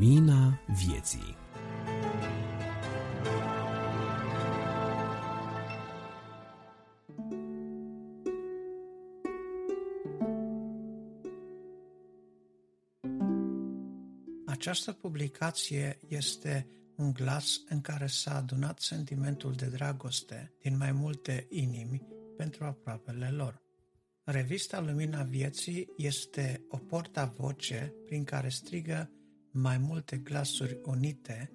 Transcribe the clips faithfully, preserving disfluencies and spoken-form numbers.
Lumina Vieții. Această publicație este un glas în care s-a adunat sentimentul de dragoste din mai multe inimi pentru aproapele lor. Revista Lumina Vieții este o portavoce prin care strigă mai multe glasuri unite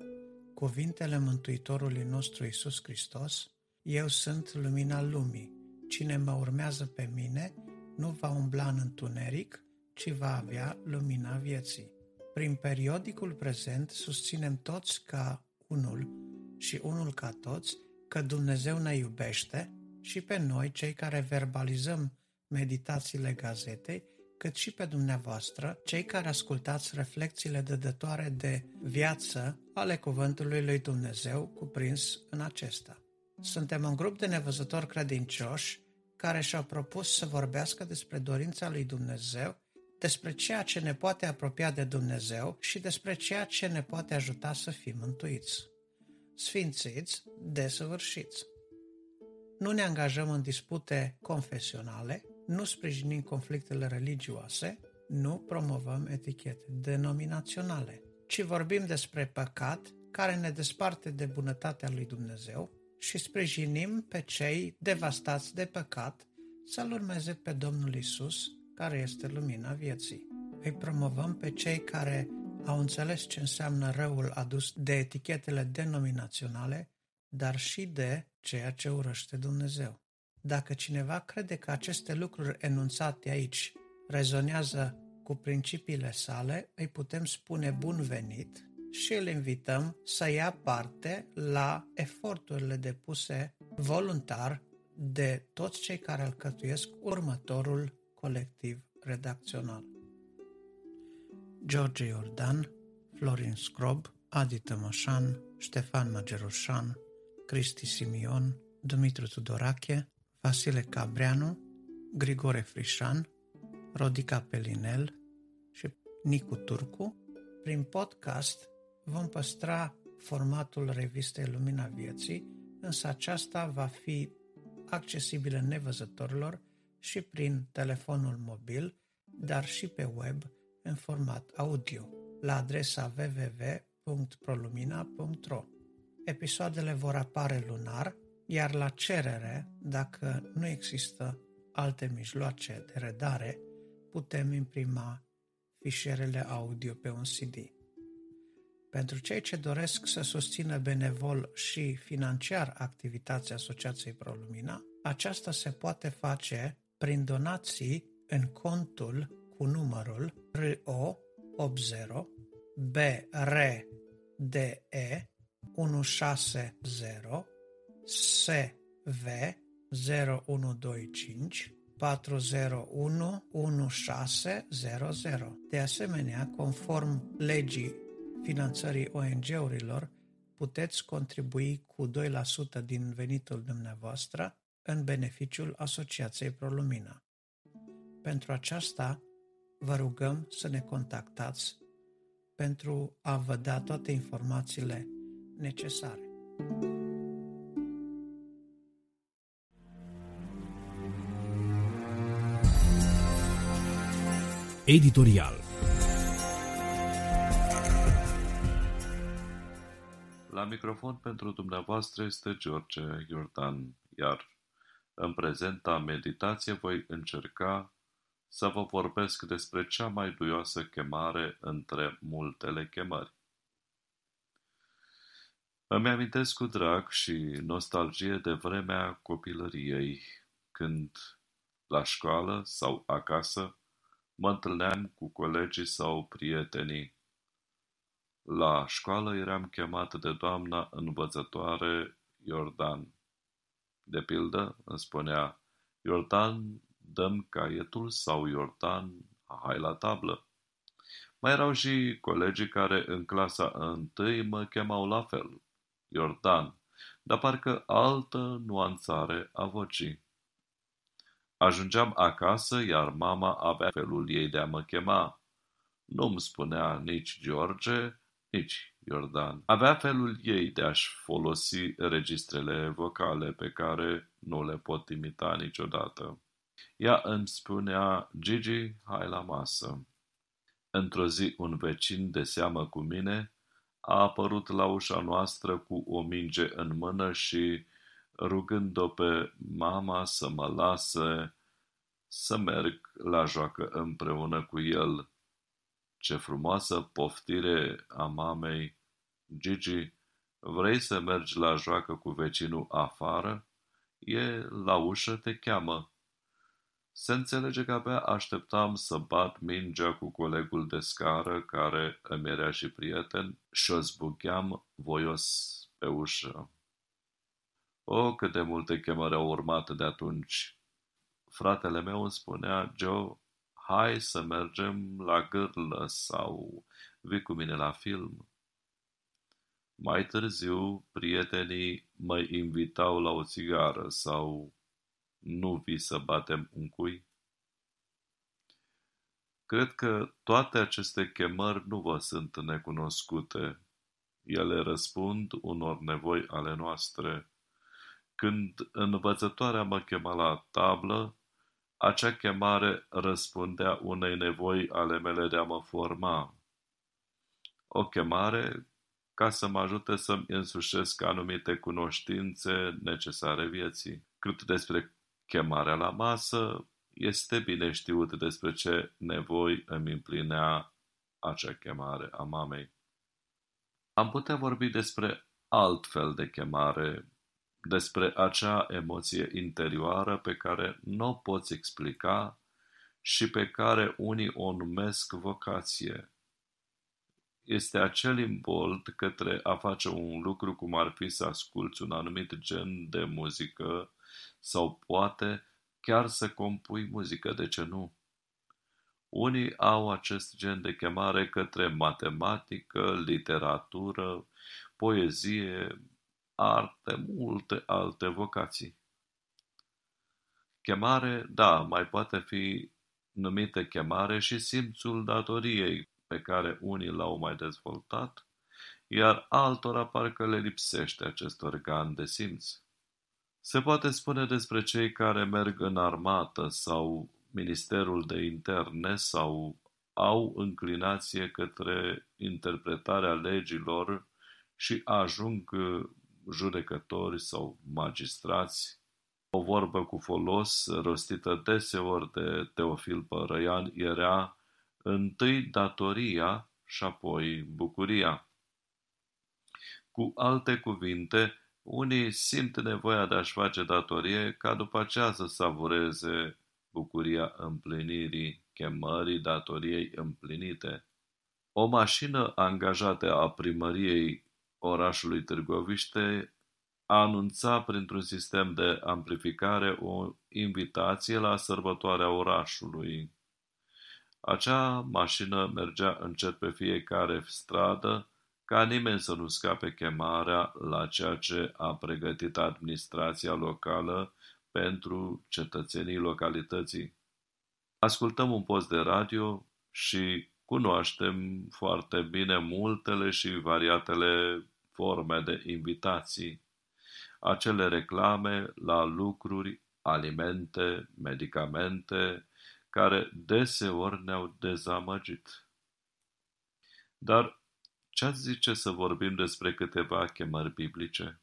cuvintele Mântuitorului nostru Iisus Hristos: Eu sunt lumina lumii, cine mă urmează pe mine nu va umbla în întuneric, ci va avea lumina vieții. Prin periodicul prezent susținem toți ca unul și unul ca toți că Dumnezeu ne iubește și pe noi, cei care verbalizăm meditațiile gazetei, cât și pe dumneavoastră, cei care ascultați reflecțiile dădătoare de viață ale Cuvântului lui Dumnezeu cuprins în acesta. Suntem un grup de nevăzători credincioși care și-au propus să vorbească despre dorința lui Dumnezeu, despre ceea ce ne poate apropia de Dumnezeu și despre ceea ce ne poate ajuta să fim mântuiți, sfințiți, desăvârșiți. Nu ne angajăm în dispute confesionale, nu sprijinim conflictele religioase, nu promovăm etichete denominaționale, ci vorbim despre păcat care ne desparte de bunătatea lui Dumnezeu și sprijinim pe cei devastați de păcat să-L urmeze pe Domnul Iisus, care este lumina vieții. Îi promovăm pe cei care au înțeles ce înseamnă răul adus de etichetele denominaționale, dar și de ceea ce urăște Dumnezeu. Dacă cineva crede că aceste lucruri enunțate aici rezonează cu principiile sale, îi putem spune bun venit și îl invităm să ia parte la eforturile depuse voluntar de toți cei care alcătuiesc următorul colectiv redacțional: George Iordan, Florin Scrob, Adi Tomașan, Ștefan Mageroșan, Cristi Simion, Dumitru Tudorache, Vasile Cabreanu, Grigore Frișan, Rodica Pelinel și Nicu Turcu. Prin podcast vom păstra formatul revistei Lumina Vieții, însă aceasta va fi accesibilă nevăzătorilor și prin telefonul mobil, dar și pe web în format audio, la adresa w w w punct pro lumina punct r o. Episoadele vor apare lunar, iar la cerere, dacă nu există alte mijloace de redare, putem imprima fișierele audio pe un C D. Pentru cei ce doresc să susțină benevol și financiar activitatea Asociației Pro-Lumina, aceasta se poate face prin donații în contul cu numărul R O optzeci B R D E unu șase zero S V zero unu doi cinci patru zero unu unu șase zero zero. De asemenea, conform legii finanțării O N G-urilor, puteți contribui cu doi la sută din venitul dumneavoastră în beneficiul Asociației Pro-Lumina. Pentru aceasta, vă rugăm să ne contactați pentru a vă da toate informațiile necesare. Editorial. La microfon pentru dumneavoastră este George Iordan, iar în prezenta meditație voi încerca să vă vorbesc despre cea mai duioasă chemare între multele chemări. Îmi amintesc cu drag și nostalgie de vremea copilăriei, când la școală sau acasă mă întâlneam cu colegii sau prietenii. La școală eram chemat de doamna învățătoare Iordan. De pildă, îmi spunea: Iordan, dăm caietul, sau Iordan, hai la tablă. Mai erau și colegii care în clasa întâi mă chemau la fel, Iordan, dar parcă altă nuanțare a vocii. Ajungeam acasă, iar mama avea felul ei de a mă chema. Nu-mi spunea nici George, nici Iordan. Avea felul ei de a-și folosi registrele vocale pe care nu le pot imita niciodată. Ea îmi spunea, Gigi, hai la masă. Într-o zi, un vecin de seamă cu mine a apărut la ușa noastră cu o minge în mână și, rugând-o pe mama să mă lase să merg la joacă împreună cu el. Ce frumoasă poftire a mamei! Gigi, vrei să mergi la joacă cu vecinul afară? E la ușă, te cheamă. Se înțelege că abia așteptam să bat mingea cu colegul de scară, care îmi era și prieten, și o zbucheam voios pe ușă. O, cât de multe chemări au urmat de atunci! Fratele meu îmi spunea, Joe, hai să mergem la gârlă sau vii cu mine la film. Mai târziu, prietenii mă invitau la o țigară sau nu vii să batem un cui? Cred că toate aceste chemări nu vă sunt necunoscute. Ele răspund unor nevoi ale noastre. Când învățătoarea mă chema la tablă, acea chemare răspundea unei nevoi ale mele de a mă forma. O chemare ca să mă ajute să-mi însușesc anumite cunoștințe necesare vieții. Cât despre chemarea la masă, este bine știut despre ce nevoi îmi împlinea acea chemare a mamei. Am putea vorbi despre altfel de chemare, despre acea emoție interioară pe care nu o poți explica și pe care unii o numesc vocație. Este acel imbold către a face un lucru, cum ar fi să asculți un anumit gen de muzică sau poate chiar să compui muzică, de ce nu? Unii au acest gen de chemare către matematică, literatură, poezie, arte, multe alte vocații. Chemare, da, mai poate fi numită chemare și simțul datoriei pe care unii l-au mai dezvoltat, iar altora parcă le lipsește acest organ de simț. Se poate spune despre cei care merg în armată sau Ministerul de Interne sau au înclinație către interpretarea legilor și ajung judecători sau magistrați. O vorbă cu folos, rostită deseori de Teofil Părăian, era întâi datoria și apoi bucuria. Cu alte cuvinte, unii simt nevoia de a-și face datorie ca după aceea să savureze bucuria împlinirii, chemării datoriei împlinite. O mașină angajată a primăriei Orașului Târgoviște anunța printr-un sistem de amplificare o invitație la sărbătoarea orașului. Acea mașină mergea încet pe fiecare stradă, ca nimeni să nu scape chemarea la ceea ce a pregătit administrația locală pentru cetățenii localității. Ascultăm un post de radio și cunoaștem foarte bine multele și variatele forme de invitații. Acele reclame la lucruri, alimente, medicamente, care deseori ne-au dezamăgit. Dar ce-ați zice să vorbim despre câteva chemări biblice?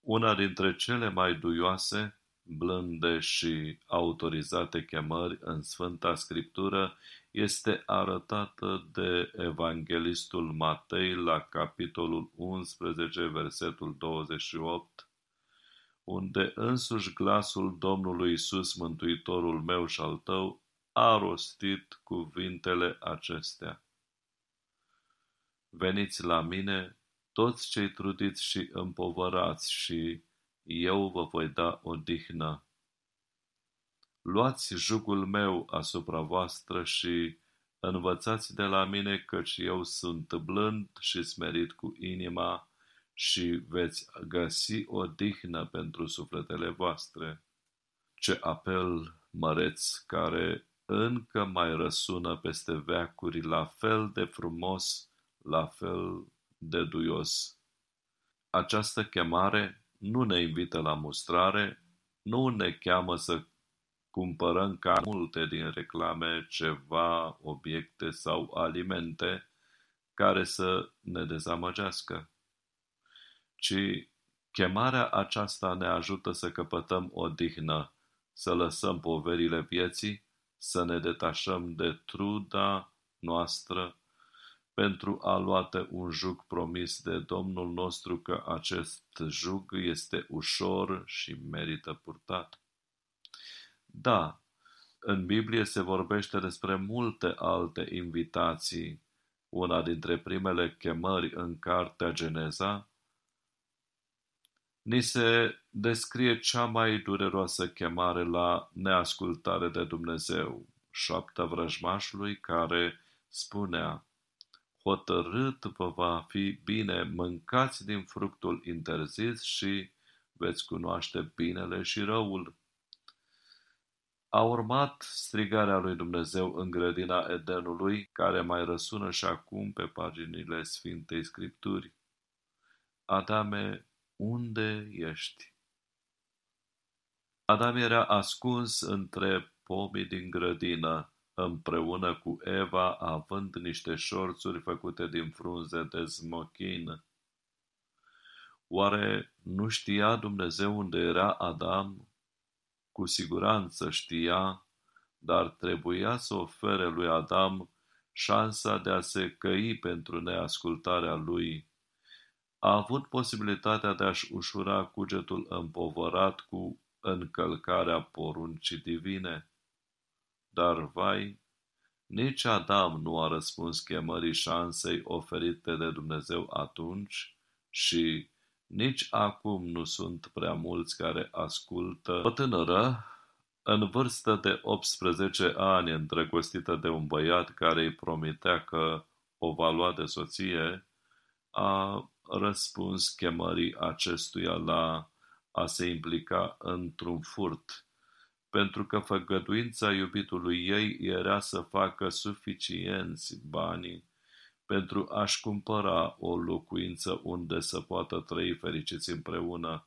Una dintre cele mai duioase, blânde și autorizate chemări în Sfânta Scriptură este arătată de evanghelistul Matei la capitolul unsprezece, versetul douăzeci și opt, unde însuși glasul Domnului Iisus, Mântuitorul meu și al tău, a rostit cuvintele acestea. Veniți la mine, toți cei trudiți și împovărați, și eu vă voi da odihnă. Luați jugul meu asupra voastră și învățați de la mine, căci eu sunt blând și smerit cu inima și veți găsi odihnă pentru sufletele voastre. Ce apel măreț care încă mai răsună peste veacuri la fel de frumos la fel de duios. Această chemare nu ne invită la mustrare, nu ne cheamă să cumpărăm ca multe din reclame ceva, obiecte sau alimente care să ne dezamăgească, ci chemarea aceasta ne ajută să căpătăm odihnă, să lăsăm poverile vieții, să ne detașăm de truda noastră pentru a luate un jug promis de Domnul nostru, că acest jug este ușor și merită purtat. Da, în Biblie se vorbește despre multe alte invitații. Una dintre primele chemări în cartea Geneza, ni se descrie cea mai dureroasă chemare la neascultare de Dumnezeu, șoapta vrăjmașului care spunea: hotărât vă va fi bine, mâncați din fructul interzis și veți cunoaște binele și răul. A urmat strigarea lui Dumnezeu în grădina Edenului, care mai răsună și acum pe paginile Sfintei Scripturi: Adame, unde ești? Adam era ascuns între pomii din grădină, împreună cu Eva, având niște șorțuri făcute din frunze de smochin. Oare nu știa Dumnezeu unde era Adam? Cu siguranță știa, dar trebuia să ofere lui Adam șansa de a se căi pentru neascultarea lui. A avut posibilitatea de a-și ușura cugetul împovărat cu încălcarea poruncii divine. Dar, vai, nici Adam nu a răspuns chemării șansei oferite de Dumnezeu atunci și nici acum nu sunt prea mulți care ascultă o tânără în vârstă de optsprezece ani, îndrăgostită de un băiat care îi promitea că o va lua de soție, a răspuns chemării acestuia la a se implica într-un furt, pentru că făgăduința iubitului ei era să facă suficienți bani pentru a-și cumpăra o locuință unde să poată trăi fericiți împreună.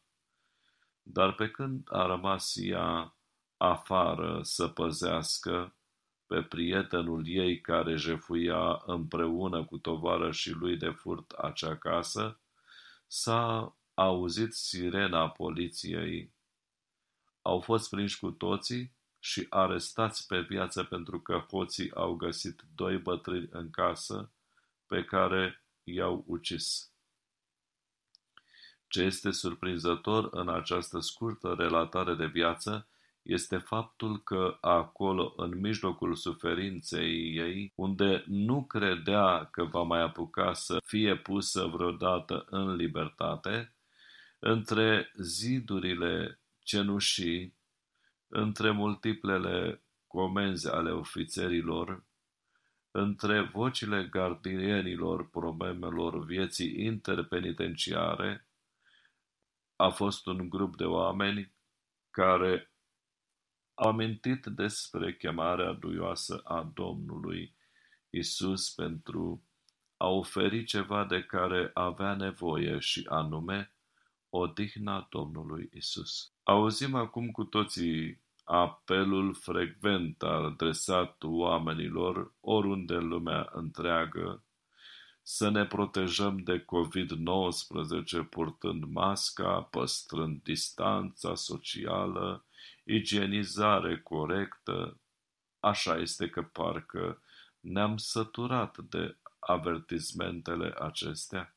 Dar pe când a rămas ea afară să păzească pe prietenul ei care jefuia împreună cu tovarășii lui de furt acea casă, s-a auzit sirena poliției. Au fost prinși cu toții și arestați pe viață, pentru că hoții au găsit doi bătrâni în casă pe care i-au ucis. Ce este surprinzător în această scurtă relatare de viață este faptul că acolo, în mijlocul suferinței ei, unde nu credea că va mai apuca să fie pusă vreodată în libertate, între zidurile cenușii, între multiplele comenzi ale ofițerilor, între vocile gardienilor problemelor vieții interpenitenciare, a fost un grup de oameni care au amintit despre chemarea duioasă a Domnului Iisus pentru a oferi ceva de care avea nevoie, și anume odihna Domnului Iisus. Auzim acum cu toții apelul frecvent adresat oamenilor oriunde în lumea întreagă să ne protejăm de covid nouăsprezece, purtând masca, păstrând distanța socială, igienizare corectă. Așa este că parcă ne-am săturat de avertismentele acestea.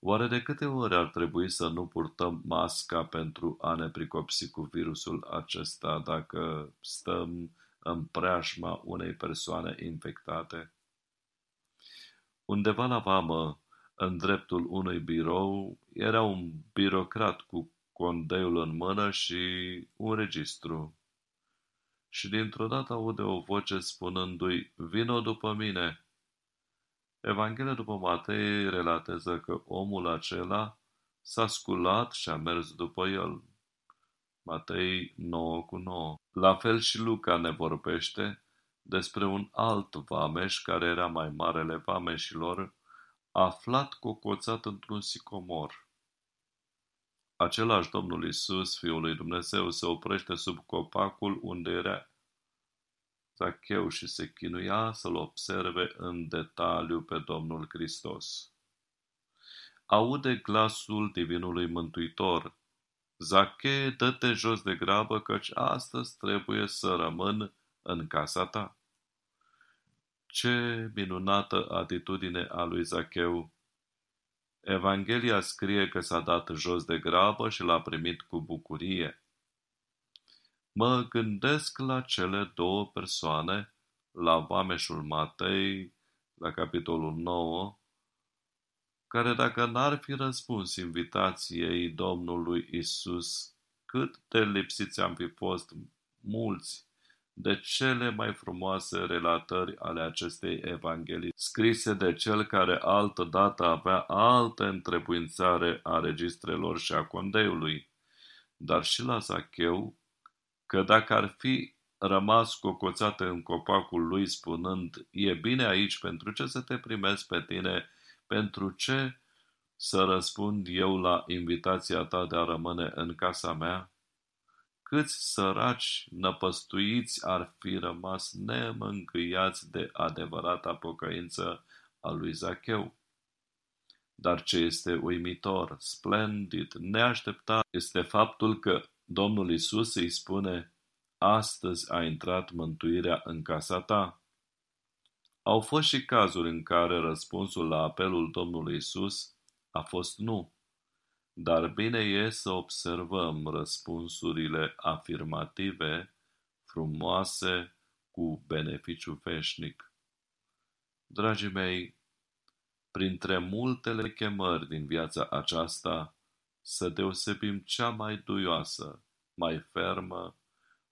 Oare de câte ori ar trebui să nu purtăm masca pentru a ne pricopsi cu virusul acesta dacă stăm în preajma unei persoane infectate? Undeva la vamă, în dreptul unui birou, era un birocrat cu condeiul în mână și un registru. Și dintr-o dată aude o voce spunându-i: vino după mine. Evanghelia după Matei relatează că omul acela s-a sculat și a mers după el. Matei nouă cu nouă. La fel și Luca ne vorbește despre un alt vameș care era mai marele vameșilor, aflat cocoțat într-un sicomor. Același Domnul Iisus, Fiul lui Dumnezeu, se oprește sub copacul unde era Zacheu și se chinuia să-l observe în detaliu pe Domnul Hristos. Aude glasul Divinului Mântuitor: Zache, dă-te jos de grabă, căci astăzi trebuie să rămân în casa ta. Ce minunată atitudine a lui Zacheu! Evanghelia scrie că s-a dat jos de grabă și l-a primit cu bucurie. Mă gândesc la cele două persoane, la vameșul Matei, la capitolul nouă, care dacă n-ar fi răspuns invitației Domnului Iisus, cât de lipsiți am fi fost mulți de cele mai frumoase relatări ale acestei evanghelii, scrise de cel care altădată avea altă întrebuințare a registrelor și a condeiului, dar și la Zacheu, că dacă ar fi rămas cocoțată în copacul lui spunând: e bine aici, pentru ce să te primesc pe tine, pentru ce să răspund eu la invitația ta de a rămâne în casa mea? Câți săraci năpăstuiți ar fi rămas nemângâiați de adevărata pocăință a lui Zacheu. Dar ce este uimitor, splendid, neașteptat, este faptul că Domnul Iisus îi spune: astăzi a intrat mântuirea în casa ta. Au fost și cazuri în care răspunsul la apelul Domnului Iisus a fost nu. Dar bine e să observăm răspunsurile afirmative, frumoase, cu beneficiu veșnic. Dragii mei, printre multele chemări din viața aceasta, să deosebim cea mai duioasă, mai fermă,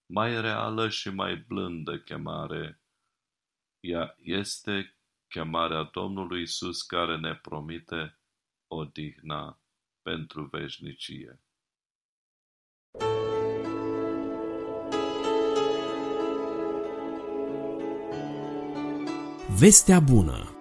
mai reală și mai blândă chemare. Ea este chemarea Domnului Iisus, care ne promite odihna pentru veșnicie. Vestea bună.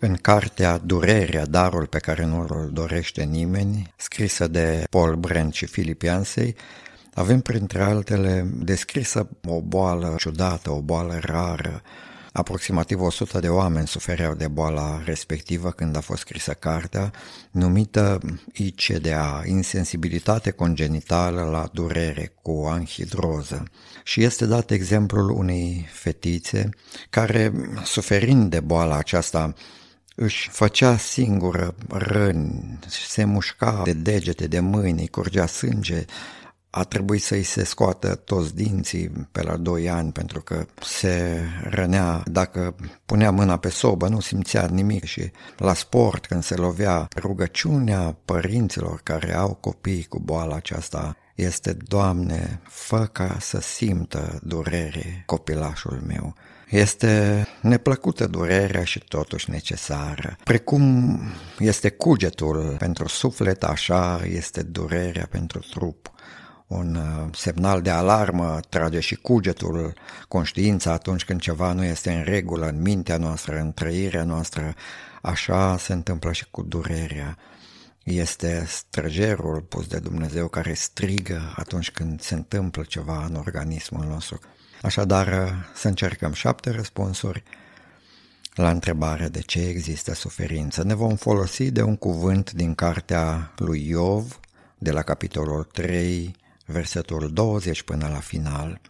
În cartea Durerea, darul pe care nu-l dorește nimeni, scrisă de Paul Brand și Philip Yancey, avem printre altele descrisă o boală ciudată, o boală rară. Aproximativ o sută de oameni sufereau de boala respectivă când a fost scrisă cartea, numită I C D A, insensibilitate congenitală la durere cu anhidroză. Și este dat exemplul unei fetițe care, suferind de boala aceasta, își făcea singură răni, se mușca de degete, de mâini, curgea sânge. A trebuit să-i se scoată toți dinții pe la doi ani pentru că se rănea. Dacă punea mâna pe sobă nu simțea nimic și la sport când se lovea. Rugăciunea părinților care au copii cu boala aceasta este: Doamne, fă ca să simtă durere copilașul meu. Este neplăcută durerea și totuși necesară. Precum este cugetul pentru suflet, așa este durerea pentru trup. Un semnal de alarmă trage și cugetul, conștiința atunci când ceva nu este în regulă în mintea noastră, în trăirea noastră. Așa se întâmplă și cu durerea. Este străjerul pus de Dumnezeu care strigă atunci când se întâmplă ceva în organismul nostru. Așadar, să încercăm șapte răspunsuri la întrebarea de ce există suferință. Ne vom folosi de un cuvânt din cartea lui Iov, de la capitolul trei, versetul douăzeci până la final.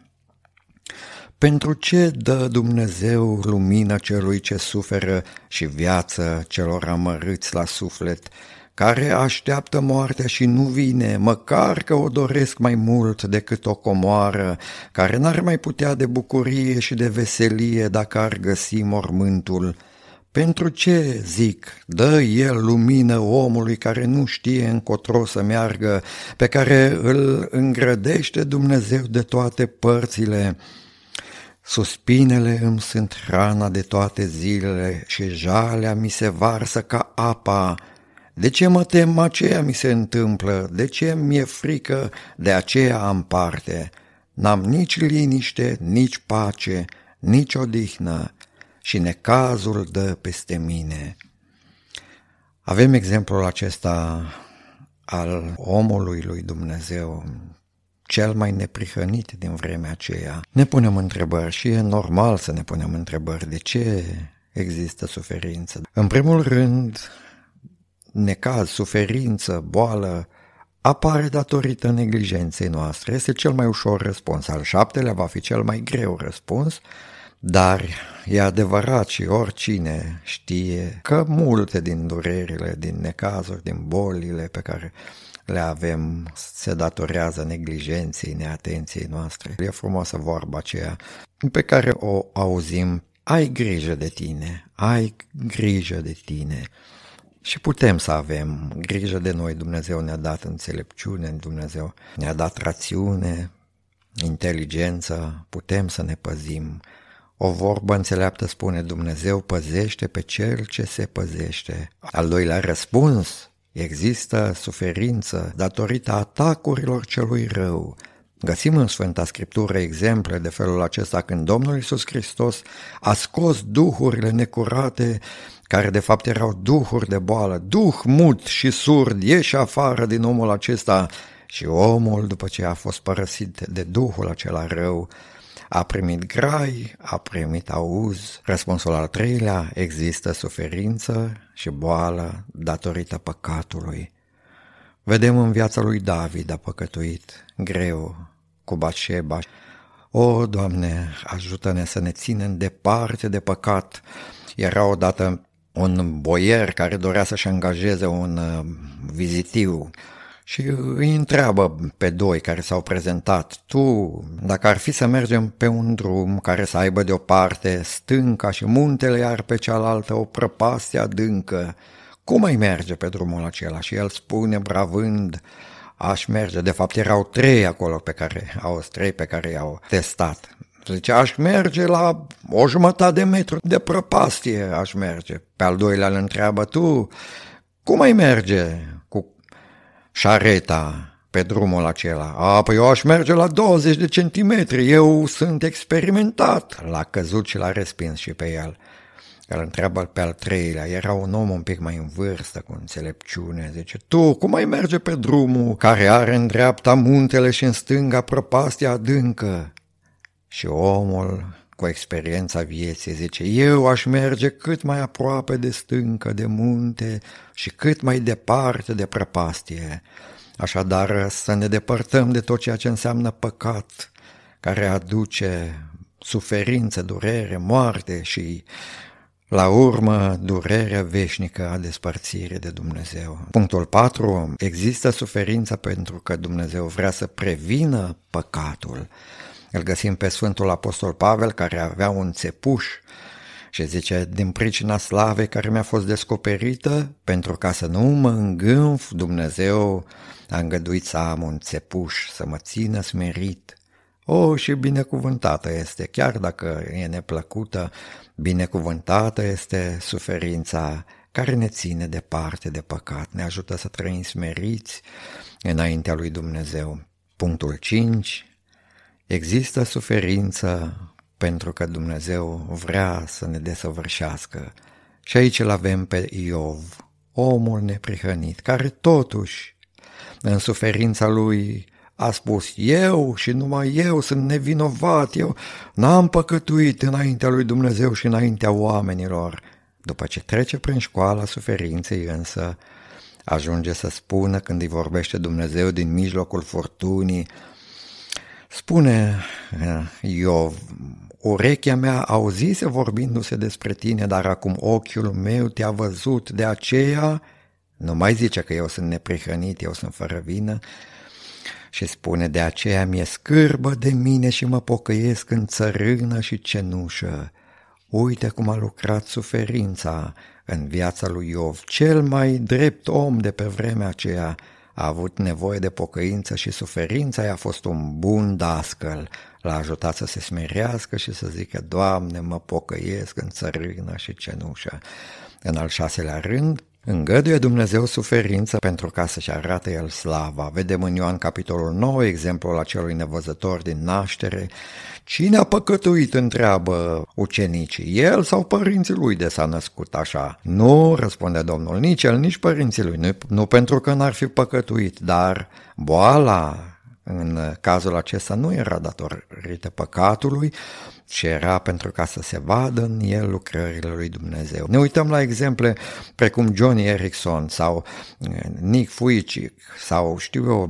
Pentru ce dă Dumnezeu lumină celui ce suferă și viață celor amărâți la suflet, care așteaptă moartea și nu vine, măcar că o doresc mai mult decât o comoară, care n-ar mai putea de bucurie și de veselie dacă ar găsi mormântul? Pentru ce, zic, dă el lumină omului care nu știe încotro să meargă, pe care îl îngrădește Dumnezeu de toate părțile? Suspinele îmi sunt hrana de toate zilele și jalea mi se varsă ca apa. De ce mă tem, aceea mi se întâmplă, de ce mi-e frică, de aceea am parte. N-am nici liniște, nici pace, nici odihnă și necazul dă peste mine. Avem exemplul acesta al omului lui Dumnezeu, cel mai neprihănit din vremea aceea. Ne punem întrebări și e normal să ne punem întrebări. De ce există suferință? În primul rând, necaz, suferință, boală apare datorită neglijenței noastre. Este cel mai ușor răspuns. Al șaptelea va fi cel mai greu răspuns, dar e adevărat și oricine știe că multe din durerile, din necazuri, din bolile pe care le avem se datorează neglijenței, neatenției noastre. E frumoasă vorba aceea pe care o auzim: ai grijă de tine, ai grijă de tine. Și putem să avem grijă de noi. Dumnezeu ne-a dat înțelepciune, Dumnezeu ne-a dat rațiune, inteligență, putem să ne păzim. O vorbă înțeleaptă spune: Dumnezeu păzește pe cel ce se păzește. Al doilea răspuns: există suferință datorită atacurilor celui rău. Găsim în Sfânta Scriptură exemple de felul acesta, când Domnul Iisus Hristos a scos duhurile necurate, care de fapt erau duhuri de boală. Duh mut și surd, ieși afară din omul acesta. Și omul, după ce a fost părăsit de duhul acela rău, a primit grai, a primit auz. Răspunsul al treilea: există suferință și boală datorită păcatului. Vedem în viața lui David, a păcătuit greu cu Batșeba. O, Doamne, ajută-ne să ne ținem departe de păcat. Era odată un boier care dorea să-și angajeze un vizitiu și îi întreabă pe doi care s-au prezentat: tu, dacă ar fi să mergem pe un drum care să aibă de o parte stânca și muntele, iar pe cealaltă o prăpastie adâncă, cum ai merge pe drumul acela? Și el spune bravând: aș merge. De fapt erau trei acolo pe care au trei pe care i-au testat. Zice: aș merge la o jumătate de metru de prăpastie, aș merge. Pe al doilea îl întreabă: tu, cum ai merge cu șareta pe drumul acela? A, păi eu aș merge la douăzeci de centimetri, eu sunt experimentat. L-a căzut și l-a respins și pe el. El întreabă pe al treilea, era un om un pic mai în vârstă, cu înțelepciune, zice: tu, cum ai merge pe drumul care are în dreapta muntele și în stânga prăpastia adâncă? Și omul, cu experiența vieții, zice: eu aș merge cât mai aproape de stâncă, de munte și cât mai departe de prăpastie. Așadar, să ne depărtăm de tot ceea ce înseamnă păcat, care aduce suferință, durere, moarte și, la urmă, durerea veșnică a despărțirii de Dumnezeu. Punctul patru. Există suferință pentru că Dumnezeu vrea să prevină păcatul. Îl găsim pe Sfântul Apostol Pavel, care avea un țepuș și zice: din pricina slavei care mi-a fost descoperită, pentru ca să nu mă îngânf, Dumnezeu a îngăduit să am un țepuș, să mă țină smerit. O, și binecuvântată este, chiar dacă e neplăcută, binecuvântată este suferința care ne ține departe de păcat, ne ajută să trăim smeriți înaintea lui Dumnezeu. Punctul cinci. Există suferință pentru că Dumnezeu vrea să ne desăvârșească. Și aici îl avem pe Iov, omul neprihănit, care totuși în suferința lui a spus: eu și numai eu sunt nevinovat, eu n-am păcătuit înaintea lui Dumnezeu și înaintea oamenilor. După ce trece prin școala suferinței însă, ajunge să spună, când îi vorbește Dumnezeu din mijlocul furtunii, spune Iov: urechea mea auzise vorbindu-se despre tine, dar acum ochiul meu te-a văzut, de aceea nu mai zice că eu sunt neprihănit, eu sunt fără vină. Și spune: de aceea mi-e scârbă de mine și mă pocăiesc în țărână și cenușă. Uite cum a lucrat suferința în viața lui Iov. Cel mai drept om de pe vremea aceea a avut nevoie de pocăință și suferința i-a fost un bun dascăl. L-a ajutat să se smerească și să zică: Doamne, mă pocăiesc în țărână și cenușă. În al șaselea rând, Îngăduie Dumnezeu suferință pentru ca să-și arate El slava. Vedem în Ioan capitolul nouă exemplul acelui nevăzător din naștere. Cine a păcătuit, întreabă ucenicii, el sau părinții lui de s-a născut așa? Nu, răspunde Domnul, nici el, nici părinții lui, nu, nu pentru că n-ar fi păcătuit, dar boala în cazul acesta nu era datorită păcatului, ci era pentru ca să se vadă în el lucrările lui Dumnezeu. Ne uităm la exemple precum Johnny Erickson sau Nick Vujicic sau știu eu,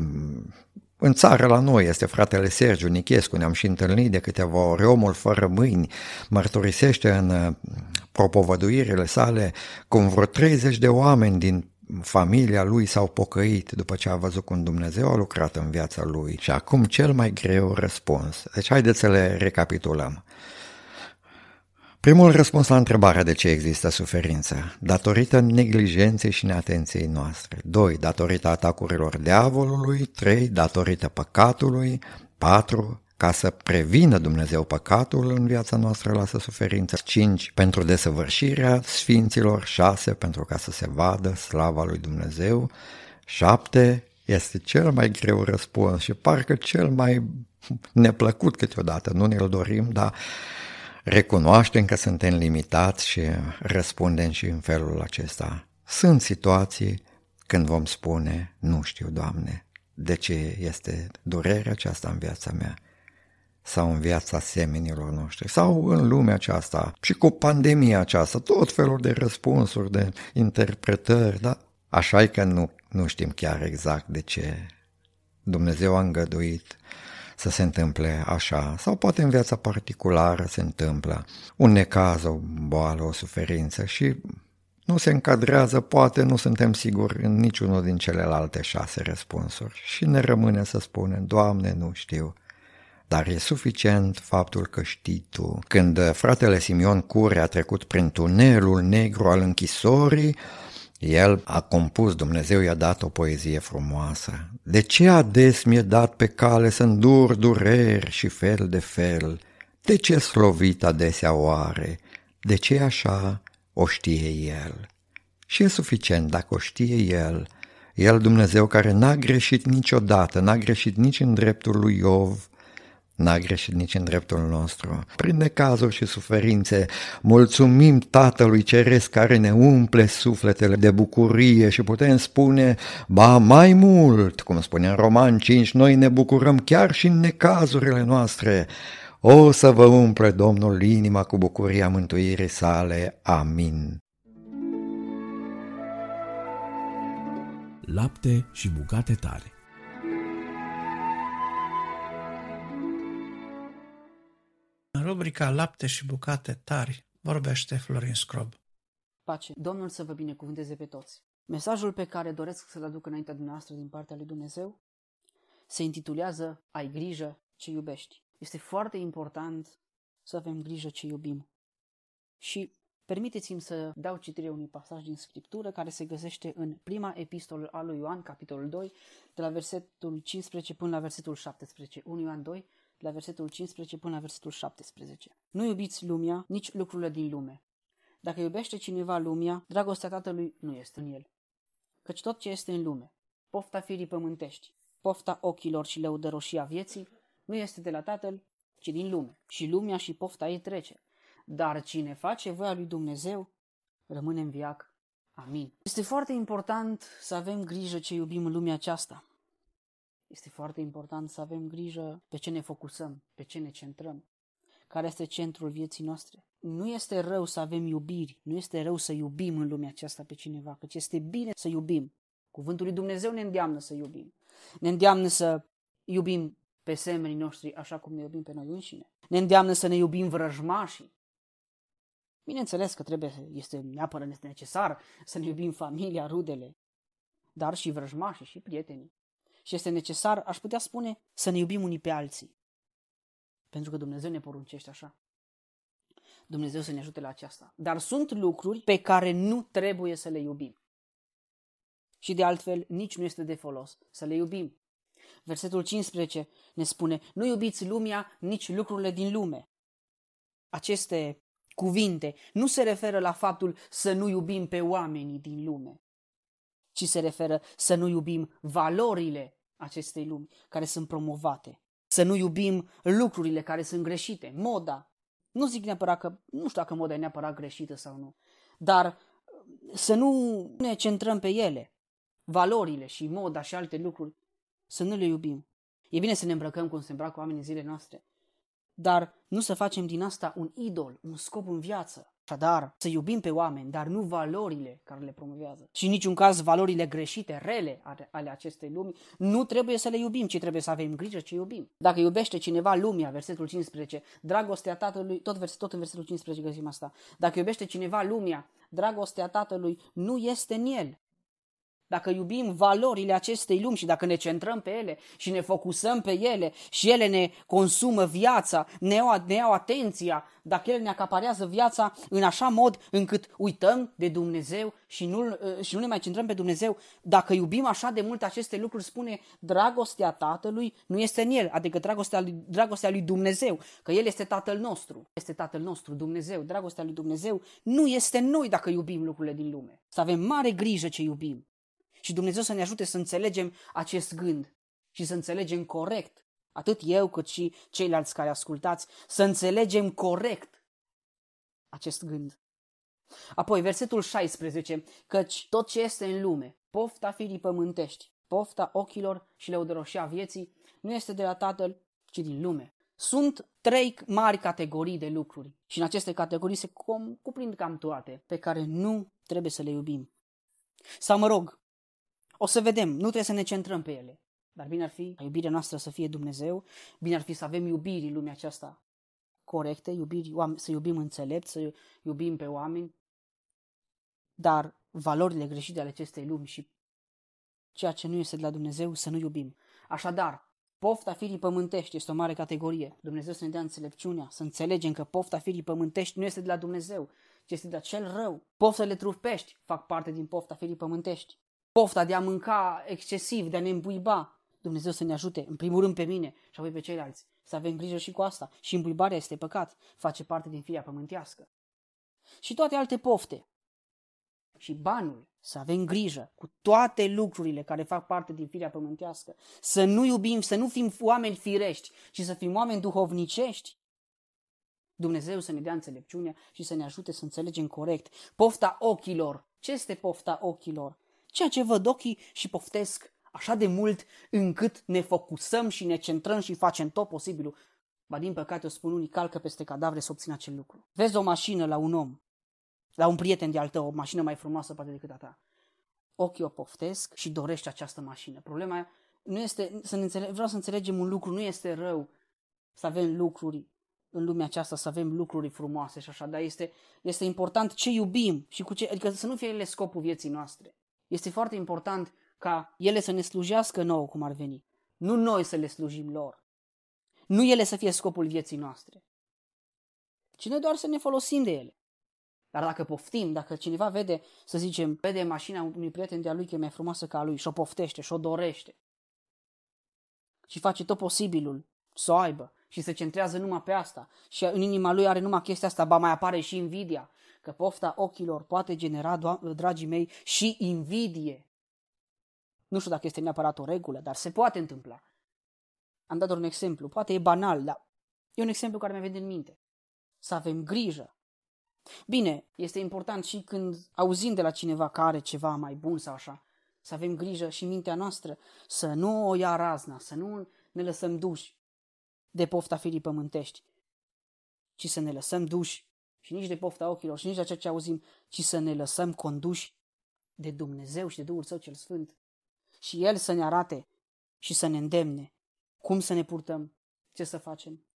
în țară la noi este fratele Sergiu Nichescu, ne-am și întâlnit de câteva ori, omul fără mâini mărturisește în propovăduirile sale cum vreo treizeci de oameni din familia lui s-au pocăit după ce a văzut cum Dumnezeu a lucrat în viața lui. Și acum cel mai greu răspuns. Deci haideți să le recapitulăm. Primul răspuns la întrebarea de ce există suferință, datorită neglijenței și neatenției noastre. doi. Datorită atacurilor diavolului. trei. Datorită păcatului. patru. Ca să prevină Dumnezeu păcatul în viața noastră, lasă suferință. cinci. Pentru desăvârșirea sfinților. șase. Pentru ca să se vadă slava lui Dumnezeu. șapte. Este cel mai greu răspuns și parcă cel mai neplăcut câteodată. Nu ne-l dorim, dar recunoaștem că suntem limitați și răspundem și în felul acesta. Sunt situații când vom spune, nu știu, Doamne, de ce este durerea aceasta în viața mea, sau în viața semenilor noștri, sau în lumea aceasta, și cu pandemia aceasta, tot felul de răspunsuri, de interpretări, da? Așa e că nu, nu știm chiar exact de ce Dumnezeu a îngăduit să se întâmple așa, sau poate în viața particulară se întâmplă un necaz, o boală, o suferință și nu se încadrează, poate nu suntem siguri în niciunul din celelalte șase răspunsuri și ne rămâne să spunem, Doamne, nu știu. Dar e suficient faptul că știi Tu. Când fratele Simion Cure a trecut prin tunelul negru al închisorii, el a compus, Dumnezeu i-a dat o poezie frumoasă. De ce ades mi-e dat pe cale să îndur dureri și fel de fel? De ce slovit adesea oare? De ce așa o știe El? Și e suficient dacă o știe El. El, Dumnezeu, care n-a greșit niciodată, n-a greșit nici în dreptul lui Iov, n-a greșit nici în dreptul nostru. Prin necazuri și suferințe, mulțumim Tatălui Ceresc care ne umple sufletele de bucurie și putem spune, ba mai mult, cum spune în Roman cinci, noi ne bucurăm chiar și în necazurile noastre. O să vă umple Domnul inima cu bucuria mântuirii sale. Amin. Lapte și bucate tare. În rubrica Lapte și bucate tari vorbește Florin Scrob. Pace, Domnul să vă binecuvânteze pe toți. Mesajul pe care doresc să-l aduc înaintea dumneavoastră din partea lui Dumnezeu se intitulează Ai grijă ce iubești. Este foarte important să avem grijă ce iubim. Și permiteți-mi să dau citire unui pasaj din Scriptură care se găsește în prima epistolă a lui Ioan, capitolul doi, de la versetul cincisprezece până la versetul șaptesprezece. întâi Ioan doi, de la versetul cincisprezece până la versetul șaptesprezece. Nu iubiți lumea, nici lucrurile din lume. Dacă iubește cineva lumea, dragostea Tatălui nu este în el. Căci tot ce este în lume, pofta firii pământești, pofta ochilor și lăudăroșia vieții, nu este de la Tatăl, ci din lume. Și lumea și pofta ei trece. Dar cine face voia lui Dumnezeu, rămâne în veac. Amin. Este foarte important să avem grijă ce iubim în lumea aceasta. Este foarte important să avem grijă pe ce ne focusăm, pe ce ne centrăm, care este centrul vieții noastre. Nu este rău să avem iubiri, nu este rău să iubim în lumea aceasta pe cineva, căci este bine să iubim. Cuvântul lui Dumnezeu ne îndeamnă să iubim. Ne îndeamnă să iubim pe semenii noștri așa cum ne iubim pe noi înșine. Ne îndeamnă să ne iubim vrăjmașii. Bineînțeles că trebuie, este neapărat este necesar să ne iubim familia, rudele, dar și vrăjmașii și prietenii. Și este necesar, aș putea spune, să ne iubim unii pe alții. Pentru că Dumnezeu ne poruncește așa. Dumnezeu să ne ajute la aceasta. Dar sunt lucruri pe care nu trebuie să le iubim. Și de altfel, nici nu este de folos să le iubim. Versetul cincisprezece ne spune, nu iubiți lumea, nici lucrurile din lume. Aceste cuvinte nu se referă la faptul să nu iubim pe oamenii din lume. ci se referă să nu iubim valorile acestei lumi care sunt promovate, să nu iubim lucrurile care sunt greșite, moda. Nu zic neapărat că, nu știu dacă moda e neapărat greșită sau nu, dar să nu ne centrăm pe ele, valorile și moda și alte lucruri, să nu le iubim. E bine să ne îmbrăcăm cum se îmbracă oamenii zilele noastre, dar nu să facem din asta un idol, un scop în viață. Dar să iubim pe oameni, dar nu valorile care le promovează. Și în niciun caz valorile greșite, rele ale acestei lumi, nu trebuie să le iubim, ci trebuie să avem grijă ce iubim. Dacă iubește cineva lumea, versetul cincisprezece, dragostea Tatălui, tot, vers, tot în versetul cincisprezece găsim asta, dacă iubește cineva lumea, dragostea Tatălui nu este în el. Dacă iubim valorile acestei lumi și dacă ne centrăm pe ele și ne focusăm pe ele și ele ne consumă viața, ne iau, ne iau atenția, dacă ele ne acaparează viața în așa mod încât uităm de Dumnezeu și nu, și nu ne mai centrăm pe Dumnezeu, dacă iubim așa de mult aceste lucruri, spune dragostea Tatălui nu este în el, adică dragostea lui, dragostea lui Dumnezeu, că El este Tatăl nostru, este Tatăl nostru, Dumnezeu, dragostea lui Dumnezeu nu este în noi dacă iubim lucrurile din lume. Să avem mare grijă ce iubim. Și Dumnezeu să ne ajute să înțelegem acest gând și să înțelegem corect, atât eu cât și ceilalți care ascultați, să înțelegem corect acest gând. Apoi, versetul șaisprezece, căci tot ce este în lume, pofta firii pământești, pofta ochilor și lăudăroșia vieții, nu este de la Tatăl, ci din lume. Sunt trei mari categorii de lucruri și în aceste categorii se cuprind cam toate, pe care nu trebuie să le iubim. Sau mă rog, o să vedem, nu trebuie să ne centrăm pe ele, dar bine ar fi ca iubirea noastră să fie Dumnezeu, bine ar fi să avem iubiri în lumea aceasta corecte, iubiri, să iubim înțelept, să iubim pe oameni, dar valorile greșite ale acestei lumi și ceea ce nu este de la Dumnezeu să nu iubim. Așadar, pofta firii pământești este o mare categorie. Dumnezeu să ne dea înțelepciunea, să înțelegem că pofta firii pământești nu este de la Dumnezeu, ci este de la cel rău. Poftele trupești fac parte din pofta firii pământești. Pofta de a mânca excesiv, de a ne îmbuiba. Dumnezeu să ne ajute, în primul rând pe mine și apoi pe ceilalți, să avem grijă și cu asta. Și îmbuibarea este păcat, face parte din firea pământească. Și toate alte pofte. Și banul, să avem grijă cu toate lucrurile care fac parte din firea pământească. Să nu iubim, să nu fim oameni firești, ci să fim oameni duhovnicești. Dumnezeu să ne dea înțelepciunea și să ne ajute să înțelegem corect. Pofta ochilor. Ce este pofta ochilor? Ceea ce văd ochii și poftesc așa de mult încât ne focusăm și ne centrăm și facem tot posibilul. Ba din păcate, o spun unii, calcă peste cadavre să obțină acel lucru. Vezi o mașină la un om, la un prieten de-al tău, o mașină mai frumoasă poate decât a ta. Ochii o poftesc și dorești această mașină. Problema nu este, să ne înțeleg, vreau să înțelegem un lucru, nu este rău să avem lucruri în lumea aceasta, să avem lucruri frumoase și așa, dar este, este important ce iubim și cu ce, adică să nu fie ele scopul vieții noastre. Este foarte important ca ele să ne slujească nouă cum ar veni. Nu noi să le slujim lor. Nu ele să fie scopul vieții noastre. Ci noi doar să ne folosim de ele. Dar dacă poftim, dacă cineva vede, să zicem, vede mașina unui prieten de-a lui că e mai frumoasă ca a lui și o poftește și o dorește și face tot posibilul să o aibă și se centrează numai pe asta și în inima lui are numai chestia asta, ba mai apare și invidia. Că pofta ochilor poate genera, dragii mei, și invidie. Nu știu dacă este neapărat o regulă, dar se poate întâmpla. Am dat doar un exemplu, poate e banal, dar e un exemplu care mi-a venit în minte. Să avem grijă. Bine, este important și când auzim de la cineva că are ceva mai bun sau așa, să avem grijă și mintea noastră să nu o ia razna, să nu ne lăsăm duși de pofta firii pământești, ci să ne lăsăm duși și nici de pofta ochilor și nici de ceea ce auzim, ci să ne lăsăm conduși de Dumnezeu și de Duhul Său cel Sfânt. Și El să ne arate și să ne îndemne cum să ne purtăm, ce să facem.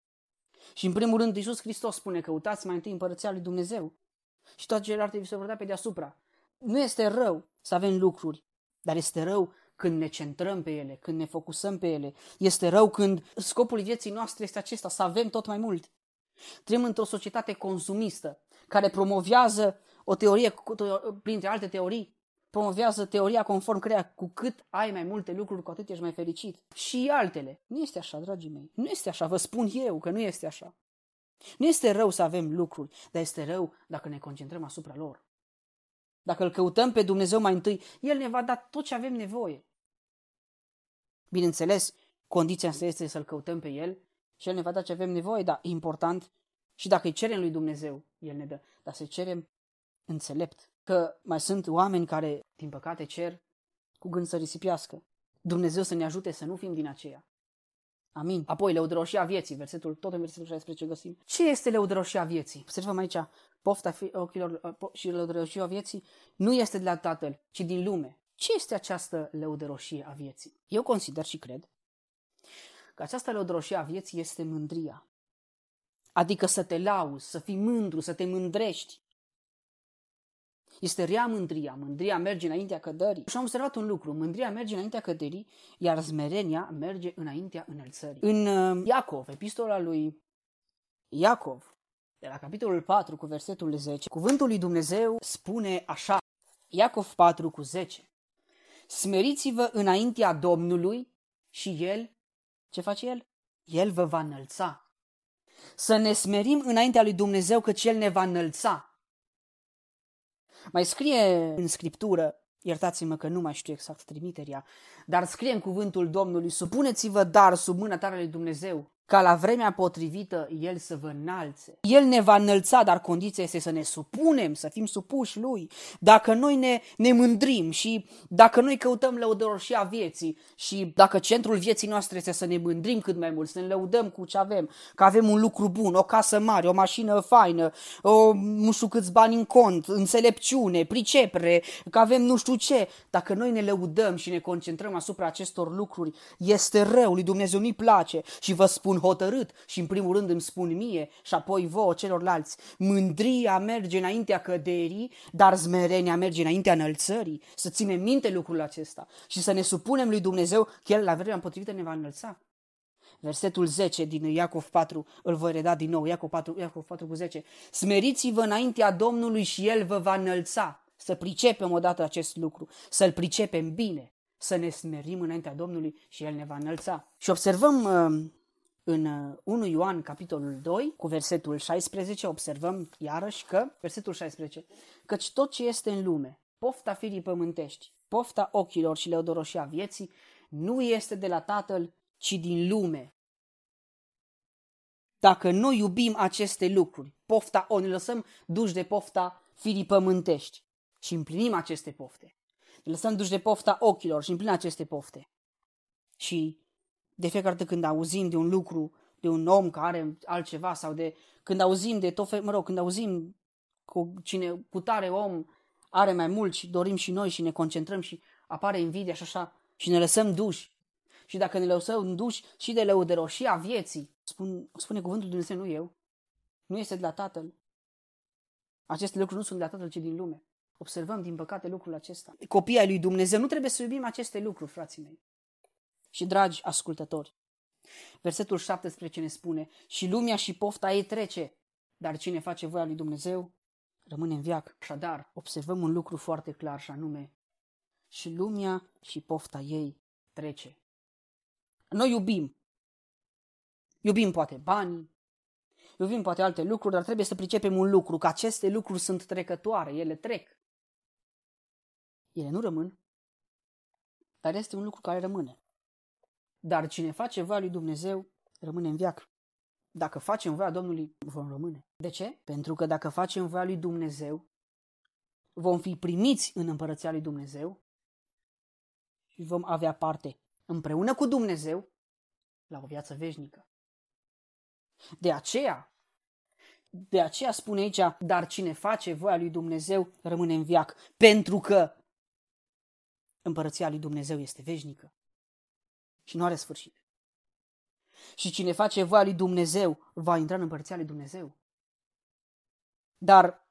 Și în primul rând Iisus Hristos spune, căutați mai întâi împărăția lui Dumnezeu și toate celelalte vi se vor da pe deasupra. Nu este rău să avem lucruri, dar este rău când ne centrăm pe ele, când ne focusăm pe ele. Este rău când scopul vieții noastre este acesta, să avem tot mai mult. Trăim într-o societate consumistă care promovează o teorie, printre alte teorii, promovează teoria conform căreia cu cât ai mai multe lucruri, cu atât ești mai fericit. Și altele. Nu este așa, dragii mei. Nu este așa. Vă spun eu că nu este așa. Nu este rău să avem lucruri, dar este rău dacă ne concentrăm asupra lor. Dacă îl căutăm pe Dumnezeu mai întâi, El ne va da tot ce avem nevoie. Bineînțeles, condiția asta este să-L căutăm pe El și El ne va da ce avem nevoie, dar e important și dacă îi cerem lui Dumnezeu, El ne dă. Dar să cerem înțelept, că mai sunt oameni care, din păcate, cer cu gând să risipească. Dumnezeu să ne ajute să nu fim din aceea. Amin. Apoi, lăudăroșia vieții, versetul, tot în versetul șaisprezece găsim. Ce este lăudăroșia vieții? Observăm aici, pofta ochilor și lăudăroșia vieții nu este de la Tatăl, ci din lume. Ce este această lăudăroșie a vieții? Eu consider și cred că această lăudăroșie a vieții este mândria. Adică să te lauzi, să fii mândru, să te mândrești. Este rea mândria. Mândria merge înaintea căderii. Și am observat un lucru. Mândria merge înaintea căderii, iar smerenia merge înaintea înălțării. În Iacov, epistola lui Iacov, de la capitolul patru cu versetul zece, cuvântul lui Dumnezeu spune așa. Iacov patru cu zece. Smeriți-vă înaintea Domnului și El, ce face El? El vă va înălța. Să ne smerim înaintea lui Dumnezeu, căci El ne va înălța. Mai scrie în Scriptură, iertați-mă că nu mai știu exact trimiterea, dar scrie în cuvântul Domnului, supuneți-vă dar sub mâna tare lui Dumnezeu, ca la vremea potrivită El să vă înalțe. El ne va înălța, dar condiția este să ne supunem, să fim supuși Lui. Dacă noi ne, ne mândrim și dacă noi căutăm lăudăroșia vieții și dacă centrul vieții noastre este să ne mândrim cât mai mult, să ne lăudăm cu ce avem, că avem un lucru bun, o casă mare, o mașină faină, o, nu știu câți bani în cont, înțelepciune, pricepere, că avem nu știu ce. Dacă noi ne lăudăm și ne concentrăm asupra acestor lucruri, este rău, lui Dumnezeu nu-i place și vă spun hotărât și în primul rând îmi spun mie și apoi vouă celorlalți. Mândria merge înaintea căderii, dar smerenia merge înaintea înălțării. Să ținem minte lucrul acesta și să ne supunem lui Dumnezeu că El la vremea potrivită ne va înălța. Versetul zece din Iacov patru, îl voi reda din nou, Iacov patru, Iacov patru cu zece. Smeriți-vă înaintea Domnului și El vă va înălța. Să pricepem odată acest lucru, să-l pricepem bine, să ne smerim înaintea Domnului și El ne va înălța. Și observăm uh, în întâi Ioan, capitolul doi, cu versetul șaisprezece, observăm iarăși că, versetul șaisprezece, căci tot ce este în lume, pofta firii pământești, pofta ochilor și lăudăroșia vieții, nu este de la Tatăl, ci din lume. Dacă noi iubim aceste lucruri, pofta o ne lăsăm duși de pofta firii pământești și împlinim aceste pofte. Ne lăsăm duși de pofta ochilor și împlinim aceste pofte. Și de fiecare dată când auzim de un lucru, de un om care are altceva sau de când auzim de tot fel, mă rog, când auzim cu cine cu tare om are mai mult și dorim și noi și ne concentrăm și apare invidia și așa și ne lăsăm duși. Și dacă ne lăsăm duși și de lăudăroșia vieții, spun, spune cuvântul Dumnezeu, nu eu, nu este de la Tatăl. Aceste lucruri nu sunt de la Tatăl, ci din lume. Observăm din păcate lucrul acesta. Copiii ai lui Dumnezeu nu trebuie să iubim aceste lucruri, frații mei. Și dragi ascultători, versetul șaptesprezece ne spune, și lumea și pofta ei trece, dar cine face voia lui Dumnezeu rămâne în veac. Așadar, observăm un lucru foarte clar și anume, și lumea și pofta ei trece. Noi iubim, iubim poate banii, iubim poate alte lucruri, dar trebuie să pricepem un lucru, că aceste lucruri sunt trecătoare, ele trec. Ele nu rămân, dar este un lucru care rămâne. Dar cine face voia lui Dumnezeu rămâne în veac. Dacă facem voia Domnului, vom rămâne. De ce? Pentru că dacă facem voia lui Dumnezeu, vom fi primiți în împărăția lui Dumnezeu și vom avea parte împreună cu Dumnezeu la o viață veșnică. De aceea, de aceea spune aici, dar cine face voia lui Dumnezeu rămâne în veac. Pentru că împărăția lui Dumnezeu este veșnică. Și nu are sfârșit. Și cine face voia lui Dumnezeu va intra în împărăția lui Dumnezeu. Dar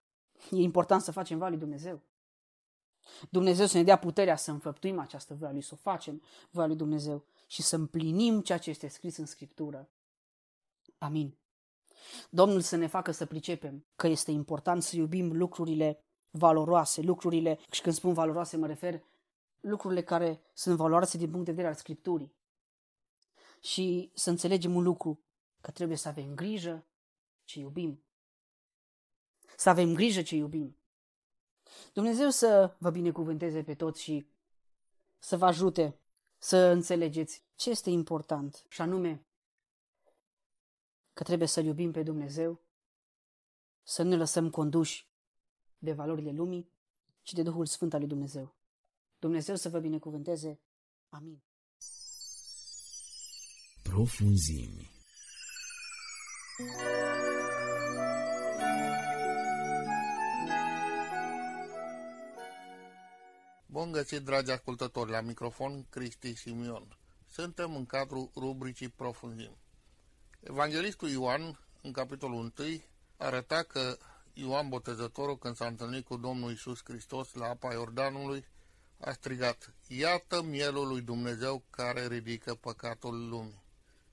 e important să facem voia lui Dumnezeu. Dumnezeu să ne dea puterea să înfăptuim această voia lui, să o facem voia lui Dumnezeu și să împlinim ceea ce este scris în Scriptură. Amin. Domnul să ne facă să pricepem că este important să iubim lucrurile valoroase, lucrurile, și când spun valoroase mă refer lucrurile care sunt valoroase din punct de vedere al Scripturii. Și să înțelegem un lucru, că trebuie să avem grijă ce iubim. Să avem grijă ce iubim. Dumnezeu să vă binecuvânteze pe toți și să vă ajute să înțelegeți ce este important, și anume că trebuie să-L iubim pe Dumnezeu, să nu ne lăsăm conduși de valorile lumii, ci de Duhul Sfânt al lui Dumnezeu. Dumnezeu să vă binecuvânteze. Amin. Profunzimi. Bun găsit, dragi ascultători, la microfon Cristi Simion. Suntem în cadrul rubricii Profunzim. Evanghelistul Ioan, în capitolul unu, arăta că Ioan Botezătorul, când s-a întâlnit cu Domnul Iisus Hristos la apa Iordanului, a strigat: "Iată mielul lui Dumnezeu care ridică păcatul lumii."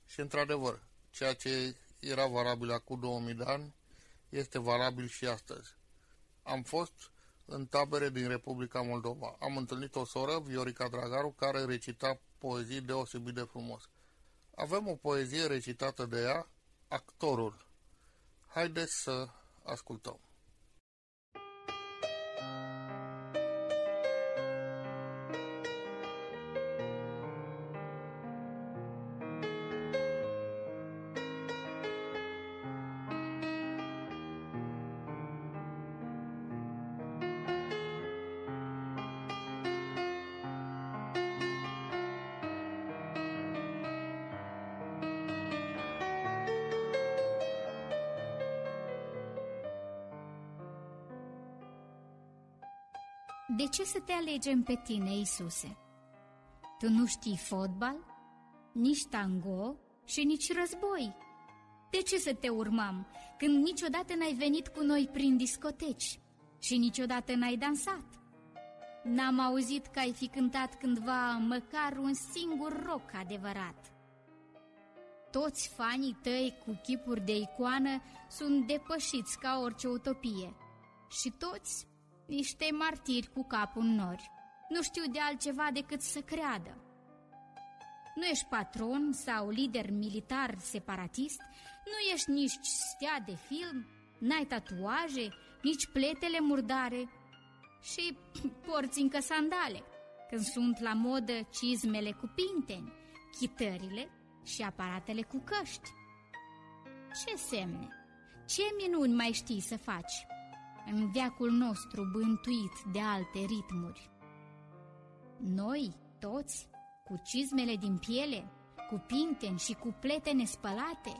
Și într-adevăr, ceea ce era valabil acum două mii de ani este valabil și astăzi. Am fost în tabere din Republica Moldova. Am întâlnit o soră, Viorica Dragaru, care recita poezii deosebit de frumos. Avem o poezie recitată de ea, Actorul. Haideți să ascultăm. De ce să te alegem pe tine, Iisuse? Tu nu știi fotbal, nici tango și nici război. De ce să te urmăm când niciodată n-ai venit cu noi prin discoteci și niciodată n-ai dansat? N-am auzit că ai fi cântat cândva măcar un singur rock adevărat. Toți fanii tăi cu chipuri de icoană sunt depășiți ca orice utopie și toți niște martiri cu capul în nori. Nu știu de altceva decât să creadă. Nu ești patron sau lider militar separatist, nu ești nici stea de film, n-ai tatuaje, nici pletele murdare și porți încă sandale, când sunt la modă cizmele cu pinteni, chitările și aparatele cu căști. Ce semne, ce minuni mai știi să faci în veacul nostru bântuit de alte ritmuri? Noi, toți, cu cizmele din piele, cu pinteni și cu plete nespălate,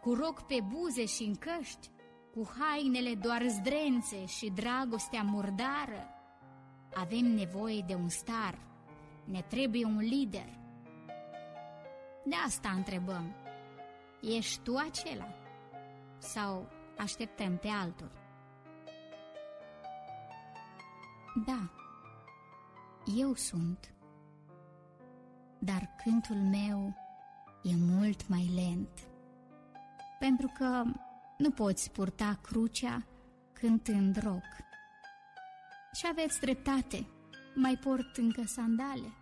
cu roc pe buze și în căști, cu hainele doar zdrențe și dragostea murdară, avem nevoie de un star, ne trebuie un lider. De asta întrebăm: ești tu acela? Sau așteptăm pe altul? Da, eu sunt, dar cântul meu e mult mai lent, pentru că nu poți purta crucea cântând rock. Și aveți dreptate, mai port încă sandale,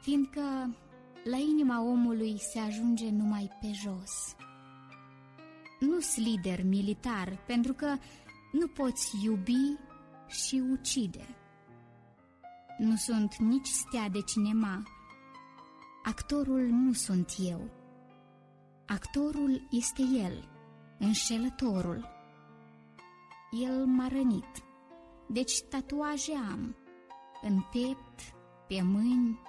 fiindcă la inima omului se ajunge numai pe jos. Nu-s lider militar, pentru că nu poți iubi și ucide. Nu sunt nici stea de cinema. Actorul nu sunt eu. Actorul este el, înșelătorul. El m-a rănit, deci tatuaje am, în piept, pe mâini,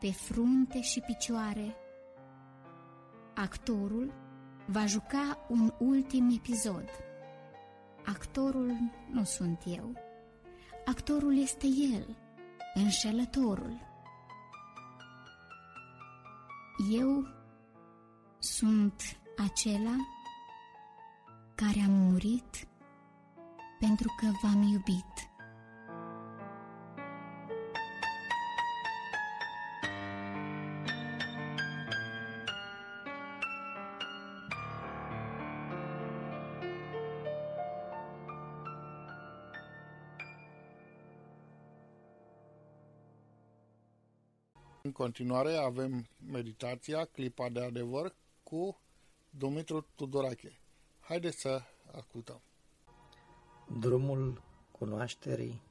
pe frunte și picioare. Actorul va juca un ultim episod. Actorul nu sunt eu. Actorul este el, înșelătorul. Eu sunt acela care am murit pentru că v-am iubit. În continuare avem meditația Clipa de Adevăr cu Dumitru Tudorache. Haideți să ascultăm. Drumul cunoașterii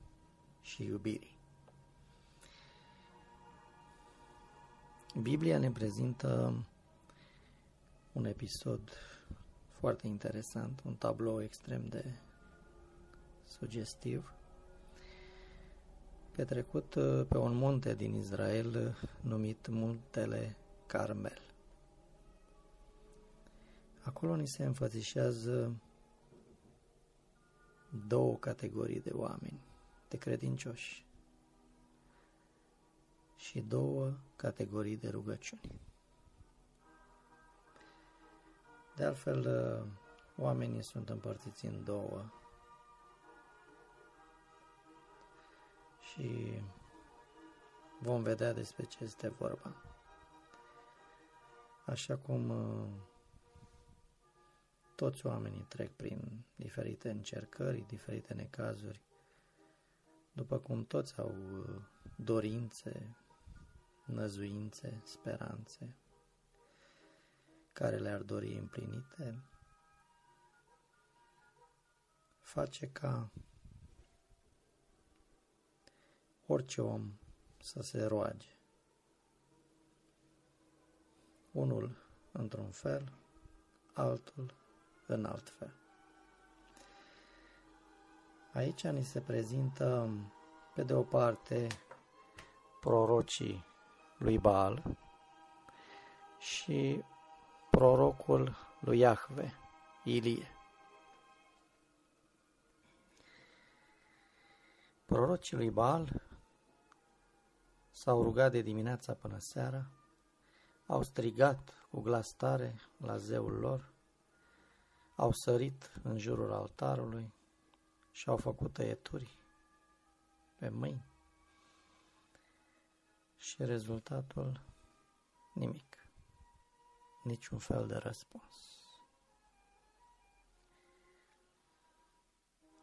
și iubirii. Biblia ne prezintă un episod foarte interesant, un tablou extrem de sugestiv, petrecut pe un munte din Israel numit Muntele Carmel. Acolo ni se înfățișează două categorii de oameni, de credincioși, și două categorii de rugăciuni. De altfel, oamenii sunt împărțiți în două și vom vedea despre ce este vorba. Așa cum toți oamenii trec prin diferite încercări, diferite necazuri, după cum toți au dorințe, năzuințe, speranțe, care le-ar dori împlinite, face ca orice om să se roage. Unul într-un fel, altul în alt fel. Aici ni se prezintă, pe de o parte, prorocii lui Baal și prorocul lui Iahve, Ilie. Prorocii lui Baal s-au rugat de dimineața până seara, au strigat cu glas tare la zeul lor, au sărit în jurul altarului și au făcut tăieturi pe mâini și rezultatul nimic. Niciun fel de răspuns.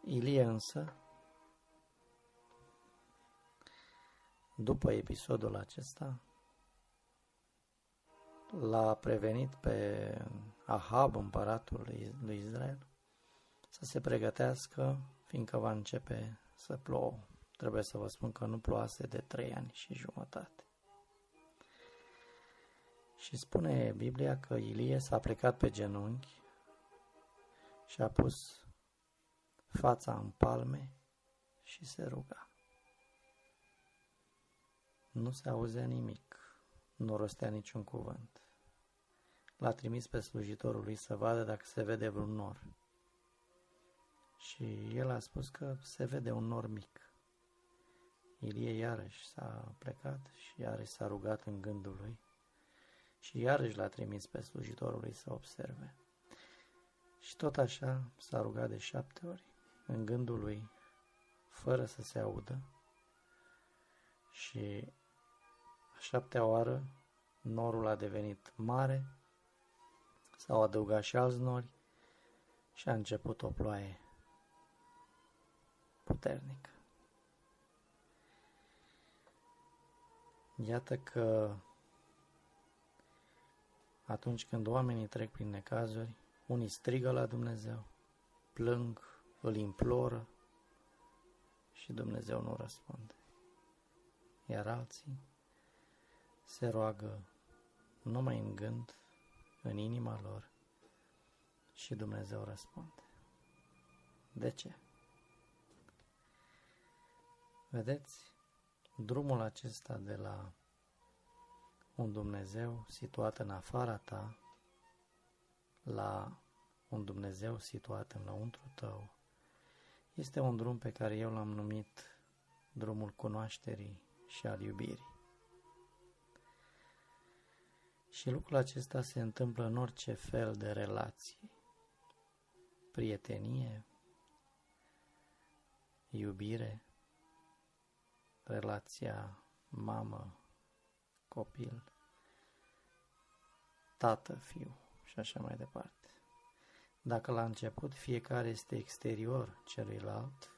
Ilie însă, după episodul acesta, l-a prevenit pe Ahab, împăratul lui Israel, să se pregătească, fiindcă va începe să plouă. Trebuie să vă spun că nu ploase de trei ani și jumătate. Și spune Biblia că Ilie s-a plecat pe genunchi și a pus fața în palme și se ruga. Nu se auzea nimic, nu rostea niciun cuvânt. L-a trimis pe slujitorul lui să vadă dacă se vede vreun nor. Și el a spus că se vede un nor mic. Ilie iarăși s-a plecat și iarăși s-a rugat în gândul lui. Și iarăși l-a trimis pe slujitorul lui să observe. Și tot așa s-a rugat de șapte ori, în gândul lui, fără să se audă. Și a șaptea oară norul a devenit mare, s-au adăugat și alți nori și a început o ploaie puternică. Iată că atunci când oamenii trec prin necazuri, unii strigă la Dumnezeu, plâng, îl imploră și Dumnezeu nu răspunde. Iar alții se roagă numai în gând, în inima lor și Dumnezeu răspunde. De ce? Vedeți, drumul acesta de la un Dumnezeu situat în afara ta, la un Dumnezeu situat înăuntru tău, este un drum pe care eu l-am numit drumul cunoașterii și al iubirii. Și lucrul acesta se întâmplă în orice fel de relație, prietenie, iubire, relația mamă, copil, tată, fiu și așa mai departe. Dacă la început fiecare este exterior celuilalt,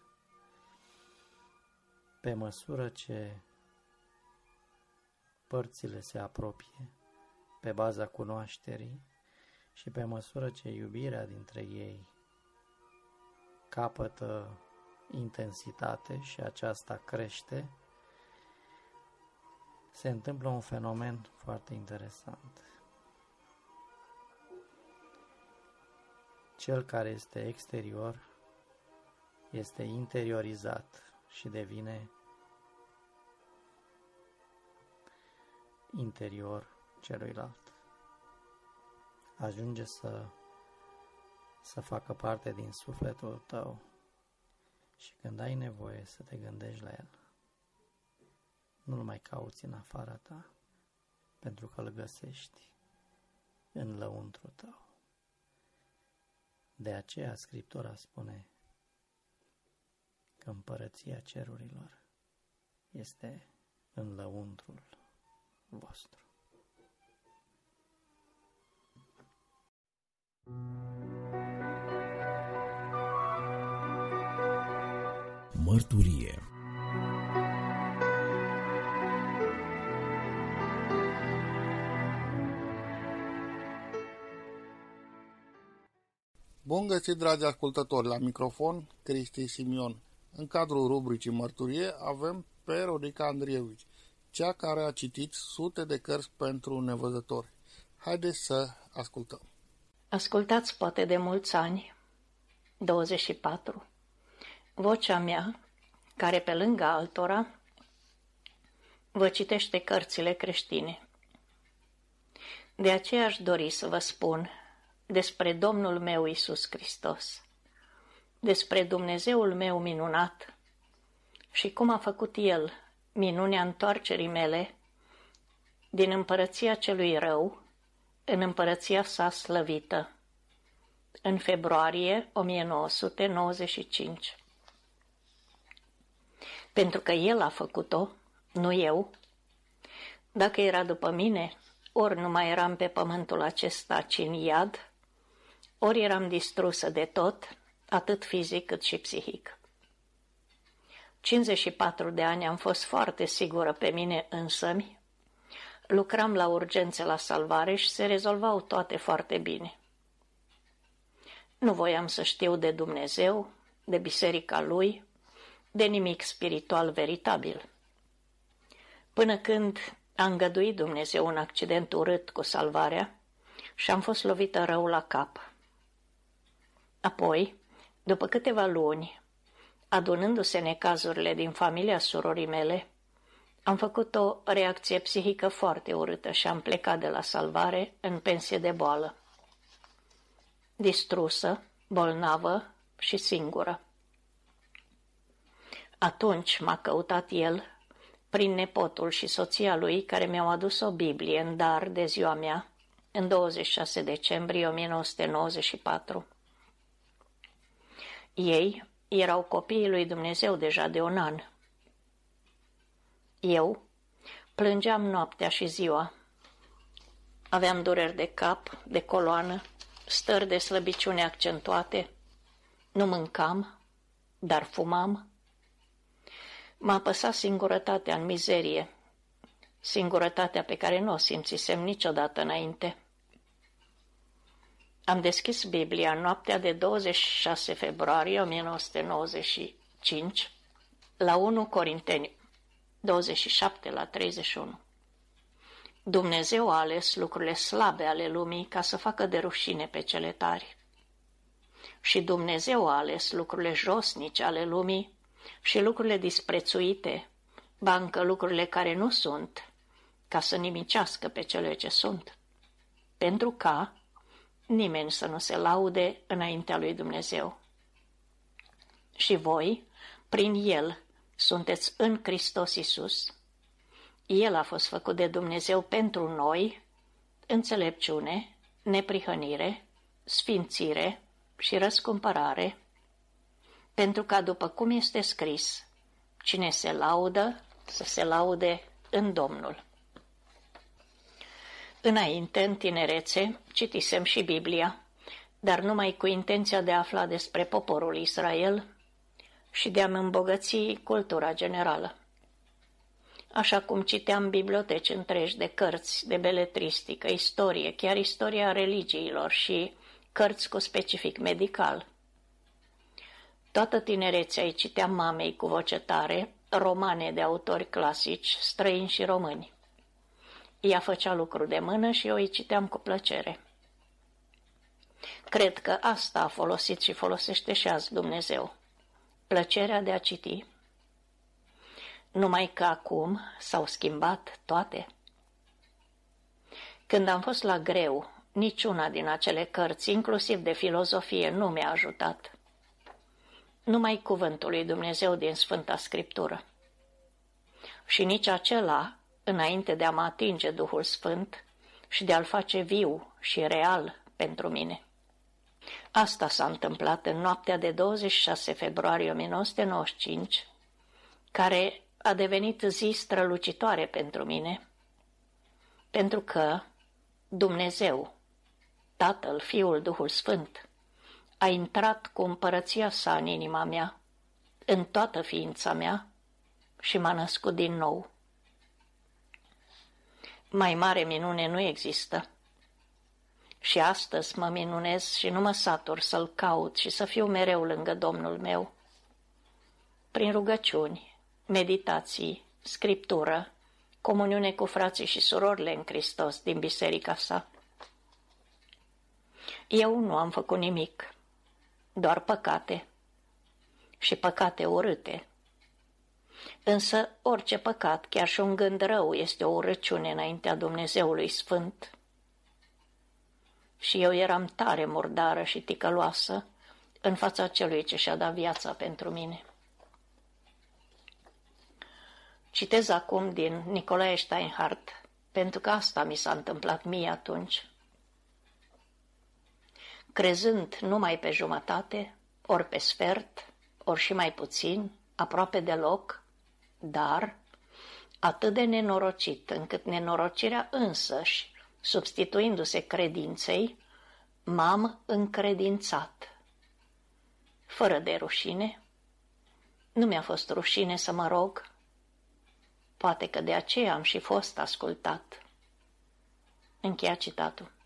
pe măsură ce părțile se apropie pe baza cunoașterii și pe măsură ce iubirea dintre ei capătă intensitate și aceasta crește, se întâmplă un fenomen foarte interesant. Cel care este exterior este interiorizat și devine interior celuilalt. Ajunge să, să facă parte din sufletul tău și când ai nevoie să te gândești la el, nu-l mai cauți în afara ta, pentru că îl găsești în lăuntru tău. De aceea Scriptura spune că împărăția cerurilor este în lăuntrul vostru. Mărturie. Bun găsit, dragi ascultători, la microfon Cristi Simion. În cadrul rubricii Mărturie avem pe Rodica Andreevici, cea care a citit sute de cărți pentru nevăzători. Haideți să ascultăm. Ascultați poate de mulți ani, douăzeci și patru, vocea mea, care pe lângă altora vă citește cărțile creștine. De aceea aș dori să vă spun despre Domnul meu Iisus Hristos, despre Dumnezeul meu minunat și cum a făcut El minunea întoarcerii mele din împărăția celui rău în împărăția sa slăvită, în februarie o mie nouă sute nouăzeci și cinci. Pentru că El a făcut-o, nu eu. Dacă era după mine, ori nu mai eram pe pământul acesta, ci în iad, ori eram distrusă de tot, atât fizic cât și psihic. cincizeci și patru de ani am fost foarte sigură pe mine însămi, lucram la urgențe la salvare și se rezolvau toate foarte bine. Nu voiam să știu de Dumnezeu, de biserica Lui, de nimic spiritual veritabil. Până când a îngăduit Dumnezeu un accident urât cu salvarea și am fost lovită rău la cap. Apoi, după câteva luni, adunându-se necazurile din familia surorii mele, am făcut o reacție psihică foarte urâtă și am plecat de la salvare în pensie de boală, distrusă, bolnavă și singură. Atunci m-a căutat El prin nepotul și soția lui, care mi-au adus o Biblie în dar de ziua mea, în douăzeci și șase decembrie o mie nouă sute nouăzeci și patru. Ei erau copiii lui Dumnezeu deja de un an. Eu plângeam noaptea și ziua. Aveam dureri de cap, de coloană, stări de slăbiciune accentuate. Nu mâncam, dar fumam. M-a apăsat singurătatea în mizerie, singurătatea pe care nu o simțisem niciodată înainte. Am deschis Biblia noaptea de douăzeci și șase februarie o mie nouă sute nouăzeci și cinci la unu Corinteni douăzeci și șapte la treizeci și unu. Dumnezeu a ales lucrurile slabe ale lumii ca să facă de rușine pe cele tari. Și Dumnezeu a ales lucrurile josnice ale lumii și lucrurile disprețuite, ba încă lucrurile care nu sunt, ca să nimicească pe cele ce sunt, pentru ca nimeni să nu se laude înaintea lui Dumnezeu. Și voi, prin El, sunteți în Hristos Iisus. El a fost făcut de Dumnezeu pentru noi înțelepciune, neprihănire, sfințire și răscumpărare, pentru ca, după cum este scris, cine se laudă, să se laude în Domnul. Înainte, în tinerețe, citisem și Biblia, dar numai cu intenția de a afla despre poporul Israel și de a-mi îmbogăți cultura generală. Așa cum citeam biblioteci întregi de cărți de beletristică, istorie, chiar istoria religiilor și cărți cu specific medical. Toată tinerețea îi citeam mamei cu voce tare romane de autori clasici, străini și români. Ea făcea lucru de mână și eu îi citeam cu plăcere. Cred că asta a folosit și folosește și azi Dumnezeu, plăcerea de a citi. Numai că acum s-au schimbat toate. Când am fost la greu, niciuna din acele cărți, inclusiv de filozofie, nu mi-a ajutat. Numai cuvântul lui Dumnezeu din Sfânta Scriptură. Și nici acela, înainte de a mă atinge Duhul Sfânt și de a-l face viu și real pentru mine. Asta s-a întâmplat în noaptea de douăzeci și șase februarie o mie nouă sute nouăzeci și cinci, care a devenit zi strălucitoare pentru mine, pentru că Dumnezeu, Tatăl, Fiul, Duhul Sfânt, a intrat cu împărăția sa în inima mea, în toată ființa mea și m-a născut din nou. Mai mare minune nu există. Și astăzi mă minunez și nu mă satur să-L caut și să fiu mereu lângă Domnul meu. Prin rugăciuni, meditații, scriptură, comuniune cu frații și surorile în Hristos din biserica sa. Eu nu am făcut nimic, doar păcate și păcate urâte. Însă orice păcat, chiar și un gând rău, este o urăciune înaintea Dumnezeului Sfânt. Și eu eram tare murdară și ticăloasă în fața celui ce și-a dat viața pentru mine. Citez acum din Nicolae Steinhardt, pentru că asta mi s-a întâmplat mie atunci. Crezând numai pe jumătate, ori pe sfert, ori și mai puțin, aproape deloc, dar atât de nenorocit încât nenorocirea însăși, substituindu-se credinței, m-am încredințat. Fără de rușine, nu mi-a fost rușine să mă rog, poate că de aceea am și fost ascultat. Încheia citatul.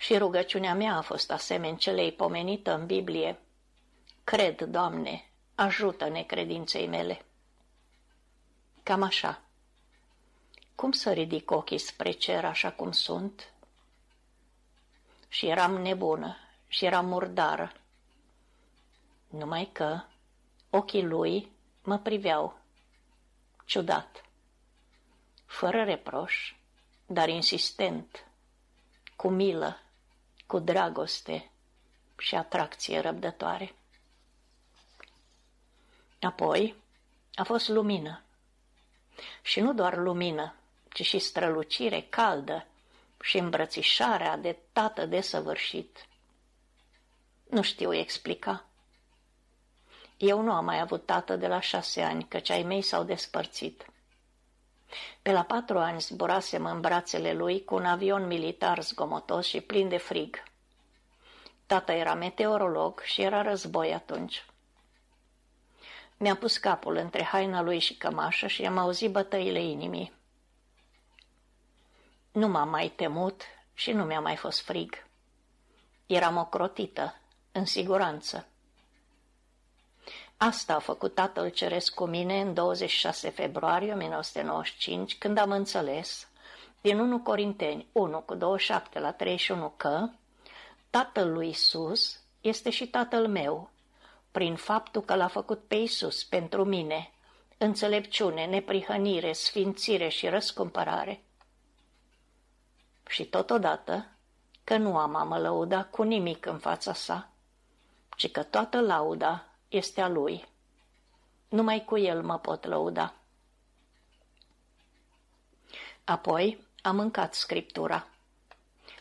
Și rugăciunea mea a fost asemenea celei pomenită în Biblie. Cred, Doamne, ajută necredinței mele. Cam așa. Cum să ridic ochii spre cer așa cum sunt? Și eram nebună, și eram murdară. Numai că ochii lui mă priveau, ciudat, fără reproș, dar insistent, cu milă, cu dragoste și atracție răbdătoare. Apoi a fost lumină. Și nu doar lumină, ci și strălucire caldă și îmbrățișarea de tată desăvârșit. Nu știu explica. Eu nu am mai avut tată de la șase ani, căci ai mei s-au despărțit. Pe la patru ani zburasem în brațele lui cu un avion militar zgomotos și plin de frig. Tata era meteorolog și era război atunci. Mi-a pus capul între haina lui și cămașă și am auzit bătăile inimii. Nu m-am mai temut și nu mi-a mai fost frig. Eram ocrotită, în siguranță. Asta a făcut Tatăl Ceresc cu mine în douăzeci și șase februarie o mie nouă sute nouăzeci și cinci, când am înțeles, din întâi Corinteni unu cu douăzeci și șapte la treizeci și unu, că Tatăl lui Iisus este și Tatăl meu, prin faptul că l-a făcut pe Iisus pentru mine, înțelepciune, neprihănire, sfințire și răscumpărare. Și totodată că nu am a mă lăuda cu nimic în fața sa, ci că toată lauda este a lui. Numai cu el mă pot lăuda. Apoi am mâncat Scriptura.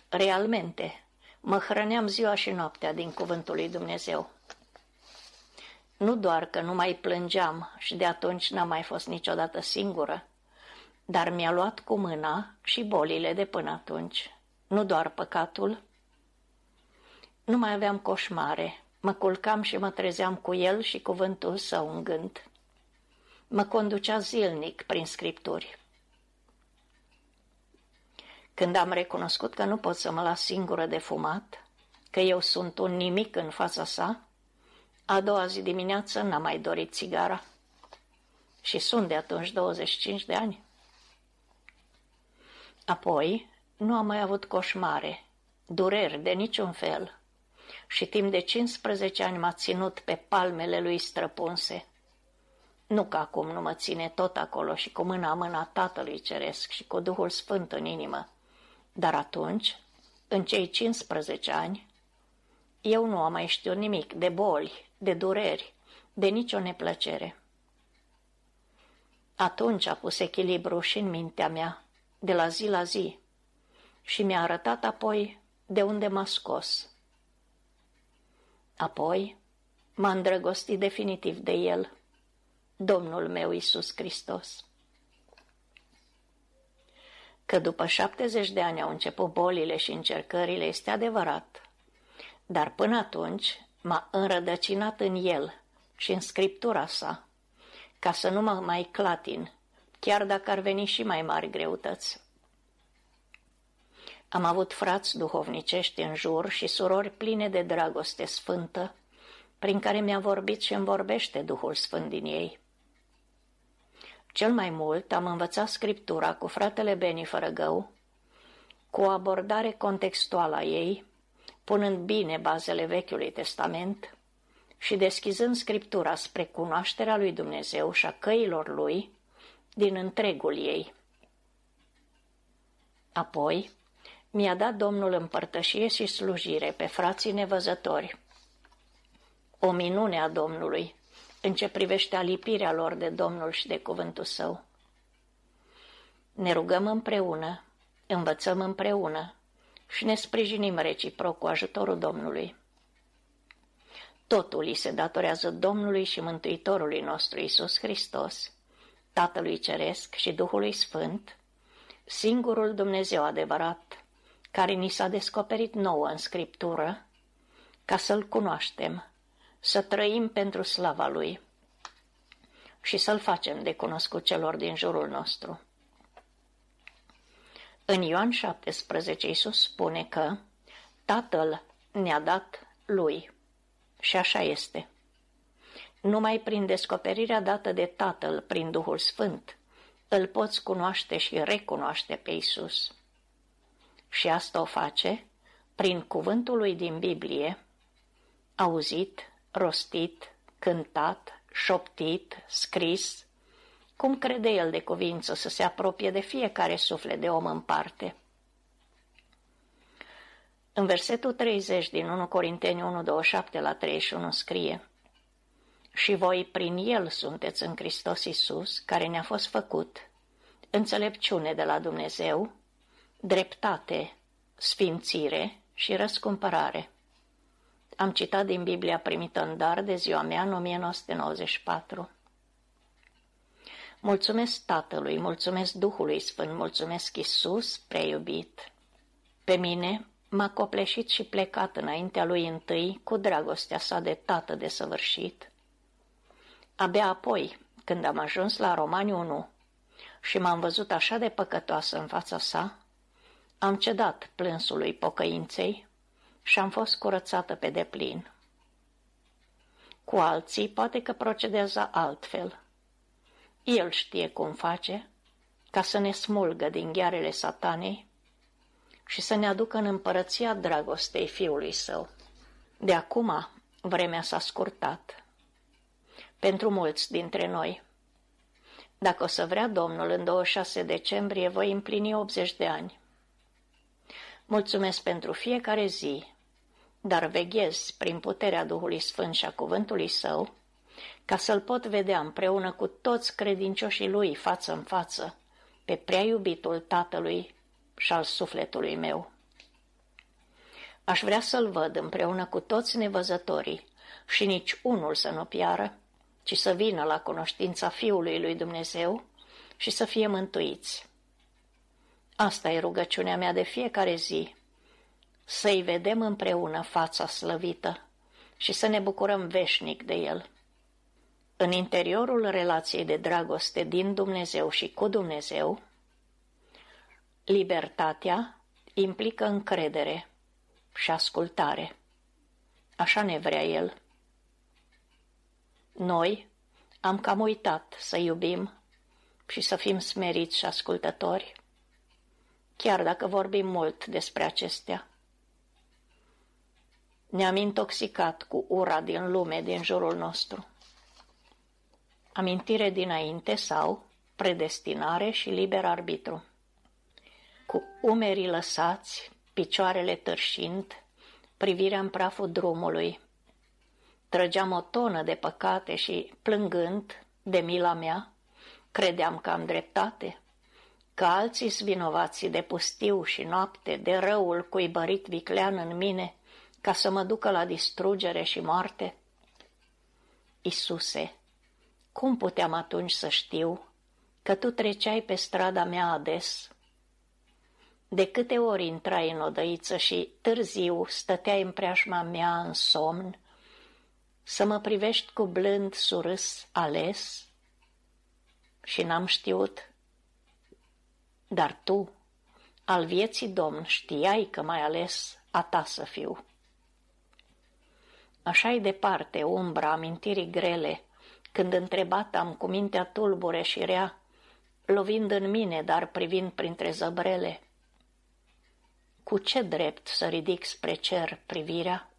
Realmente, mă hrăneam ziua și noaptea din cuvântul lui Dumnezeu. Nu doar că nu mai plângeam și de atunci n-am mai fost niciodată singură, dar mi-a luat cu mâna și bolile de până atunci, nu doar păcatul. Nu mai aveam coșmare, mă culcam și mă trezeam cu el și cuvântul său în gând. Mă conducea zilnic prin scripturi. Când am recunoscut că nu pot să mă las singură de fumat, că eu sunt un nimic în fața sa, A doua zi dimineață n-am mai dorit țigara și sunt de atunci douăzeci și cinci de ani. Apoi nu am mai avut coșmare, dureri de niciun fel și timp de cincisprezece ani m-a ținut pe palmele lui străpunse. Nu că acum nu mă ține tot acolo și cu mâna mâna Tatălui Ceresc și cu Duhul Sfânt în inimă, dar atunci, în cei cincisprezece ani, eu nu am mai știut nimic de boli, de dureri, de nicio neplăcere. Atunci a pus echilibru și în mintea mea, de la zi la zi, și mi-a arătat apoi de unde m-a scos. Apoi m-a îndrăgostit definitiv de El, Domnul meu Iisus Hristos. Că după șaptezeci de ani au început bolile și încercările este adevărat, dar până atunci m-a înrădăcinat în El și în Scriptura sa, ca să nu mă mai clatin, chiar dacă ar veni și mai mari greutăți. Am avut frați duhovnicești în jur și surori pline de dragoste sfântă, prin care mi-a vorbit și îmi vorbește Duhul Sfânt din ei. Cel mai mult am învățat Scriptura cu fratele Beni Fărăgău, cu o abordare contextuală a ei, punând bine bazele Vechiului Testament și deschizând Scriptura spre cunoașterea lui Dumnezeu și a căilor Lui din întregul ei. Apoi mi-a dat Domnul împărtășie și slujire pe frații nevăzători, o minune a Domnului în ce privește alipirea lor de Domnul și de cuvântul Său. Ne rugăm împreună, învățăm împreună și ne sprijinim reciproc cu ajutorul Domnului. Totul îi se datorează Domnului și Mântuitorului nostru Iisus Hristos, Tatălui Ceresc și Duhului Sfânt, singurul Dumnezeu adevărat, care ni s-a descoperit nouă în Scriptură, ca să-L cunoaștem, să trăim pentru slava Lui și să-L facem de cunoscut celor din jurul nostru. În Ioan șaptesprezece, Iisus spune că Tatăl ne-a dat Lui și așa este. Numai prin descoperirea dată de Tatăl, prin Duhul Sfânt, îl poți cunoaște și recunoaște pe Iisus. Și asta o face prin cuvântul Lui din Biblie, auzit, rostit, cântat, șoptit, scris, cum crede El de cuvință să se apropie de fiecare suflet de om în parte. În versetul treizeci din unu Corinteni unu, douăzeci și șapte la treizeci și unu scrie: și voi prin El sunteți în Hristos Iisus, care ne-a fost făcut înțelepciune de la Dumnezeu, dreptate, sfințire și răscumpărare. Am citat din Biblia primită în dar de ziua mea în o mie nouă sute nouăzeci și patru. Mulțumesc Tatălui, mulțumesc Duhului Sfânt, mulțumesc Iisus, prea iubit. Pe mine m-a copleșit și plecat înaintea Lui întâi cu dragostea sa de Tată desăvârșit. Abia apoi, când am ajuns la Romani unu și m-am văzut așa de păcătoasă în fața sa, am cedat plânsului pocăinței și am fost curățată pe deplin. Cu alții poate că procedează altfel. El știe cum face ca să ne smulgă din ghearele Satanei și să ne aducă în împărăția dragostei Fiului Său. De acum vremea s-a scurtat pentru mulți dintre noi. Dacă o să vrea Domnul, în douăzeci și șase decembrie voi împlini optzeci de ani. Mulțumesc pentru fiecare zi, dar veghez prin puterea Duhului Sfânt și a cuvântului Său, ca să-L pot vedea împreună cu toți credincioșii Lui față în față, pe prea iubitul Tatălui și al sufletului meu. Aș vrea să-L văd împreună cu toți nevăzătorii și nici unul să nu piară, ci să vină la cunoștința Fiului lui Dumnezeu și să fie mântuiți. Asta e rugăciunea mea de fiecare zi, să-i vedem împreună fața slăvită și să ne bucurăm veșnic de El. În interiorul relației de dragoste din Dumnezeu și cu Dumnezeu, libertatea implică încredere și ascultare. Așa ne vrea El. Noi am cam uitat să iubim și să fim smeriți și ascultători, chiar dacă vorbim mult despre acestea. Ne-am intoxicat cu ura din lume din jurul nostru. Amintire dinainte sau predestinare și liber arbitru. Cu umerii lăsați, picioarele târșind, privirea în praful drumului. Trăgeam o tonă de păcate și, plângând, de mila mea, credeam că am dreptate, că alții vinovații de pustiu și noapte, de răul cuibărit viclean în mine, ca să mă ducă la distrugere și moarte. Iisuse, cum puteam atunci să știu că Tu treceai pe strada mea ades? De câte ori intrai în odăiță și târziu stăteai în preajma mea în somn, să mă privești cu blând surâs ales? Și n-am știut. Dar Tu, al vieții Domn, știai că m-ai ales a Ta să fiu. Așa-i departe umbra amintirii grele, când întrebat am cu mintea tulbure și rea, lovind în mine, dar privind printre zăbrele. Cu ce drept să ridic spre cer privirea?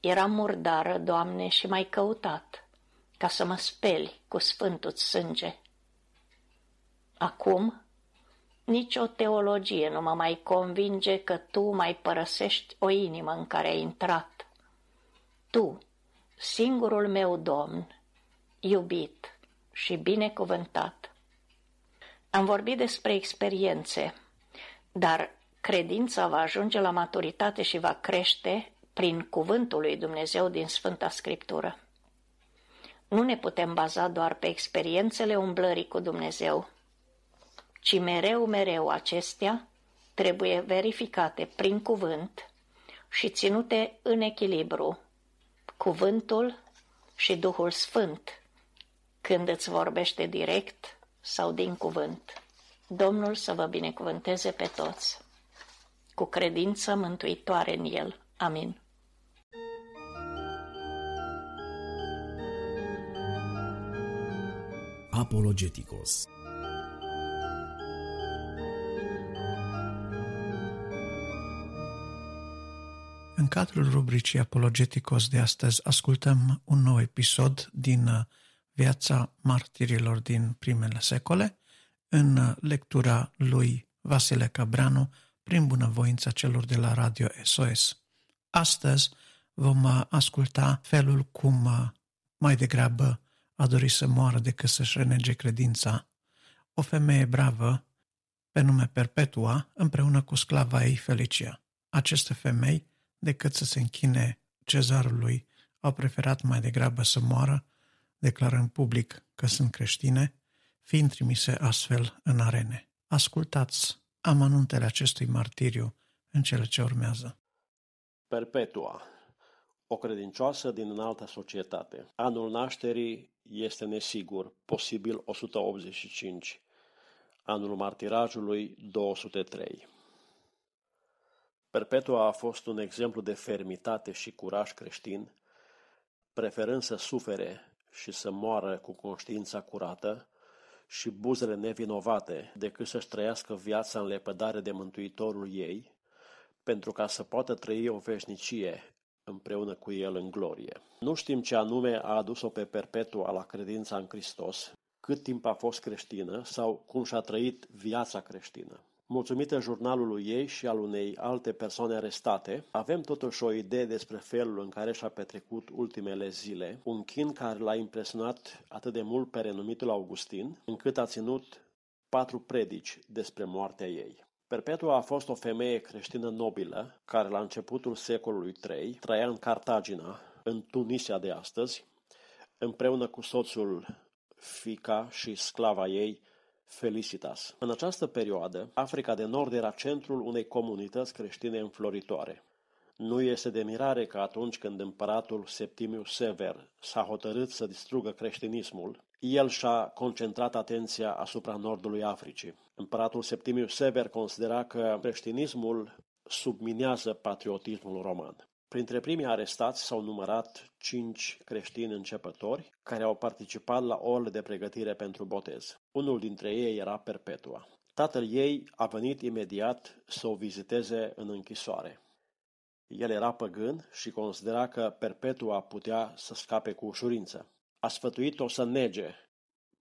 Eram murdară, Doamne, și m-ai căutat, ca să mă speli cu sfântul-ți sânge. Acum, nici o teologie nu mă mai convinge că Tu mai părăsești o inimă în care ai intrat. Tu, singurul meu Domn, iubit și binecuvântat. Am vorbit despre experiențe, dar credința va ajunge la maturitate și va crește prin cuvântul lui Dumnezeu din Sfânta Scriptură. Nu ne putem baza doar pe experiențele umblării cu Dumnezeu, ci mereu, mereu acestea trebuie verificate prin cuvânt și ținute în echilibru, cuvântul și Duhul Sfânt, când îți vorbește direct sau din cuvânt. Domnul să vă binecuvânteze pe toți, cu credință mântuitoare în El. Amin. Apologeticos. În cadrul rubricii Apologeticos de astăzi ascultăm un nou episod din viața martirilor din primele secole, în lectura lui Vasile Cabreanu, prin bunăvoința celor de la Radio S O S. Astăzi vom asculta felul cum mai degrabă a dorit să moară decât să-și renege credința. O femeie bravă, pe nume Perpetua, împreună cu sclava ei Felicia. Aceste femei, decât să se închine cezarului, au preferat mai degrabă să moară, declarând public că sunt creștine, fiind trimise astfel în arene. Ascultați amanuntele acestui martiriu în cele ce urmează. Perpetua, o credincioasă din înalta societate. Anul nașterii este nesigur, posibil o sută optzeci și cinci, anul martirajului două sute trei. Perpetua a fost un exemplu de fermitate și curaj creștin, preferând să sufere și să moară cu conștiința curată și buzele nevinovate decât să-și trăiască viața în lepădare de Mântuitorul ei, pentru ca să poată trăi o veșnicie împreună cu El în glorie. Nu știm ce anume a adus-o pe Perpetua la credința în Hristos, cât timp a fost creștină sau cum și-a trăit viața creștină. Mulțumită jurnalului ei și al unei alte persoane arestate, avem totuși o idee despre felul în care și-a petrecut ultimele zile, un chin care l-a impresionat atât de mult pe renumitul Augustin, încât a ținut patru predici despre moartea ei. Perpetua a fost o femeie creștină nobilă, care la începutul secolului trei trăia în Cartagina, în Tunisia de astăzi, împreună cu soțul, fiica și sclava ei, Felicitas. În această perioadă, Africa de Nord era centrul unei comunități creștine înfloritoare. Nu este de mirare că atunci când împăratul Septimiu Sever s-a hotărât să distrugă creștinismul, el și-a concentrat atenția asupra nordului Africii. Împăratul Septimiu Sever considera că creștinismul subminează patriotismul roman Printre primii arestați s-au numărat cinci creștini începători care au participat la orele de pregătire pentru botez. Unul dintre ei era Perpetua. Tatăl ei a venit imediat să o viziteze în închisoare. El era păgân și considera că Perpetua putea să scape cu ușurință. A sfătuit-o să nege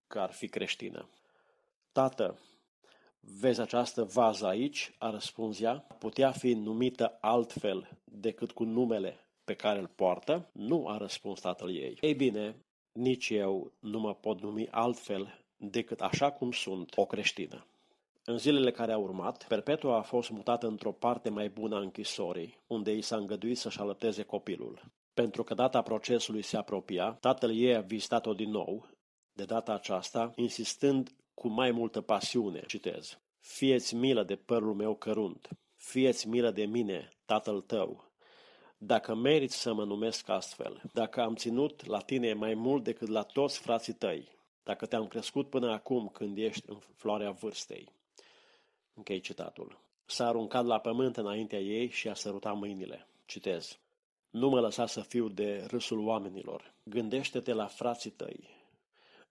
că ar fi creștină. Tată, vezi această vază aici, a răspuns ea, putea fi numită altfel decât cu numele pe care îl poartă? Nu, a răspuns tatăl ei. Ei bine, nici eu nu mă pot numi altfel decât așa cum sunt, o creștină. În zilele care au urmat, Perpetua a fost mutată într-o parte mai bună a închisorii, unde i s-a îngăduit să-și alăpteze copilul. Pentru că data procesului se apropia, tatăl ei a vizitat-o din nou, de data aceasta, insistând cu mai multă pasiune, citez, fie-ți milă de părul meu cărunt, fie-ți milă de mine, tatăl tău, dacă meriți să mă numesc astfel, dacă am ținut la tine mai mult decât la toți frații tăi, dacă te-am crescut până acum când ești în floarea vârstei. Închei citatul. S-a aruncat la pământ înaintea ei și a sărutat mâinile. Citez. Nu mă lăsa să fiu de râsul oamenilor. Gândește-te la frații tăi.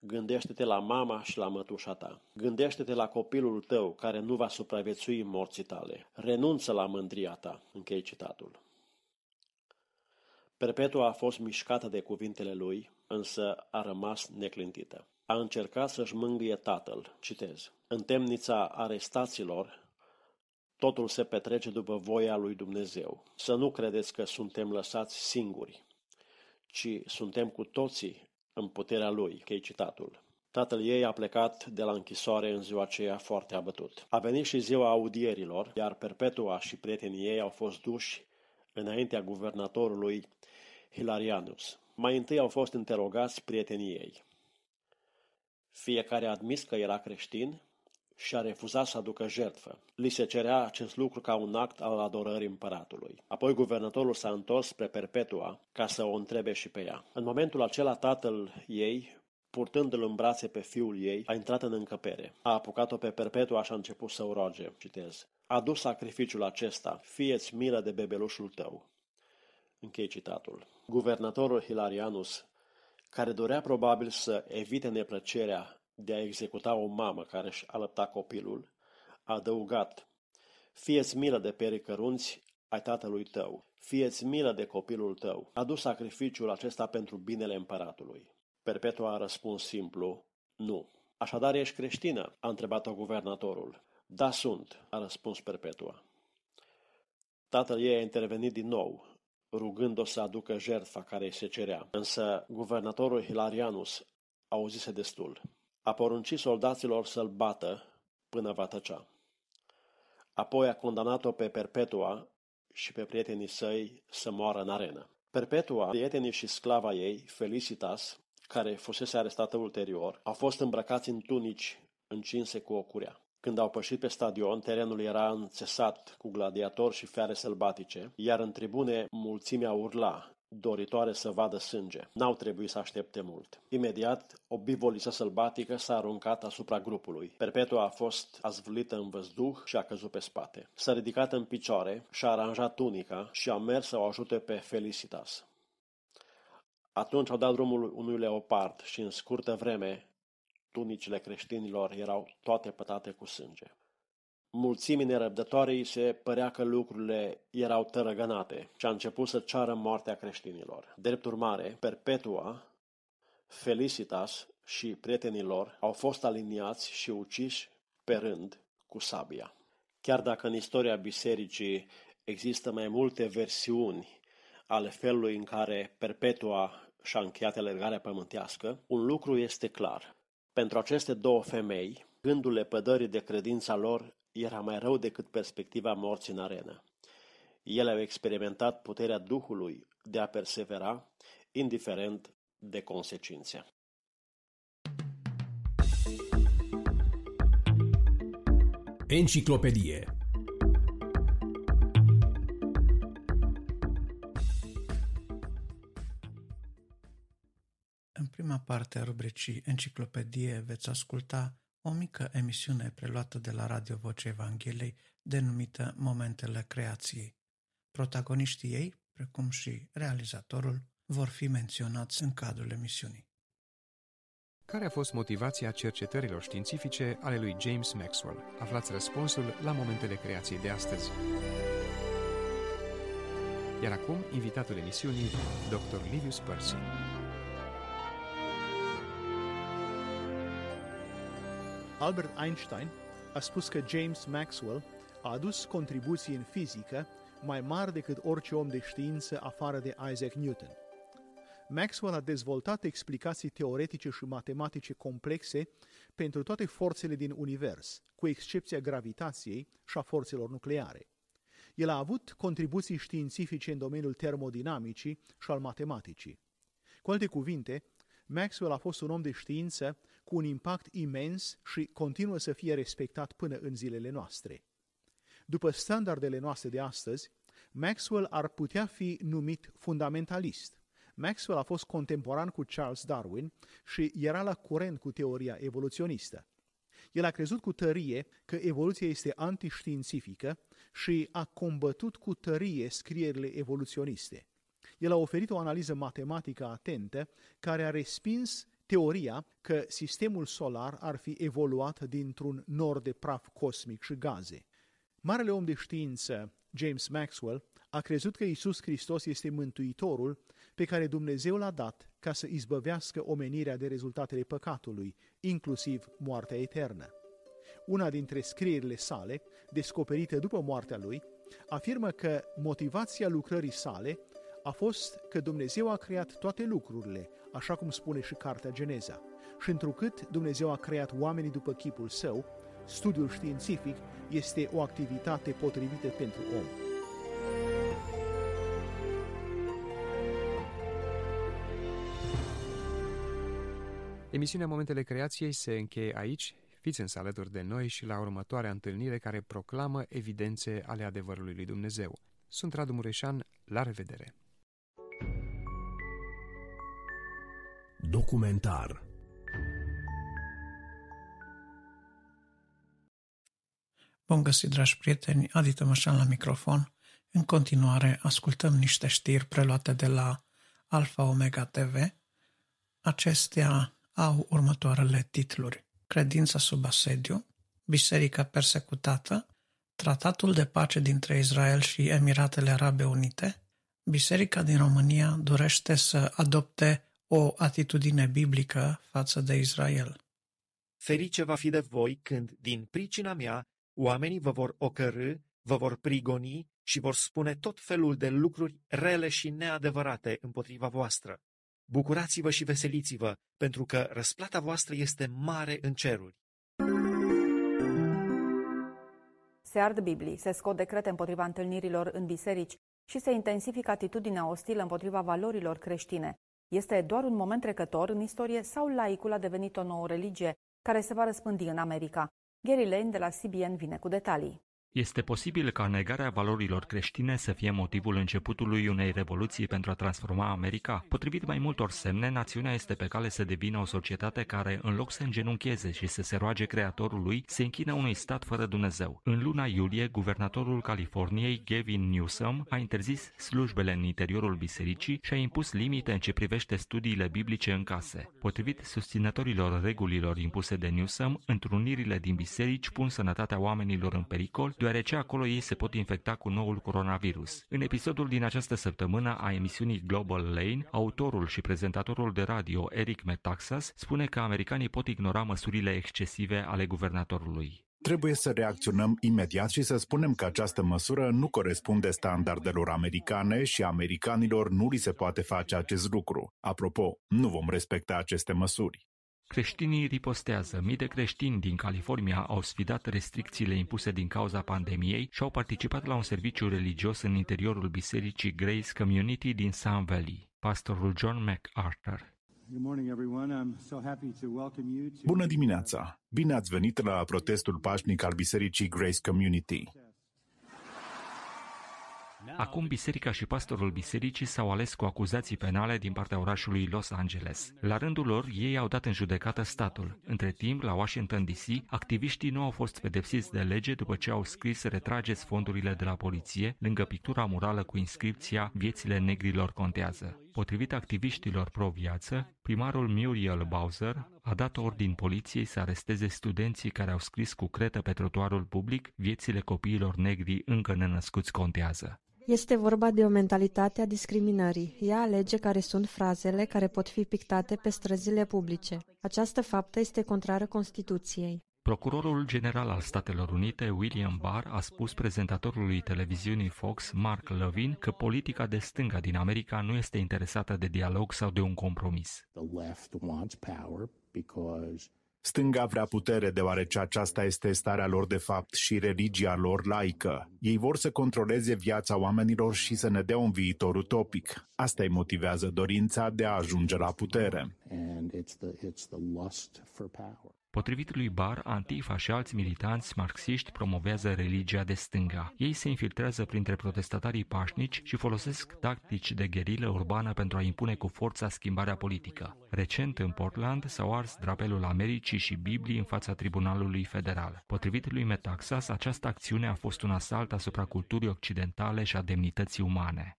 Gândește-te la mama și la mătușa ta. Gândește-te la copilul tău care nu va supraviețui morții tale. Renunță la mândria ta. Închei citatul. Perpetua a fost mișcată de cuvintele lui, însă a rămas neclintită. A încercat să-și mângâie tatăl. Citez. În temnița arestaților, totul se petrece după voia lui Dumnezeu. Să nu credeți că suntem lăsați singuri, ci suntem cu toții în puterea lui. Închei citatul. Tatăl ei a plecat de la închisoare în ziua aceea foarte abătut. A venit și ziua audierilor, iar Perpetua și prietenii ei au fost duși înaintea guvernatorului Hilarianus. Mai întâi au fost interogați prietenii ei. Fiecare a admis că era creștin și a refuzat să aducă jertfă. Li se cerea acest lucru ca un act al adorării împăratului. Apoi guvernatorul s-a întors spre Perpetua ca să o întrebe și pe ea. În momentul acela tatăl ei, purtându-l în brațe pe fiul ei, a intrat în încăpere. A apucat-o pe Perpetua și a început să o roage. Citez. Adu sacrificiul acesta, fie-ți milă de bebelușul tău. Închei citatul. Guvernatorul Hilarianus, care dorea probabil să evite neplăcerea de a executa o mamă care își alăpta copilul, a adăugat, fie-ți milă de perii cărunți ai tatălui tău, fie-ți milă de copilul tău, adu sacrificiul acesta pentru binele împăratului. Perpetua a răspuns simplu, nu. Așadar ești creștină? A întrebat-o guvernatorul. Da, sunt, a răspuns Perpetua. Tatăl ei a intervenit din nou, rugându-o să aducă jertfa care îi se cerea. Însă guvernatorul Hilarianus auzise destul. A poruncit soldaților să-l bată până va tăcea. Apoi a condamnat-o pe Perpetua și pe prietenii săi să moară în arenă. Perpetua, prietenii și sclava ei, Felicitas, care fusese arestată ulterior, au fost îmbrăcați în tunici încinse cu o curea. Când au pășit pe stadion, terenul era înțesat cu gladiatori și fiare sălbatice, iar în tribune mulțimea urla, doritoare să vadă sânge. N-au trebuit să aștepte mult. Imediat, o bivoliță sălbatică s-a aruncat asupra grupului. Perpetua a fost azvâlită în văzduh și a căzut pe spate. S-a ridicat în picioare, și-a aranjat tunica și a mers să o ajute pe Felicitas. Atunci au dat drumul unui leopard și în scurtă vreme tunicile creștinilor erau toate pătate cu sânge. Mulțimii nerăbdătoare îi se părea că lucrurile erau tărăgănate și a început să ceară moartea creștinilor. Drept urmare, Perpetua, Felicitas și prietenii lor au fost aliniați și uciși pe rând cu sabia. Chiar dacă în istoria bisericii există mai multe versiuni ale felului în care Perpetua și-a încheiat alergarea pământească, un lucru este clar. Pentru aceste două femei, gândul lepădării de credința lor era mai rău decât perspectiva morții în arenă. Ele au experimentat puterea Duhului de a persevera, indiferent de consecințe. Enciclopedie. În prima parte a rubricii Enciclopedie veți asculta o mică emisiune preluată de la Radio Vocea Evangheliei, denumită Momentele Creației. Protagoniștii ei, precum și realizatorul, vor fi menționați în cadrul emisiunii. Care a fost motivația cercetărilor științifice ale lui James Maxwell? Aflați răspunsul la momentele creației de astăzi. Iar acum, invitatul emisiunii, doctor Livius Percy. Albert Einstein a spus că James Maxwell a adus contribuții în fizică mai mari decât orice om de știință afară de Isaac Newton. Maxwell a dezvoltat explicații teoretice și matematice complexe pentru toate forțele din univers, cu excepția gravitației și a forțelor nucleare. El a avut contribuții științifice în domeniul termodinamicii și al matematicii. Cu alte cuvinte, Maxwell a fost un om de știință cu un impact imens și continuă să fie respectat până în zilele noastre. După standardele noastre de astăzi, Maxwell ar putea fi numit fundamentalist. Maxwell a fost contemporan cu Charles Darwin și era la curent cu teoria evoluționistă. El a crezut cu tărie că evoluția este antiștiințifică și a combătut cu tărie scrierile evoluționiste. El a oferit o analiză matematică atentă care a respins teoria că sistemul solar ar fi evoluat dintr-un nor de praf cosmic și gaze. Marele om de știință, James Maxwell, a crezut că Iisus Hristos este Mântuitorul pe care Dumnezeu l-a dat ca să izbăvească omenirea de rezultatele păcatului, inclusiv moartea eternă. Una dintre scrierile sale, descoperită după moartea lui, afirmă că motivația lucrării sale a fost că Dumnezeu a creat toate lucrurile, așa cum spune și Cartea Geneza, și întrucât Dumnezeu a creat oamenii după chipul său, studiul științific este o activitate potrivită pentru om. Emisiunea Momentele Creației se încheie aici. Fiți însă alături de noi și la următoarea întâlnire care proclamă evidențe ale adevărului lui Dumnezeu. Sunt Radu Mureșan, la revedere! Documentar. Bun găsit, dragi prieteni, Adi Tomașan la microfon. În continuare, ascultăm niște știri preluate de la Alfa Omega T V. Acestea au următoarele titluri: Credința sub asediu, Biserica persecutată, Tratatul de pace dintre Israel și Emiratele Arabe Unite, Biserica din România dorește să adopte o atitudine biblică față de Israel. Ferice va fi de voi când, din pricina mea, oamenii vă vor ocărî, vă vor prigoni și vor spune tot felul de lucruri rele și neadevărate împotriva voastră. Bucurați-vă și veseliți-vă, pentru că răsplata voastră este mare în ceruri. Se ard Biblii, se scot decrete împotriva întâlnirilor în biserici și se intensifică atitudinea ostilă împotriva valorilor creștine. Este doar un moment trecător în istorie sau laicul a devenit o nouă religie care se va răspândi în America? Gary Lane de la C B N vine cu detalii. Este posibil ca negarea valorilor creștine să fie motivul începutului unei revoluții pentru a transforma America? Potrivit mai multor semne, națiunea este pe cale să devină o societate care, în loc să îngenuncheze și să se roage Creatorului, se închină unui stat fără Dumnezeu. În luna iulie, guvernatorul Californiei, Gavin Newsom, a interzis slujbele în interiorul bisericii și a impus limite în ce privește studiile biblice în case. Potrivit susținătorilor regulilor impuse de Newsom, întrunirile din biserici pun sănătatea oamenilor în pericol, deoarece acolo ei se pot infecta cu noul coronavirus. În episodul din această săptămână a emisiunii Global Lane, autorul și prezentatorul de radio Eric Metaxas spune că americanii pot ignora măsurile excesive ale guvernatorului. Trebuie să reacționăm imediat și să spunem că această măsură nu corespunde standardelor americane și americanilor nu li se poate face acest lucru. Apropo, nu vom respecta aceste măsuri. Creștinii ripostează. Mii de creștini din California au sfidat restricțiile impuse din cauza pandemiei și au participat la un serviciu religios în interiorul bisericii Grace Community din Sun Valley. Pastorul John MacArthur. Bună dimineața! Bine ați venit la protestul pașnic al bisericii Grace Community. Acum biserica și pastorul bisericii s-au ales cu acuzații penale din partea orașului Los Angeles. La rândul lor, ei au dat în judecată statul. Între timp, la Washington D C, activiștii nu au fost pedepsiți de lege după ce au scris „Retrageți fondurile de la poliție” lângă pictura murală cu inscripția „Viețile negrilor contează”. Potrivit activiștilor pro-viață, primarul Muriel Bowser a dat ordin poliției să aresteze studenții care au scris cu cretă pe trotuarul public „Viețile copiilor negri încă nenăscuți contează”. Este vorba de o mentalitate a discriminării. Ea alege care sunt frazele care pot fi pictate pe străzile publice. Această faptă este contrară Constituției. Procurorul general al Statelor Unite, William Barr, a spus prezentatorului televiziunii Fox, Mark Levin, că politica de stânga din America nu este interesată de dialog sau de un compromis. Stânga vrea putere deoarece aceasta este starea lor de fapt și religia lor laică. Ei vor să controleze viața oamenilor și să ne dea un viitor utopic. Asta îi motivează dorința de a ajunge la putere. Potrivit lui Barr, Antifa și alți militanți marxiști promovează religia de stânga. Ei se infiltrează printre protestatarii pașnici și folosesc tactici de gherilă urbană pentru a impune cu forța schimbarea politică. Recent, în Portland, s-au ars drapelul Americii și Biblii în fața Tribunalului Federal. Potrivit lui Metaxas, această acțiune a fost un asalt asupra culturii occidentale și a demnității umane.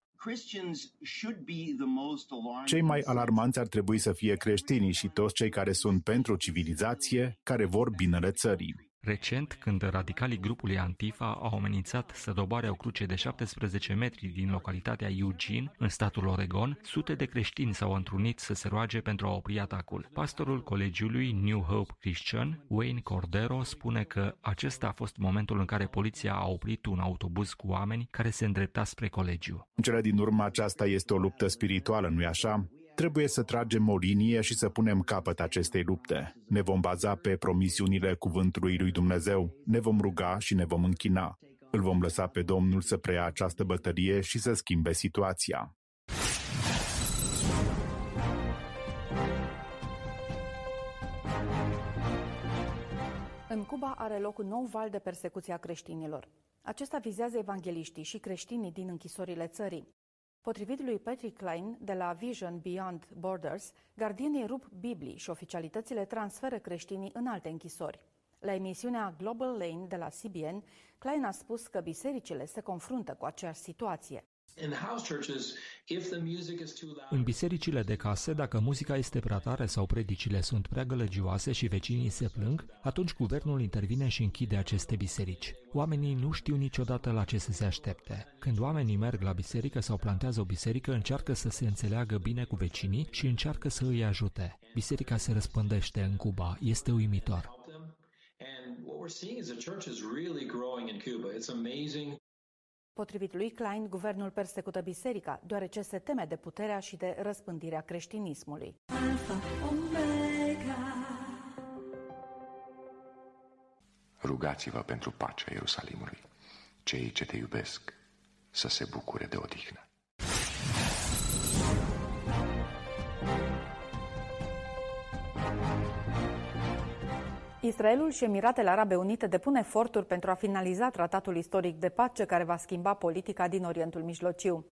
Cei mai alarmanți ar trebui să fie creștinii și toți cei care sunt pentru civilizație, care vor binele țării. Recent, când radicalii grupului Antifa au amenințat să doboare o cruce de șaptesprezece metri din localitatea Eugene, în statul Oregon, sute de creștini s-au întrunit să se roage pentru a opri atacul. Pastorul colegiului New Hope Christian, Wayne Cordero, spune că acesta a fost momentul în care poliția a oprit un autobuz cu oameni care se îndrepta spre colegiu. În cele din urmă, aceasta este o luptă spirituală, nu-i așa? Trebuie să tragem o linie și să punem capăt acestei lupte. Ne vom baza pe promisiunile cuvântului lui Dumnezeu, ne vom ruga și ne vom închina. Îl vom lăsa pe Domnul să preia această bătălie și să schimbe situația. În Cuba are loc un nou val de persecuție a creștinilor. Acesta vizează evangheliștii și creștinii din închisorile țării. Potrivit lui Patrick Klein de la Vision Beyond Borders, gardienii rup Biblii și oficialitățile transferă creștinii în alte închisori. La emisiunea Global Lane de la C B N, Klein a spus că bisericile se confruntă cu aceeași situație. În bisericile de case, dacă muzica este prea tare sau predicile sunt prea gălăgioase și vecinii se plâng, atunci guvernul intervine și închide aceste biserici. Oamenii nu știu niciodată la ce să se aștepte. Când oamenii merg la biserică sau plantează o biserică, încearcă să se înțeleagă bine cu vecinii și încearcă să îi ajute. Biserica se răspândește în Cuba. Este uimitor. Potrivit lui Klein, guvernul persecută biserica, deoarece se teme de puterea și de răspândirea creștinismului. Rugați-vă pentru pacea Ierusalimului. Cei ce te iubesc să se bucure de odihnă. Israelul și Emiratele Arabe Unite depun eforturi pentru a finaliza tratatul istoric de pace care va schimba politica din Orientul Mijlociu.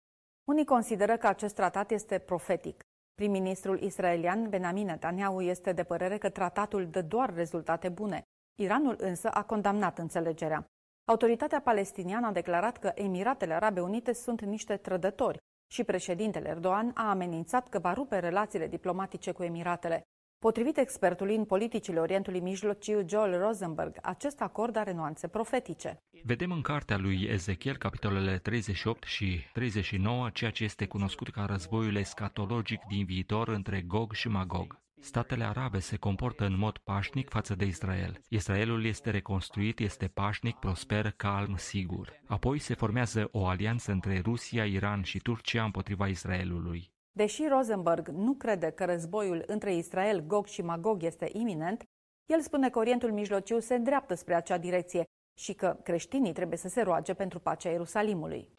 Unii consideră că acest tratat este profetic. Prim-ministrul israelian Benjamin Netanyahu este de părere că tratatul dă doar rezultate bune. Iranul însă a condamnat înțelegerea. Autoritatea palestiniană a declarat că Emiratele Arabe Unite sunt niște trădători și președintele Erdogan a amenințat că va rupe relațiile diplomatice cu Emiratele. Potrivit expertului în politicile Orientului Mijlociu, Joel Rosenberg, acest acord are nuanțe profetice. Vedem în cartea lui Ezechiel, capitolele treizeci și opt și treizeci și nouă, ceea ce este cunoscut ca războiul escatologic din viitor între Gog și Magog. Statele arabe se comportă în mod pașnic față de Israel. Israelul este reconstruit, este pașnic, prosper, calm, sigur. Apoi se formează o alianță între Rusia, Iran și Turcia împotriva Israelului. Deși Rosenberg nu crede că războiul între Israel, Gog și Magog este iminent, el spune că Orientul Mijlociu se îndreaptă spre acea direcție și că creștinii trebuie să se roage pentru pacea Ierusalimului.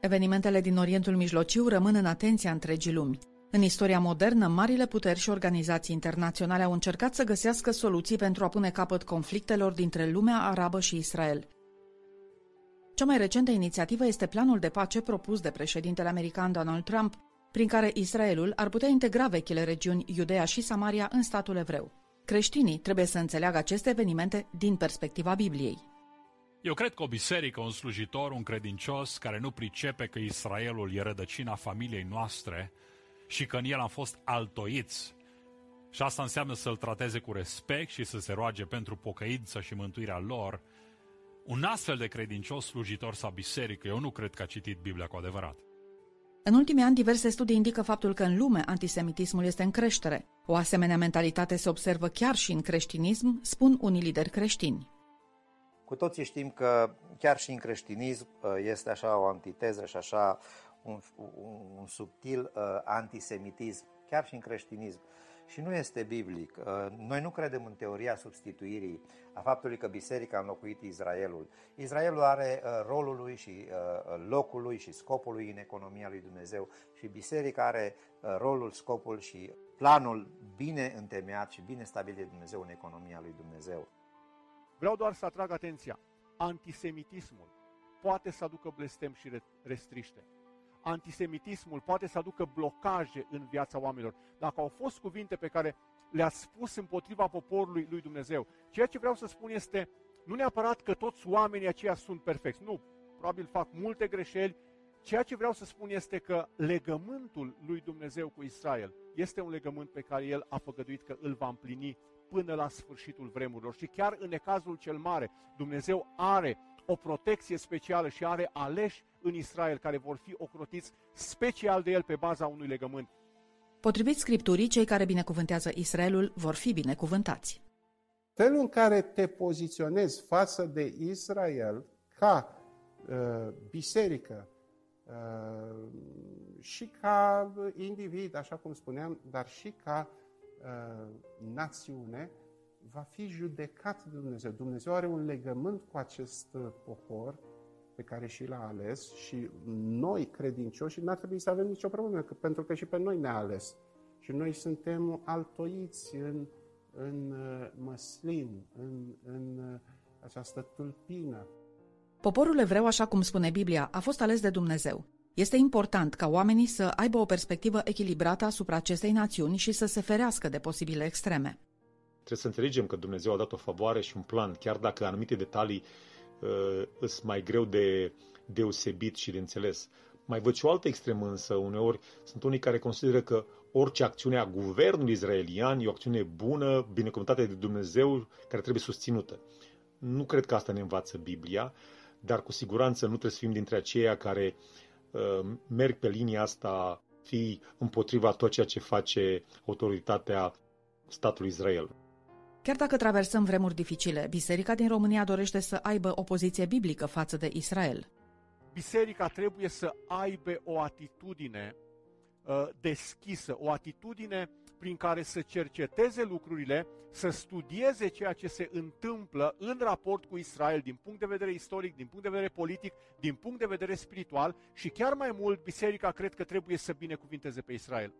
Evenimentele din Orientul Mijlociu rămân în atenția întregii lumi. În istoria modernă, marile puteri și organizații internaționale au încercat să găsească soluții pentru a pune capăt conflictelor dintre lumea arabă și Israel. Cea mai recentă inițiativă este planul de pace propus de președintele american Donald Trump, prin care Israelul ar putea integra vechile regiuni Iudeea și Samaria în statul evreu. Creștinii trebuie să înțeleagă aceste evenimente din perspectiva Bibliei. Eu cred că o biserică, un slujitor, un credincios care nu pricepe că Israelul e rădăcina familiei noastre și că în el am fost altoiți, și asta înseamnă să-l trateze cu respect și să se roage pentru pocăință și mântuirea lor, un astfel de credincios, slujitor sau biserică, eu nu cred că a citit Biblia cu adevărat. În ultimii ani, diverse studii indică faptul că în lume antisemitismul este în creștere. O asemenea mentalitate se observă chiar și în creștinism, spun unii lideri creștini. Cu toții știm că chiar și în creștinism este așa o antiteză și așa un, un subtil antisemitism, chiar și în creștinism. Și nu este biblic. Noi nu credem în teoria substituirii, a faptului că biserica a înlocuit Israelul. Israelul are rolul lui și locul lui și scopul lui în economia lui Dumnezeu și biserica are rolul, scopul și planul bine întemeiat și bine stabilit de Dumnezeu în economia lui Dumnezeu. Vreau doar să atrag atenția. Antisemitismul poate să aducă blestem și restriște. Antisemitismul poate să aducă blocaje în viața oamenilor. Dacă au fost cuvinte pe care le-a spus împotriva poporului lui Dumnezeu, ceea ce vreau să spun este, nu neapărat că toți oamenii aceia sunt perfecți, nu, probabil fac multe greșeli, ceea ce vreau să spun este că legământul lui Dumnezeu cu Israel este un legământ pe care El a făgăduit că îl va împlini până la sfârșitul vremurilor. Și chiar în necazul cel mare, Dumnezeu are o protecție specială și are aleși în Israel care vor fi ocrotiți special de El pe baza unui legământ. Potrivit Scripturii, cei care binecuvântează Israelul vor fi binecuvântați. Felul în care te poziționezi față de Israel ca uh, biserică uh, și ca individ, așa cum spuneam, dar și ca uh, națiune, va fi judecat de Dumnezeu. Dumnezeu are un legământ cu acest popor pe care și l-a ales și noi, credincioși, n-ar trebui să avem nicio problemă, pentru că și pe noi ne-a ales. Și noi suntem altoiți în, în măslin, în, în această tulpină. Poporul evreu, așa cum spune Biblia, a fost ales de Dumnezeu. Este important ca oamenii să aibă o perspectivă echilibrată asupra acestei națiuni și să se ferească de posibile extreme. Trebuie să înțelegem că Dumnezeu a dat o favoare și un plan, chiar dacă anumite detalii uh, sunt mai greu de deosebit și de înțeles. Mai văd și o altă extremă însă, uneori sunt unii care consideră că orice acțiune a guvernului israelian e o acțiune bună, binecuvântată de Dumnezeu, care trebuie susținută. Nu cred că asta ne învață Biblia, dar cu siguranță nu trebuie să fim dintre aceia care uh, merg pe linia asta, fi împotriva tot ceea ce face autoritatea statului Israel. Chiar dacă traversăm vremuri dificile, biserica din România dorește să aibă o poziție biblică față de Israel. Biserica trebuie să aibă o atitudine uh, deschisă, o atitudine prin care să cerceteze lucrurile, să studieze ceea ce se întâmplă în raport cu Israel din punct de vedere istoric, din punct de vedere politic, din punct de vedere spiritual și chiar mai mult, biserica cred că trebuie să binecuvinteze pe Israel.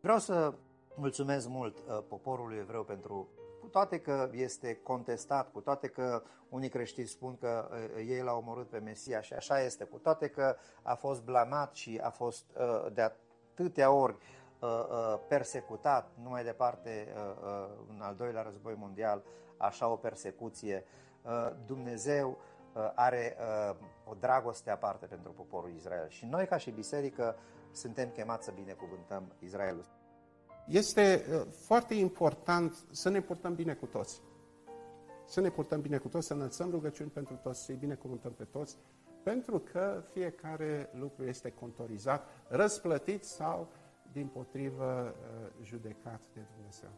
Vreau să mulțumesc mult poporului evreu pentru... Cu toate că este contestat, cu toate că unii creștini spun că ei l-au omorât pe Mesia și așa este, cu toate că a fost blamat și a fost de atâtea ori persecutat, nu mai departe în al doilea război mondial, așa o persecuție, Dumnezeu are o dragoste aparte pentru poporul Israel și noi ca și biserică suntem chemați să binecuvântăm Israelul. Este foarte important să ne purtăm bine cu toți. Să ne purtăm bine cu toți, să înălțăm rugăciuni pentru toți, să-i binecuvântăm pe toți, pentru că fiecare lucru este contorizat, răsplătit sau, dimpotrivă, judecat de Dumnezeu.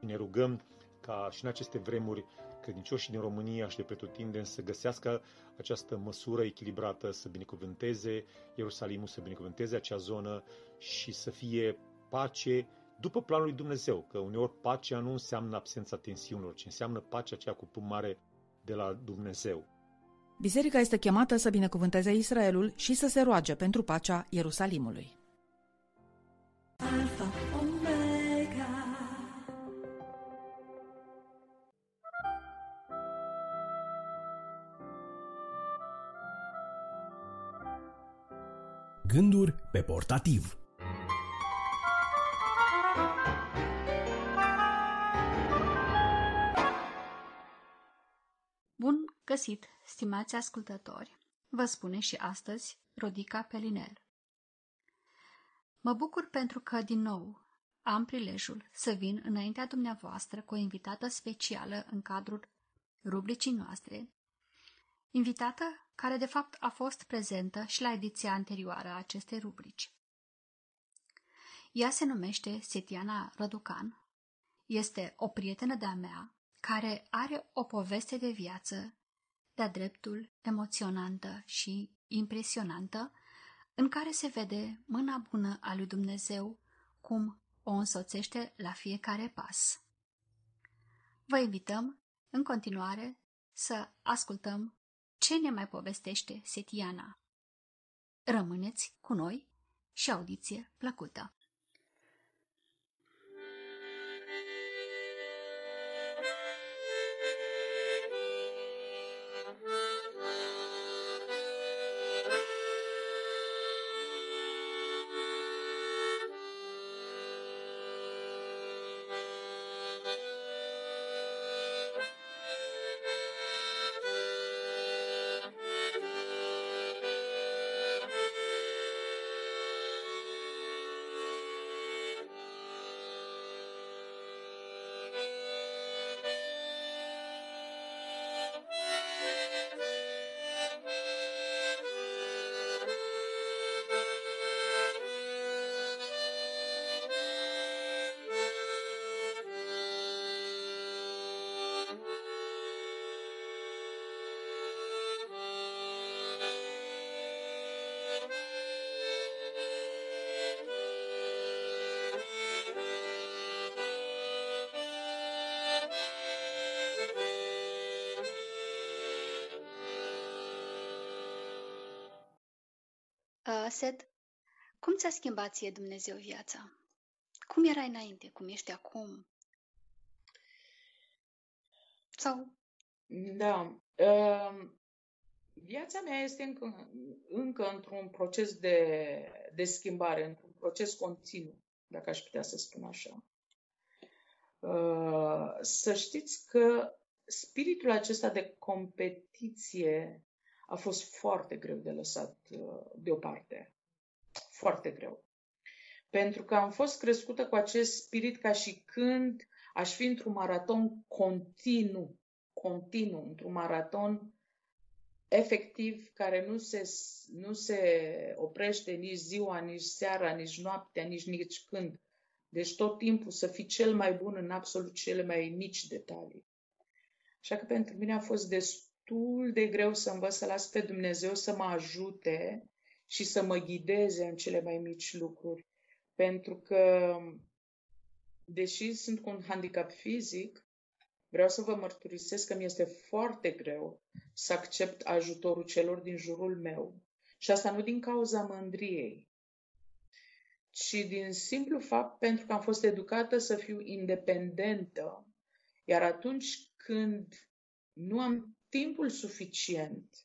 Ne rugăm ca și în aceste vremuri credincioșii din România și de pretutindeni să găsească această măsură echilibrată, să binecuvânteze Ierusalimul, să binecuvânteze acea zonă și să fie pace după planul lui Dumnezeu, că uneori pacea nu înseamnă absența tensiunilor, ci înseamnă pacea aceea cu punct mare de la Dumnezeu. Biserica este chemată să binecuvânteze Israelul și să se roage pentru pacea Ierusalimului. Alpha, Omega. Gânduri pe portativ. Bun găsit, stimați ascultători! Vă spune și astăzi Rodica Pelinel. Mă bucur pentru că, din nou, am prilejul să vin înaintea dumneavoastră cu o invitată specială în cadrul rubricii noastre, invitată care de fapt a fost prezentă și la ediția anterioară a acestei rubrici. Ea se numește Setiana Răducan, este o prietenă de-a mea care are o poveste de viață de-a dreptul emoționantă și impresionantă, în care se vede mâna bună a lui Dumnezeu cum o însoțește la fiecare pas. Vă invităm, în continuare, să ascultăm ce ne mai povestește Setiana. Rămâneți cu noi și audiție plăcută! Set, cum ți-a schimbat ție Dumnezeu viața? Cum erai înainte? Cum ești acum? Sau? Da. Uh, viața mea este încă, încă într-un proces de, de schimbare, într-un proces continuu, dacă aș putea să spun așa. Uh, să știți că spiritul acesta de competiție a fost foarte greu de lăsat deoparte. Foarte greu. Pentru că am fost crescută cu acest spirit ca și când aș fi într-un maraton continuu. Continuu, într-un maraton efectiv care nu se, nu se oprește nici ziua, nici seara, nici noaptea, nici nici când. Deci tot timpul să fii cel mai bun în absolut cele mai mici detalii. Așa că pentru mine a fost destul de greu să învăț să las pe Dumnezeu să mă ajute și să mă ghideze în cele mai mici lucruri. Pentru că, deși sunt cu un handicap fizic, vreau să vă mărturisesc că mi este foarte greu să accept ajutorul celor din jurul meu. Și asta nu din cauza mândriei, ci din simplu fapt pentru că am fost educată să fiu independentă, iar atunci când nu am timpul suficient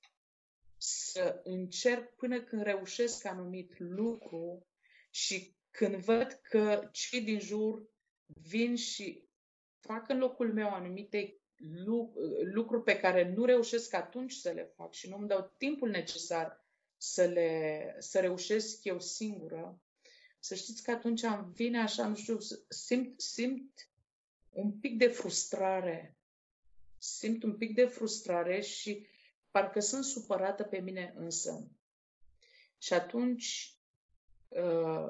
să încerc până când reușesc anumit lucru și când văd că cei din jur vin și fac în locul meu anumite lucruri pe care nu reușesc atunci să le fac și nu îmi dau timpul necesar să le să reușesc eu singură, să știți că atunci îmi vine așa, nu știu, simt, simt un pic de frustrare. Simt un pic de frustrare și parcă sunt supărată pe mine însă. Și atunci uh,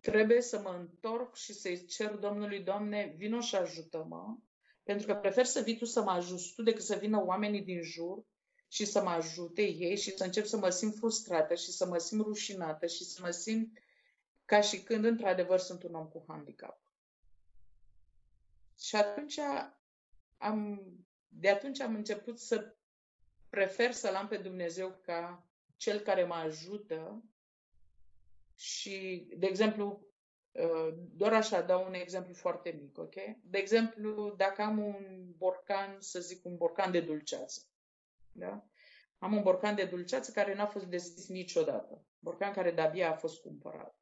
trebuie să mă întorc și să-i cer Domnului, Doamne, vino și ajută-mă, pentru că prefer să vii Tu să mă ajuți Tu decât să vină oamenii din jur și să mă ajute ei și să încep să mă simt frustrată și să mă simt rușinată și să mă simt ca și când într-adevăr sunt un om cu handicap. Și atunci Am, de atunci am început să prefer să-L am pe Dumnezeu ca Cel care mă ajută și, de exemplu, doar așa dau un exemplu foarte mic, ok? De exemplu, dacă am un borcan, să zic un borcan de dulceață, da? Am un borcan de dulceață care n-a fost deschis niciodată, borcan care de-abia a fost cumpărat.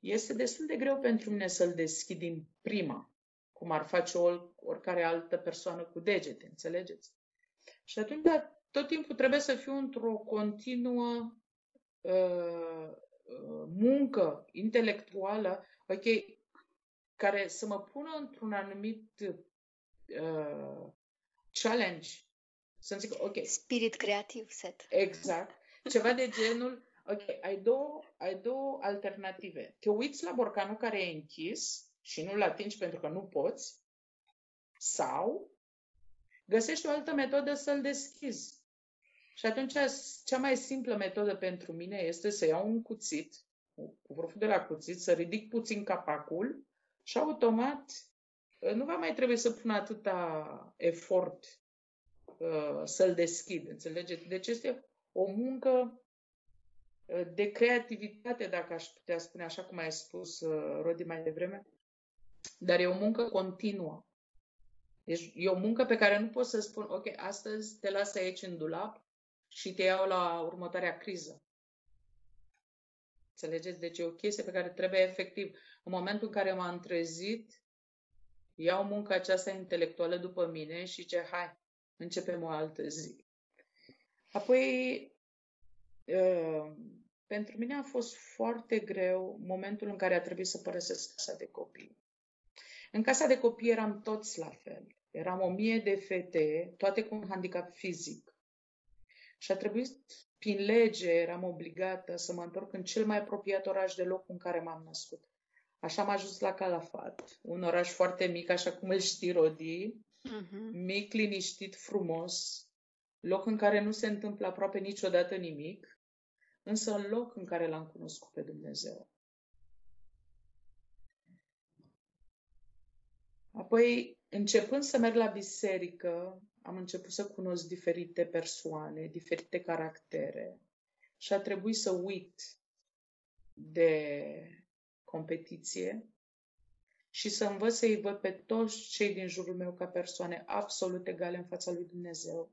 Este destul de greu pentru mine să-l deschid din prima, cum ar face oricare altă persoană cu degete, înțelegeți? Și atunci, da, tot timpul trebuie să fiu într-o continuă uh, muncă intelectuală, ok, care să mă pună într-un anumit uh, challenge, să-mi zic, ok. Spirit creativ set. Exact. Ceva de genul, ok, ai două, ai două alternative. Te uiți la borcanul care e închis și nu-l atingi pentru că nu poți, sau găsești o altă metodă să-l deschizi. Și atunci, cea mai simplă metodă pentru mine este să iau un cuțit, cu vârful de la cuțit, să ridic puțin capacul și automat nu va mai trebui să pun atâta efort uh, să-l deschid, înțelegeți? Deci este o muncă de creativitate, dacă aș putea spune, așa cum ai spus, uh, Rodi, mai devreme, dar e o muncă continuă. Deci e o muncă pe care nu pot să spun, ok, astăzi te las aici în dulap și te iau la următoarea criză. Înțelegeți? Deci e o chestie pe care trebuie efectiv. În momentul în care m-am trezit, iau munca aceasta intelectuală după mine și zice, hai, începem o altă zi. Apoi, pentru mine a fost foarte greu momentul în care a trebuit să părăsesc casa de copii. În casa de copii eram toți la fel. Eram o mie de fete, toate cu un handicap fizic. Și a trebuit, prin lege, eram obligată să mă întorc în cel mai apropiat oraș de locul în care m-am născut. Așa am ajuns la Calafat, un oraș foarte mic, așa cum îl știi, Rodi, uh-huh. mic, liniștit, frumos, loc în care nu se întâmplă aproape niciodată nimic, însă un loc în care l-am cunoscut pe Dumnezeu. Apoi, începând să merg la biserică, am început să cunosc diferite persoane, diferite caractere și a trebuit să uit de competiție și să învăț să-i văd pe toți cei din jurul meu ca persoane absolut egale în fața lui Dumnezeu.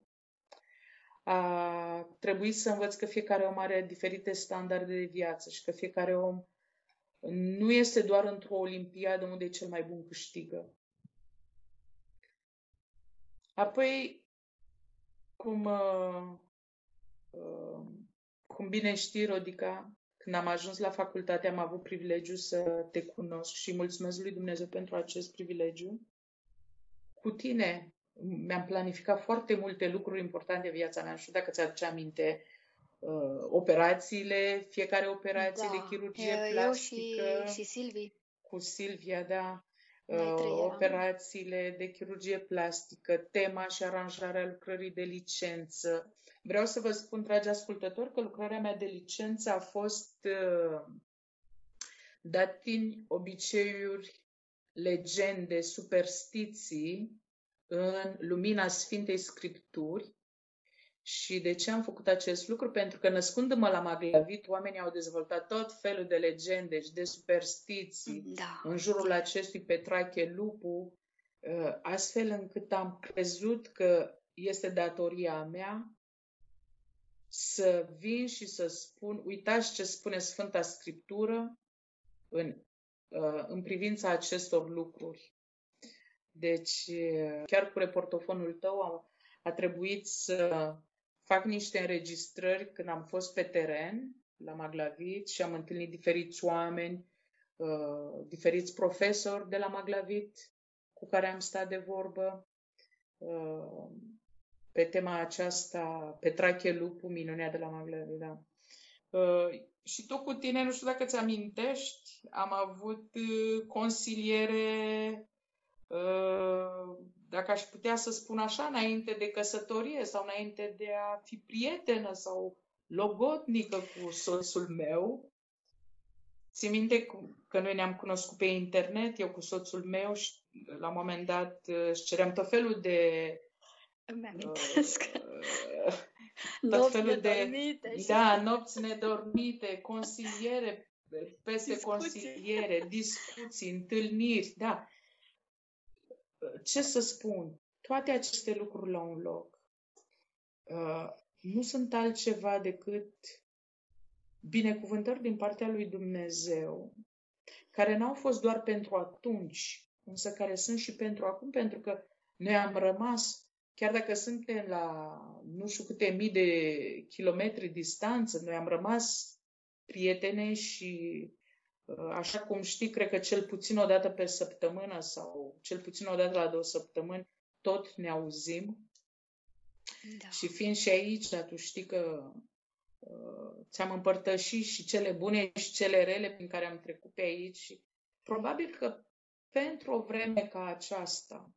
A trebuit să învăț că fiecare om are diferite standarde de viață și că fiecare om nu este doar într-o olimpiadă unde e cel mai bun câștigă. Apoi, cum, cum bine știi, Rodica, când am ajuns la facultate, am avut privilegiu să te cunosc și mulțumesc lui Dumnezeu pentru acest privilegiu. Cu tine mi-am planificat foarte multe lucruri importante în viața mea. Nu știu dacă ți-aduce aminte, operațiile, fiecare operațiile, da, chirurgie plastică. Eu și, și Silvi. Cu Silvia, da. Operațiile de chirurgie plastică, tema și aranjarea lucrării de licență. Vreau să vă spun, dragi ascultători, că lucrarea mea de licență a fost uh, dat din obiceiuri, legende, superstiții în lumina Sfintei Scripturi. Și de ce am făcut acest lucru? Pentru că, născându-mă la Maglavit, oamenii au dezvoltat tot felul de legende și de superstiții da. în jurul acestui Petrache Lupu, astfel încât am crezut că este datoria mea să vin și să spun, uitați ce spune Sfânta Scriptură în, în privința acestor lucruri. Deci, chiar cu reportofonul tău a trebuit să fac niște înregistrări când am fost pe teren la Maglavit și am întâlnit diferiți oameni, uh, diferiți profesori de la Maglavit cu care am stat de vorbă uh, pe tema aceasta, Petrache Lupu, minunea de la Maglavit. Da. Uh, și tu cu tine, nu știu dacă ți-amintești, am avut consiliere, uh, dacă aș putea să spun așa, înainte de căsătorie sau înainte de a fi prietenă sau logodnică cu soțul meu. Țin minte că noi ne-am cunoscut pe internet, eu cu soțul meu, și la un moment dat își ceream tot felul de... Îmi amintesc. Uh, tot felul de... Da, nopți nedormite, consiliere, peste discuții. consiliere, discuții, întâlniri, da. Ce să spun? Toate aceste lucruri la un loc uh, nu sunt altceva decât binecuvântări din partea lui Dumnezeu, care n-au fost doar pentru atunci, însă care sunt și pentru acum, pentru că noi am rămas, chiar dacă suntem la nu știu câte mii de kilometri distanță, noi am rămas prietene și, așa cum știi, cred că cel puțin o dată pe săptămână sau cel puțin o dată la două săptămâni, tot ne auzim. Da. Și fiind și aici, dar tu știi că uh, ți-am împărtășit și cele bune și cele rele prin care am trecut pe aici. Probabil că pentru o vreme ca aceasta,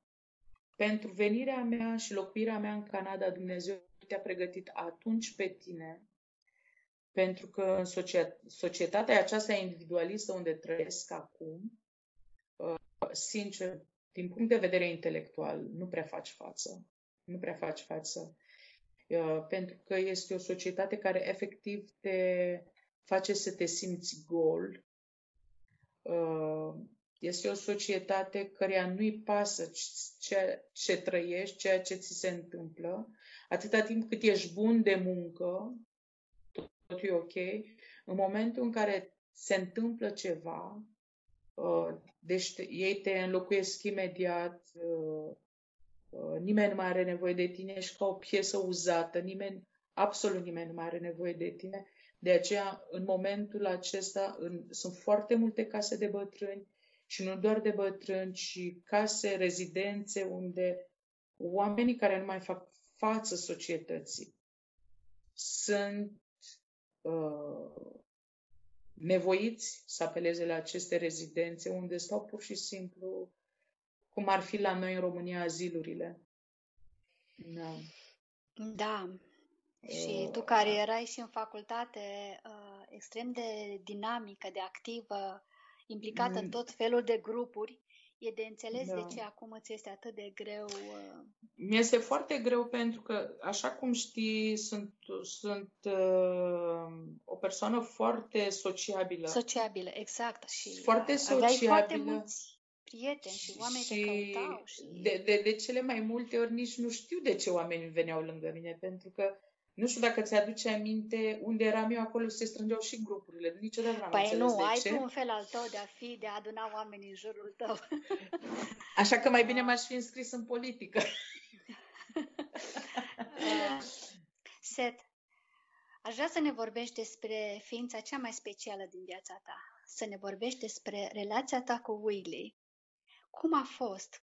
pentru venirea mea și locuirea mea în Canada, Dumnezeu te-a pregătit atunci pe tine, pentru că în societatea aceasta individualistă unde trăiesc acum, sincer, din punct de vedere intelectual, nu prea faci față. Nu prea faci față. Pentru că este o societate care efectiv te face să te simți gol. Este o societate căreia nu-i pasă ceea ce trăiești, ceea ce ți se întâmplă. Atâta timp cât ești bun de muncă, totul e ok. În momentul în care se întâmplă ceva, deci ei te înlocuiesc imediat, nimeni nu mai are nevoie de tine, ești ca o piesă uzată, nimeni, absolut nimeni nu mai are nevoie de tine. De aceea, în momentul acesta, în, sunt foarte multe case de bătrâni, și nu doar de bătrâni, ci case, rezidențe, unde oamenii care nu mai fac față societății sunt uh, nevoiți să apeleze la aceste rezidențe, unde stau pur și simplu, cum ar fi la noi în România, azilurile. Da. Da. Și tu care erai și în facultate uh, extrem de dinamică, de activă, implicată în tot felul de grupuri, e de înțeles da. De ce acum îți este atât de greu. Uh... Mi-este foarte greu pentru că, așa cum știi, sunt, sunt uh, o persoană foarte sociabilă. Sociabilă, exact. Și foarte sociabilă. Aveai foarte mulți prieteni și oameni și te căutau. Și... De, de, de cele mai multe ori nici nu știu de ce oamenii veneau lângă mine, pentru că nu știu dacă ți-aduce aminte unde eram eu, acolo se strângeau și grupurile. Niciodată n-am înțeles de ce. Păi nu, ai tu un fel al tău de a fi, de a aduna oamenii în jurul tău. Așa că mai bine m-aș fi înscris în politică. Set, aș vrea să ne vorbești despre ființa cea mai specială din viața ta. Să ne vorbești despre relația ta cu Willy. Cum a fost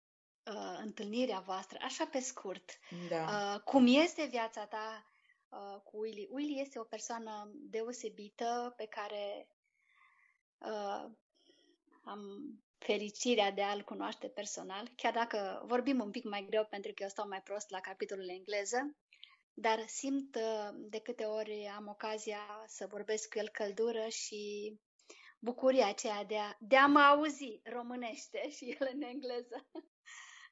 uh, întâlnirea voastră, așa pe scurt? Da. Uh, cum este viața ta cu Willy? Willy este o persoană deosebită pe care uh, am fericirea de a-l cunoaște personal, chiar dacă vorbim un pic mai greu pentru că eu stau mai prost la capitolul engleză, dar simt uh, de câte ori am ocazia să vorbesc cu el căldură și bucuria aceea de a, de a mă auzi românește și el în engleză.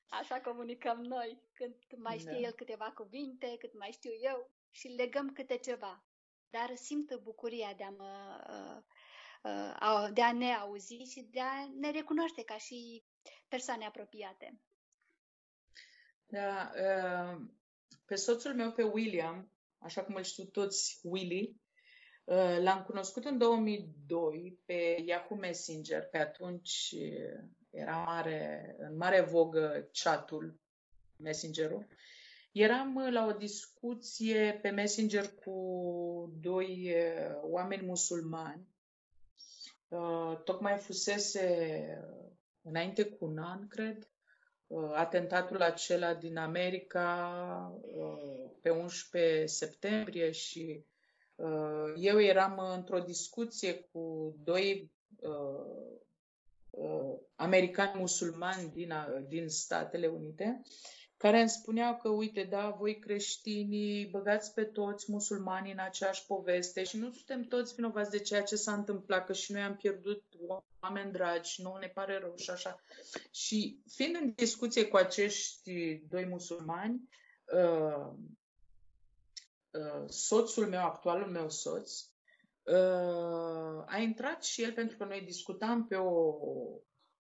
Așa comunicăm noi, când mai știe da. El câteva cuvinte, cât mai știu eu. Și legăm câte ceva. Dar simt bucuria de a, mă, de a ne auzi și de a ne recunoaște ca și persoane apropiate. Da, pe soțul meu, pe William, așa cum îl știu toți, Willy, l-am cunoscut în două mii doi pe Yahoo Messenger, pe atunci era mare, în mare vogă chat-ul, Messenger-ul. Eram la o discuție pe Messenger cu doi oameni musulmani. Tocmai fusese, înainte cu un an, cred, atentatul acela din America pe unsprezece septembrie și eu eram într-o discuție cu doi americani musulmani din, din Statele Unite, care îmi spuneau că, uite, da, voi creștinii băgați pe toți musulmanii în aceeași poveste și nu suntem toți vinovați de ceea ce s-a întâmplat, că și noi am pierdut oameni dragi și nouă ne pare rău și așa. Și fiind în discuție cu acești doi musulmani, uh, uh, soțul meu, actualul meu soț, uh, a intrat și el, pentru că noi discutam pe o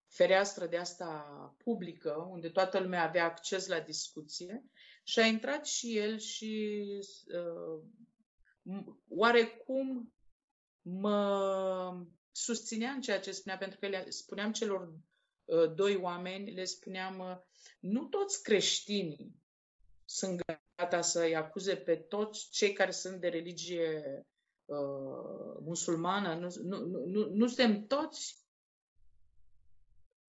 fereastră de asta publică, unde toată lumea avea acces la discuție, și a intrat și el și uh, oarecum mă susținea în ceea ce spunea, pentru că le spuneam celor uh, doi oameni, le spuneam, uh, nu toți creștinii sunt gata să-i acuze pe toți cei care sunt de religie uh, musulmană, nu, nu, nu, nu suntem toți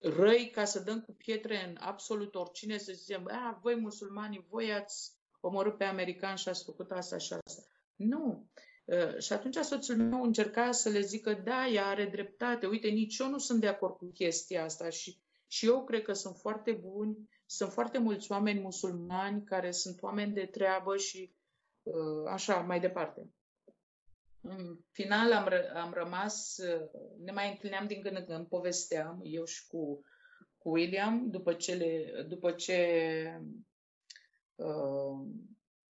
răi ca să dăm cu pietre în absolut oricine, să zicem, a, voi musulmani, voi ați omorât pe americani și ați făcut asta și asta. Nu. Uh, și atunci soțul meu încerca să le zică, da, ea are dreptate, uite, nici eu nu sunt de acord cu chestia asta și, și eu cred că sunt foarte buni, sunt foarte mulți oameni musulmani care sunt oameni de treabă și uh, așa, mai departe. În final am, ră, am rămas, ne mai întâlneam din când în când, povesteam eu și cu, cu William, după ce, le, după ce uh,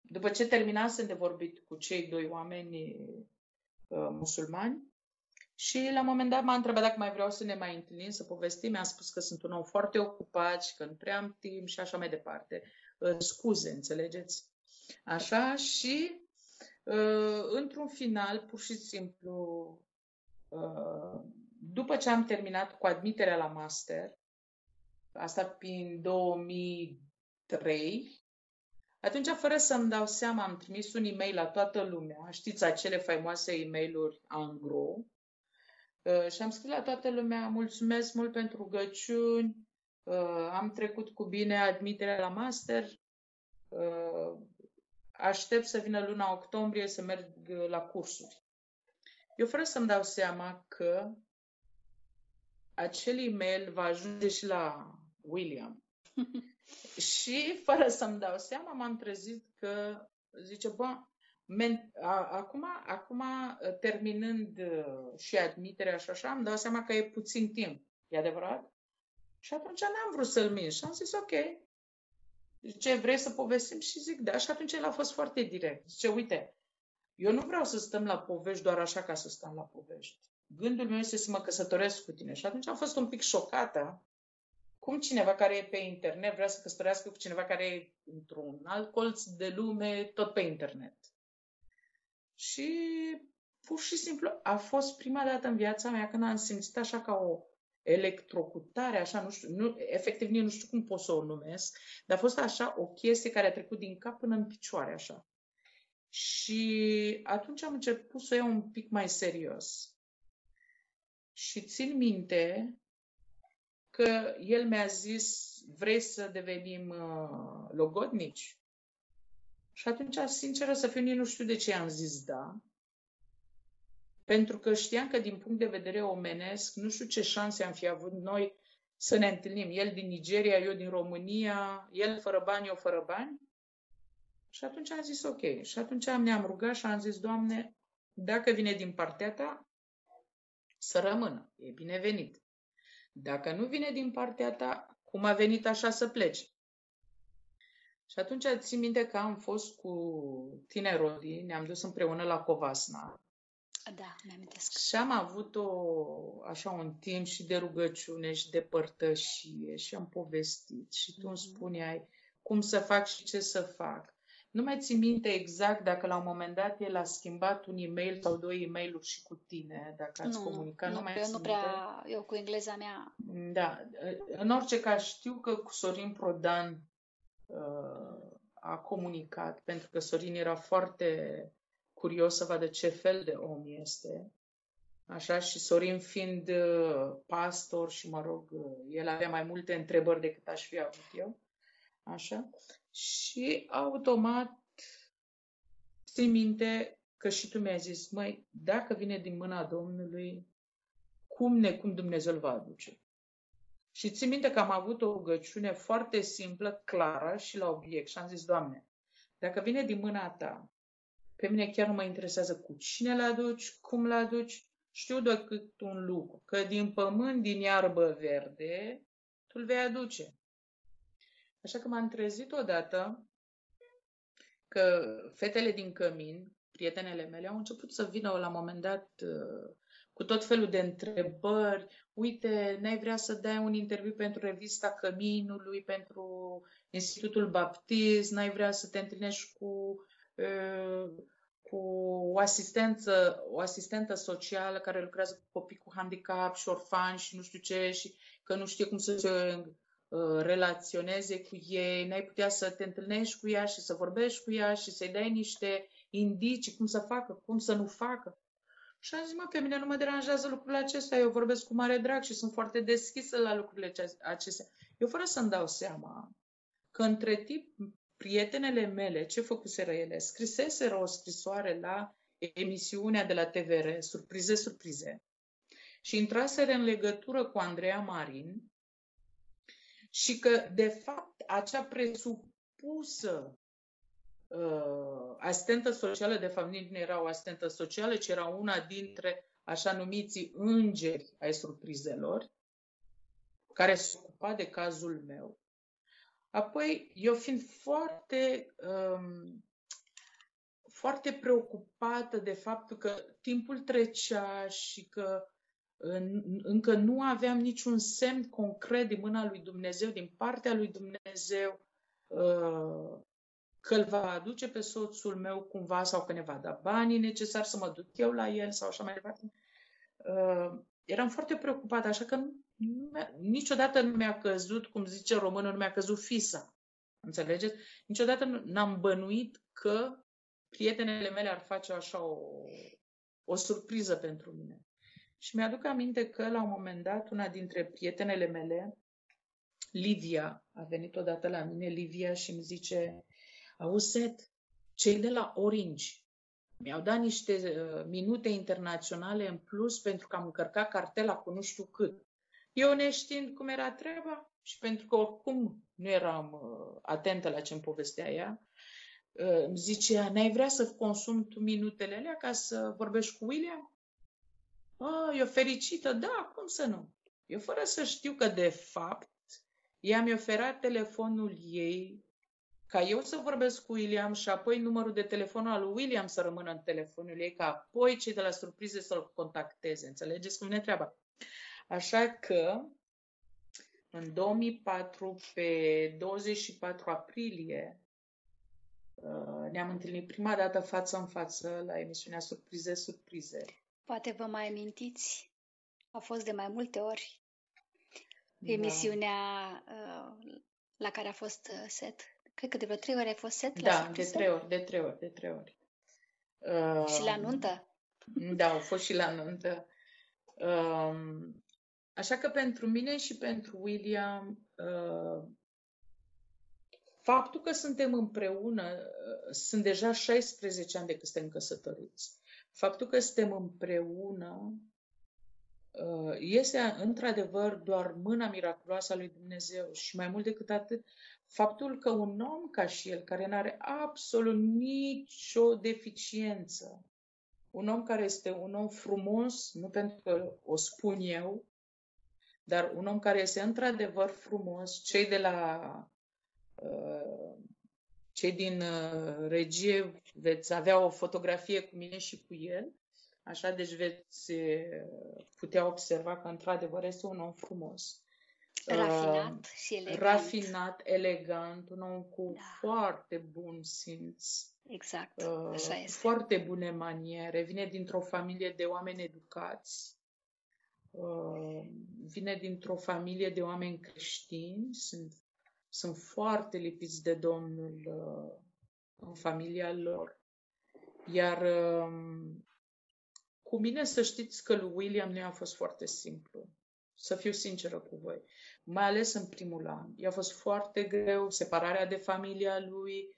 După ce terminasem de vorbit cu cei doi oameni uh, musulmani și la un moment dat m-a întrebat dacă mai vreau să ne mai întâlnim, să povestim. Mi-a spus că sunt un om foarte ocupat și că nu prea am timp și așa mai departe. Uh, scuze, înțelegeți? Așa și uh, într-un final, pur și simplu, uh, după ce am terminat cu admiterea la master, asta prin două mii trei, atunci, fără să-mi dau seama, am trimis un e-mail la toată lumea. Știți, acele faimoase e-mail-uri angro. Uh, și am scris la toată lumea, mulțumesc mult pentru rugăciuni, uh, am trecut cu bine admiterea la master, uh, aștept să vină luna octombrie să merg la cursuri. Eu, fără să-mi dau seama că acel e-mail va ajunge și la William. Și, fără să-mi dau seama, m-am trezit că, zice, bă, acum, acum, terminând și admiterea și așa, îmi dau seama că e puțin timp. E adevărat? Și atunci n-am vrut să-l mint și am zis, ok. Zice, vrei să povestim? Și zic, da. Și atunci el a fost foarte direct. Zice, uite, eu nu vreau să stăm la povești doar așa ca să stăm la povești. Gândul meu este să mă căsătoresc cu tine. Și atunci am fost un pic șocată. Cum cineva care e pe internet vrea să căsătorească cu cineva care e într-un alt colț de lume, tot pe internet. Și pur și simplu a fost prima dată în viața mea când am simțit așa ca o electrocutare, așa, nu știu, nu, efectiv nu știu cum pot să o numesc, dar a fost așa o chestie care a trecut din cap până în picioare, așa. Și atunci am început să o iau un pic mai serios. Și țin minte că el mi-a zis, vrei să devenim uh, logodnici? Și atunci, sinceră să fiu, nu știu de ce i-am zis da. Pentru că știam că, din punct de vedere omenesc, nu știu ce șanse am fi avut noi să ne întâlnim. El din Nigeria, eu din România, el fără bani, eu fără bani. Și atunci am zis ok. Și atunci ne-am rugat și am zis, Doamne, dacă vine din partea ta, să rămână. E binevenit. Dacă nu vine din partea ta, cum a venit așa să plece? Și atunci țin minte că am fost cu tine, Rodi, ne-am dus împreună la Covasna. Da, mi-am amintesc. Și am avut o, așa un timp și de rugăciune și de părtășie și am povestit. Și tu îmi spuneai cum să fac și ce să fac. Nu mai țin minte exact dacă la un moment dat el a schimbat un e-mail sau două e-mail-uri și cu tine, dacă ați nu, comunicat. Nu, nu, mai eu nu prea, minte. Eu cu engleza mea... Da, în orice caz știu că cu Sorin Prodan uh, a comunicat, pentru că Sorin era foarte curios să vadă ce fel de om este. Așa, și Sorin fiind uh, pastor și, mă rog, uh, el avea mai multe întrebări decât aș fi avut eu. Așa. Și automat țin minte că și tu mi-ai zis, măi, dacă vine din mâna Domnului, cum necum Dumnezeu îl va aduce. Și țin minte că am avut o rugăciune foarte simplă, clară și la obiect. Și am zis, Doamne, dacă vine din mâna ta, pe mine chiar nu mă interesează cu cine îl aduci, cum îl aduci. Știu decât un lucru, că din pământ, din iarbă verde, tu îl vei aduce. Așa că m-am trezit odată că fetele din cămin, prietenele mele, au început să vină la un moment dat cu tot felul de întrebări. Uite, n-ai vrea să dai un interviu pentru revista Căminului, pentru Institutul Baptist, n-ai vrea să te întâlnești cu, cu o asistență, o asistentă socială care lucrează cu copii cu handicap și orfani și nu știu ce, și că nu știe cum să se uh, relaționeze cu ei, n-ai putea să te întâlnești cu ea și să vorbești cu ea și să-i dai niște indicii cum să facă, cum să nu facă. Și am zis, mă, pe mine nu mă deranjează lucrurile acestea, eu vorbesc cu mare drag și sunt foarte deschisă la lucrurile acestea. Eu fără să-mi dau seama că între timp prietenele mele, ce făcuseră ele? Scriseseră o scrisoare la emisiunea de la T V R, Surprize Surprize, și intraseră în legătură cu Andreea Marin și că, de fapt, acea presupusă Uh, asistentă socială, de fapt nici nu era o asistentă socială, ci era una dintre așa numiții îngeri ai surprizelor, care se ocupa de cazul meu. Apoi, eu fiind foarte, um, foarte preocupată de faptul că timpul trecea și că în, încă nu aveam niciun semn concret din mâna lui Dumnezeu, din partea lui Dumnezeu, uh, că îl va aduce pe soțul meu cumva sau că ne va da banii necesari să mă duc eu la el sau așa mai departe. Uh, eram foarte preocupată, așa că nu, nu niciodată nu mi-a căzut, cum zice românul, nu mi-a căzut fisa. Înțelegeți? Niciodată n-am bănuit că prietenele mele ar face așa o, o surpriză pentru mine. Și mi-aduc aminte că la un moment dat una dintre prietenele mele, Livia, a venit odată la mine, Livia, și îmi zice: Auzet, cei de la Orange mi-au dat niște uh, minute internaționale în plus pentru că am încărcat cartela cu nu știu cât. Eu, neștiind cum era treaba și pentru că oricum nu eram uh, atentă la ce-mi povestea ea, uh, îmi zicea: n-ai vrea să consumi tu minutele alea ca să vorbești cu William? Ah, eu fericită, da, cum să nu? Eu fără să știu că de fapt ea mi-a oferat telefonul ei ca eu să vorbesc cu William și apoi numărul de telefon al lui William să rămână în telefonul ei, ca apoi cei de la surprize să-l contacteze. Înțelegeți cum ne treaba? Așa că, în două mii patru, pe douăzeci și patru aprilie, ne-am întâlnit prima dată față în față la emisiunea Surprize Surprize. Poate vă mai amintiți, a fost de mai multe ori emisiunea da. la care a fost set. Cred că de vreo trei ori ai fost set la surpriză? Da, de trei ori, de trei ori, de trei ori. Uh, și la nuntă? Da, au fost și la nuntă. Uh, așa că pentru mine și pentru William, uh, faptul că suntem împreună, uh, sunt deja șaisprezece ani de când suntem căsătoriți, faptul că suntem împreună uh, este într-adevăr doar mâna miraculoasă a lui Dumnezeu și mai mult decât atât, faptul că un om ca și el, care n-are absolut nicio deficiență, un om care este un om frumos, nu pentru că o spun eu, dar un om care este într-adevăr frumos, cei de la uh, cei din uh, regie veți avea o fotografie cu mine și cu el, așa, deci veți uh, putea observa că într-adevăr este un om frumos. Rafinat și elegant. Rafinat, elegant, un om cu da. foarte bun simț. Exact, uh, așa este. Foarte bune maniere. Vine dintr-o familie de oameni educați. Uh, vine dintr-o familie de oameni creștini. Sunt, sunt foarte lipiți de Domnul uh, în familia lor. Iar uh, cu mine să știți că lui William nu a fost foarte simplu. Să fiu sinceră cu voi. Mai ales în primul an. I-a fost foarte greu separarea de familia lui,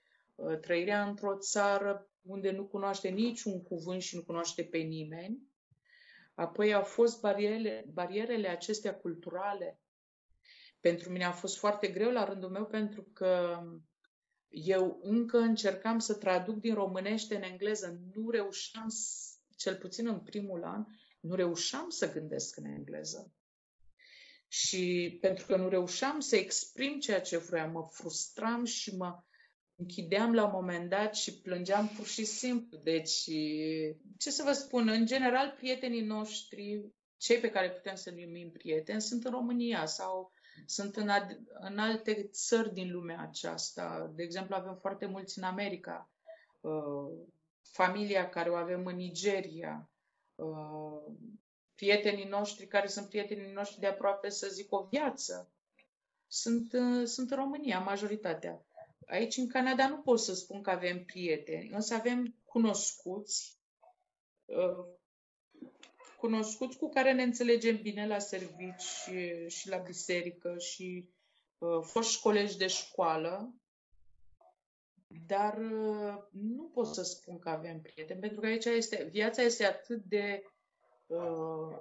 trăirea într-o țară unde nu cunoaște niciun cuvânt și nu cunoaște pe nimeni. Apoi au fost barierele, barierele acestea culturale. Pentru mine a fost foarte greu la rândul meu pentru că eu încă încercam să traduc din românește în engleză. Nu reușeam, cel puțin în primul an, nu reușeam să gândesc în engleză. Și pentru că nu reușeam să exprim ceea ce vroiam, mă frustram și mă închideam la un moment dat și plângeam pur și simplu. Deci, ce să vă spun, în general, prietenii noștri, cei pe care putem să -i numim prieteni, sunt în România sau sunt în, în alte țări din lumea aceasta. De exemplu, avem foarte mulți în America, uh, familia care o avem în Nigeria, prietenii noștri care sunt prietenii noștri de aproape, să zic, o viață, sunt, sunt în România, majoritatea. Aici, în Canada, nu pot să spun că avem prieteni, însă avem cunoscuți, cunoscuți cu care ne înțelegem bine la servici și la biserică și foști colegi de școală, dar nu pot să spun că avem prieteni, pentru că aici este, viața este atât de uh,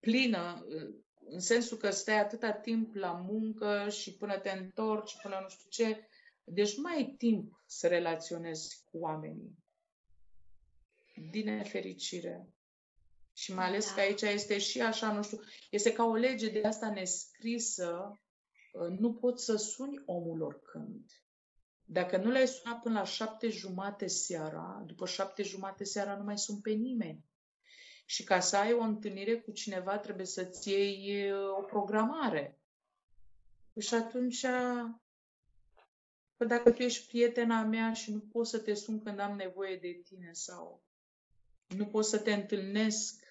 plină, în sensul că stai atâta timp la muncă și până te întorci, până nu știu ce, deci nu mai ai timp să relaționezi cu oamenii. Din nefericire. Și mai ales da. Că aici este și așa, nu știu, este ca o lege de asta nescrisă, nu poți să suni omul oricând. Dacă nu l-ai sunat până la șapte jumate seara, după șapte jumate seara nu mai sun pe nimeni. Și ca să ai o întâlnire cu cineva trebuie să-ți iei o programare. Și atunci, dacă tu ești prietena mea și nu pot să te sun când am nevoie de tine sau nu pot să te întâlnesc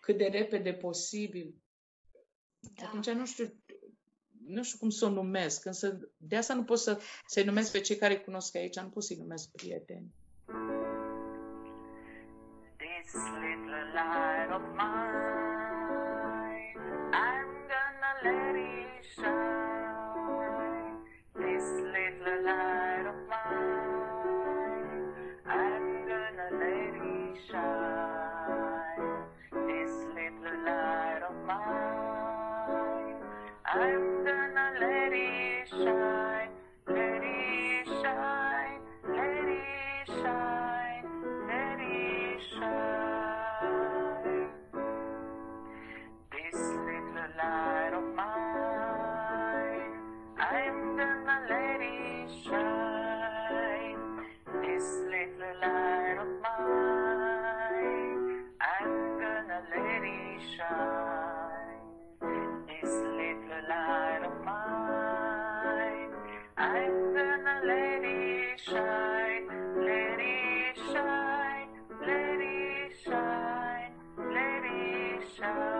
cât de repede posibil, da. Atunci nu știu, nu știu cum să o numesc. Însă de asta nu pot să, să-i numesc pe cei care îi cunosc aici, nu pot să-i numesc prieteni. This little light of mine, I'm gonna let it shine. This little light of mine, I'm gonna let it shine. This little light of mine, I'm gonna let it shine, let it shine, let it shine, let it shine.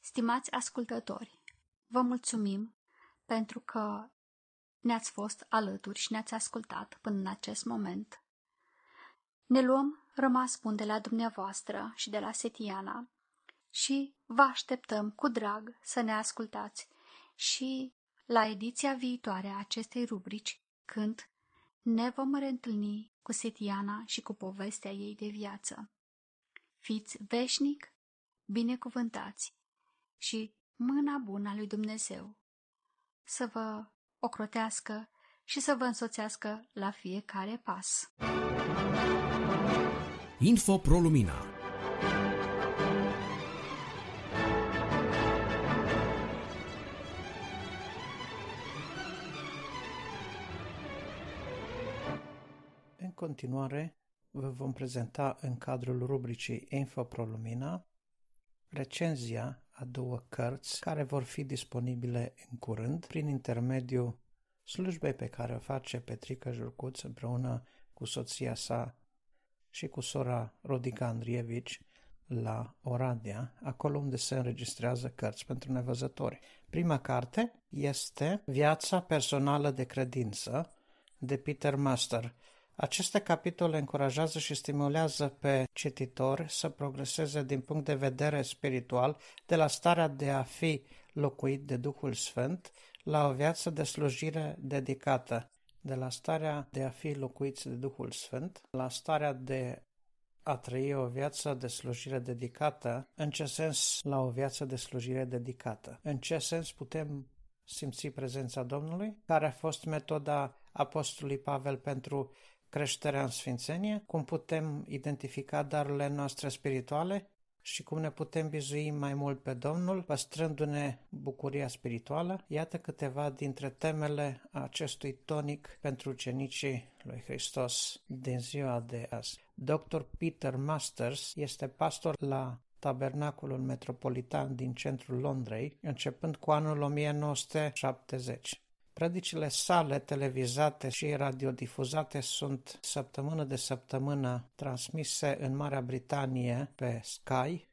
Stimați ascultători, vă mulțumim pentru că ne-ați fost alături și ne-ați ascultat până în acest moment. Ne luăm rămas bun de la dumneavoastră și de la Setiana și vă așteptăm cu drag să ne ascultați și la ediția viitoare a acestei rubrici, când ne vom reîntâlni cu Setiana și cu povestea ei de viață. Fiți veșnic binecuvântați și mâna bună a lui Dumnezeu să vă ocrotească și să vă însoțească la fiecare pas. Info Pro-Lumina. În continuare, vă vom prezenta în cadrul rubricii Info Pro-Lumina recenzia a două cărți care vor fi disponibile în curând prin intermediul slujbei pe care o face Petrica Jurcuț împreună cu soția sa și cu sora Rodica Andreevici la Oradea, acolo unde se înregistrează cărți pentru nevăzători. Prima carte este Viața personală de credință de Peter Master. Aceste capitole încurajează și stimulează pe cititor să progreseze din punct de vedere spiritual, de la starea de a fi locuit de Duhul Sfânt la o viață de slujire dedicată, de la starea de a fi locuiți de Duhul Sfânt la starea de a trăi o viață de slujire dedicată. În ce sens la o viață de slujire dedicată? În ce sens putem simți prezența Domnului? Care a fost metoda Apostolului Pavel pentru creșterea în sfințenie? Cum putem identifica darurile noastre spirituale și cum ne putem bizui mai mult pe Domnul, păstrându-ne bucuria spirituală? Iată câteva dintre temele acestui tonic pentru ucenicii lui Hristos din ziua de azi. doctor Peter Masters este pastor la tabernaculul metropolitan din centrul Londrei, începând cu anul o mie nouă sute șaptezeci. Predicile sale televizate și radiodifuzate sunt săptămână de săptămână transmise în Marea Britanie pe Sky,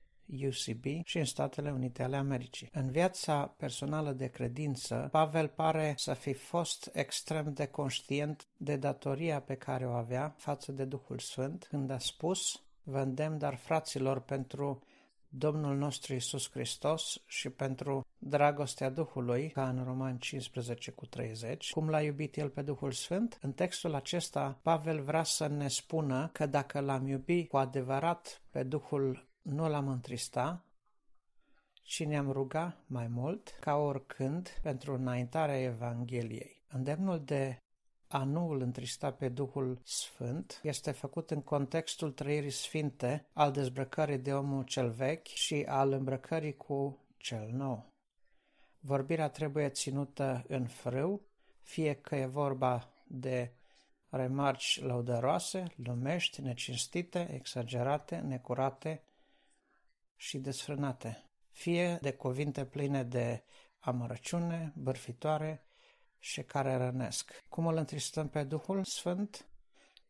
U C B și în Statele Unite ale Americii. În viața personală de credință, Pavel pare să fi fost extrem de conștient de datoria pe care o avea față de Duhul Sfânt când a spus: vă îndemn, dar fraților, pentru Domnul nostru Iisus Hristos și pentru dragostea Duhului, ca în Roman cincisprezece cu treizeci, cum l-a iubit el pe Duhul Sfânt. În textul acesta, Pavel vrea să ne spună că dacă l-am iubit cu adevărat pe Duhul, nu l-am întrista, ci ne-am rugat mai mult ca oricând pentru înaintarea Evangheliei. Îndemnul de a nu îl întrista pe Duhul Sfânt este făcut în contextul trăirii sfinte, al dezbrăcării de omul cel vechi și al îmbrăcării cu cel nou. Vorbirea trebuie ținută în frâu, fie că e vorba de remarci lăudăroase, lumești, necinstite, exagerate, necurate și desfrânate, fie de cuvinte pline de amărăciune, bârfitoare și care rănesc. Cum îl întristăm pe Duhul Sfânt?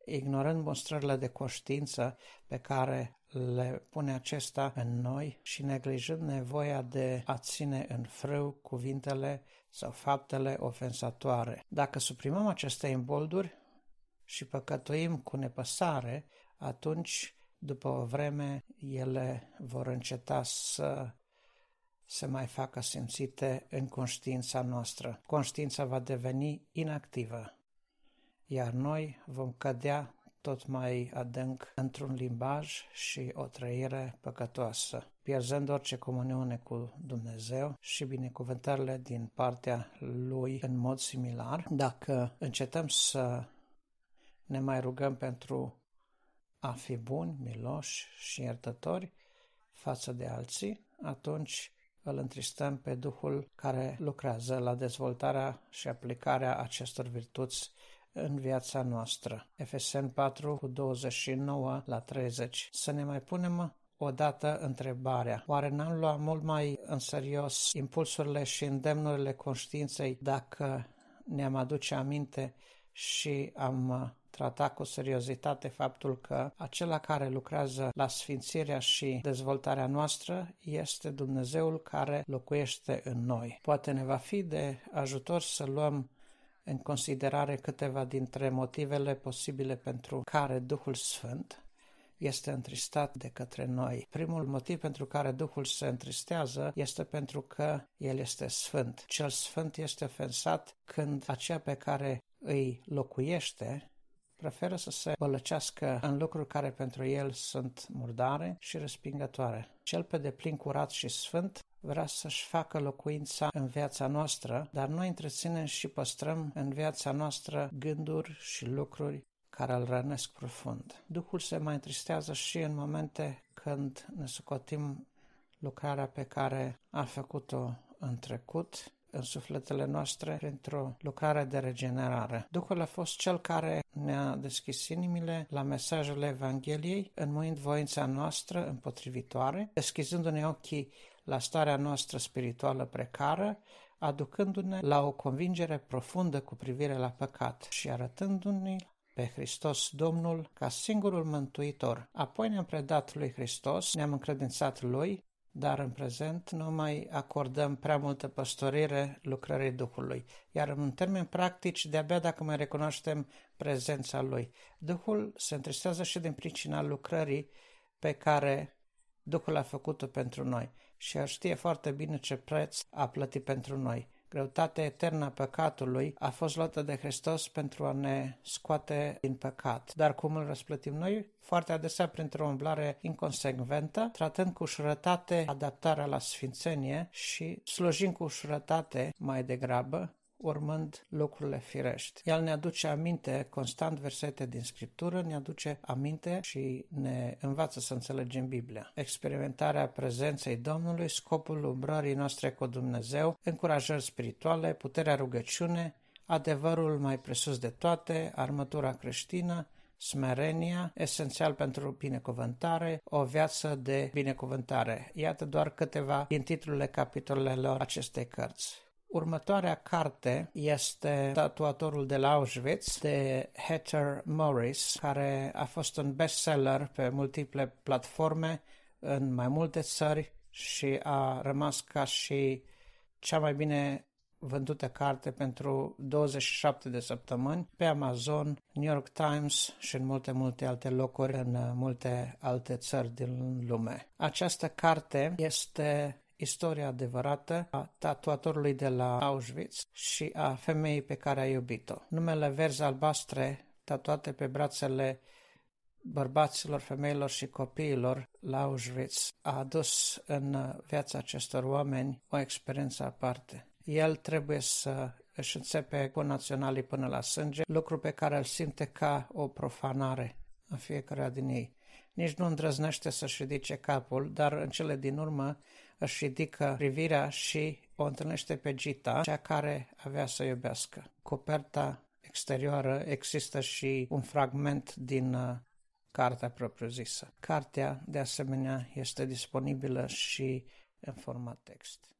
Ignorând mostrările de conștiință pe care le pune acesta în noi și neglijând nevoia de a ține în frâu cuvintele sau faptele ofensatoare. Dacă suprimăm aceste imbolduri și păcătuim cu nepăsare, atunci, după o vreme, ele vor înceta să se mai facă simțite în conștiința noastră. Conștiința va deveni inactivă, iar noi vom cădea tot mai adânc într-un limbaj și o trăire păcătoasă, pierzând orice comuniune cu Dumnezeu și binecuvântările din partea Lui în mod similar. Dacă încetăm să ne mai rugăm pentru a fi buni, miloși și iertători față de alții, atunci îl întristăm pe Duhul care lucrează la dezvoltarea și aplicarea acestor virtuți în viața noastră. Efeseni patru, cu douăzeci și nouă la treizeci. Să ne mai punem odată întrebarea: oare n-am luat mult mai în serios impulsurile și îndemnurile conștiinței dacă ne-am aduce aminte și am trata cu seriozitate faptul că acela care lucrează la sfințirea și dezvoltarea noastră este Dumnezeul care locuiește în noi? Poate ne va fi de ajutor să luăm în considerare câteva dintre motivele posibile pentru care Duhul Sfânt este întristat de către noi. Primul motiv pentru care Duhul se întristează este pentru că El este Sfânt. Cel Sfânt este ofensat când aceea pe care îi locuiește preferă să se bălăcească în lucruri care pentru el sunt murdare și respingătoare. Cel pe deplin curat și sfânt vrea să-și facă locuința în viața noastră, dar noi întreținem și păstrăm în viața noastră gânduri și lucruri care îl rănesc profund. Duhul se mai întristează și în momente când ne socotim lucrarea pe care a făcut-o în trecut în sufletele noastre printr-o lucrare de regenerare. Duhul a fost cel care ne-a deschis inimile la mesajul Evangheliei, înmâind voința noastră împotrivitoare, deschizându-ne ochii la starea noastră spirituală precară, aducându-ne la o convingere profundă cu privire la păcat și arătându-ne pe Hristos Domnul ca singurul mântuitor. Apoi ne-am predat lui Hristos, ne-am încredințat lui, dar în prezent nu mai acordăm prea multă păstorire lucrării Duhului, iar în termeni practici de-abia dacă mai recunoaștem prezența Lui. Duhul se întristează și din pricina lucrării pe care Duhul a făcut-o pentru noi și El știe foarte bine ce preț a plătit pentru noi. Greutatea eternă a păcatului a fost luată de Hristos pentru a ne scoate din păcat. Dar cum îl răsplătim noi? Foarte adesea printr-o umblare inconsecventă, tratând cu ușurătate adaptarea la sfințenie și slujind cu ușurătate mai degrabă, urmând lucrurile firești. El ne aduce aminte constant versete din Scriptură, ne aduce aminte și ne învață să înțelegem Biblia. Experimentarea prezenței Domnului, scopul umbrării noastre cu Dumnezeu, încurajări spirituale, puterea rugăciune, adevărul mai presus de toate, armătura creștină, smerenia, esențial pentru binecuvântare, o viață de binecuvântare. Iată doar câteva din titlurile capitolelor acestei cărți. Următoarea carte este Tatuatorul de la Auschwitz de Heather Morris, care a fost un bestseller pe multiple platforme în mai multe țări și a rămas ca și cea mai bine vândută carte pentru douăzeci și șapte de săptămâni pe Amazon, New York Times și în multe, multe alte locuri, în multe alte țări din lume. Această carte este istoria adevărată a tatuatorului de la Auschwitz și a femeii pe care a iubit-o. Numele verzi albastre tatuate pe brațele bărbaților, femeilor și copiilor la Auschwitz a adus în viața acestor oameni o experiență aparte. El trebuie să își înțepe cu naționalii până la sânge, lucru pe care îl simte ca o profanare în fiecare din ei. Nici nu îndrăznește să-și ridice capul, dar în cele din urmă își ridică privirea și o întâlnește pe Gita, cea care avea să iubească. Coperta exterioară există și un fragment din uh, cartea propriu-zisă. Cartea, de asemenea, este disponibilă și în format text.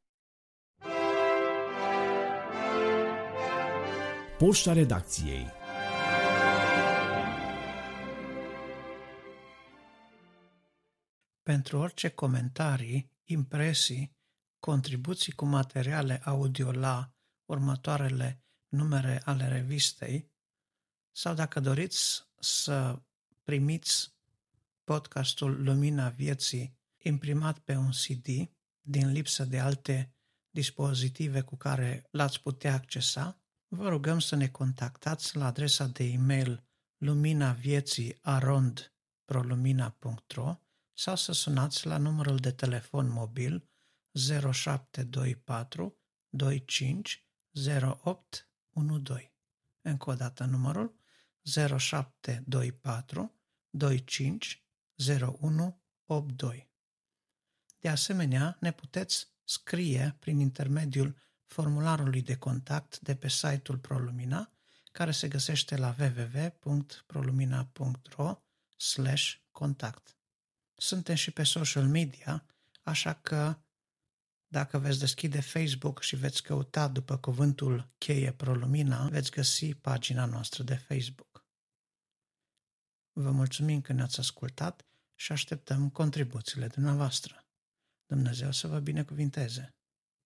Poșta redacției. Pentru orice comentarii, impresii, contribuții cu materiale audio la următoarele numere ale revistei sau dacă doriți să primiți podcastul Lumina Vieții imprimat pe un C D din lipsă de alte dispozitive cu care l-ați putea accesa, vă rugăm să ne contactați la adresa de e-mail luminavieții arond pro lumina punct ro sau să sunați la numărul de telefon mobil zero șapte doi patru, douăzeci și cinci, zero opt, doisprezece. Încă o dată numărul zero șapte doi patru, douăzeci și cinci, zero unu, optzeci și doi. De asemenea, ne puteți scrie prin intermediul formularului de contact de pe site-ul Pro-Lumina, care se găsește la double-u double-u double-u punct pro lumina punct ro slash contact. Suntem și pe social media, așa că dacă veți deschide Facebook și veți căuta după cuvântul cheie Pro-Lumina, veți găsi pagina noastră de Facebook. Vă mulțumim că ne-ați ascultat și așteptăm contribuțiile dumneavoastră. Dumnezeu să vă binecuvinteze!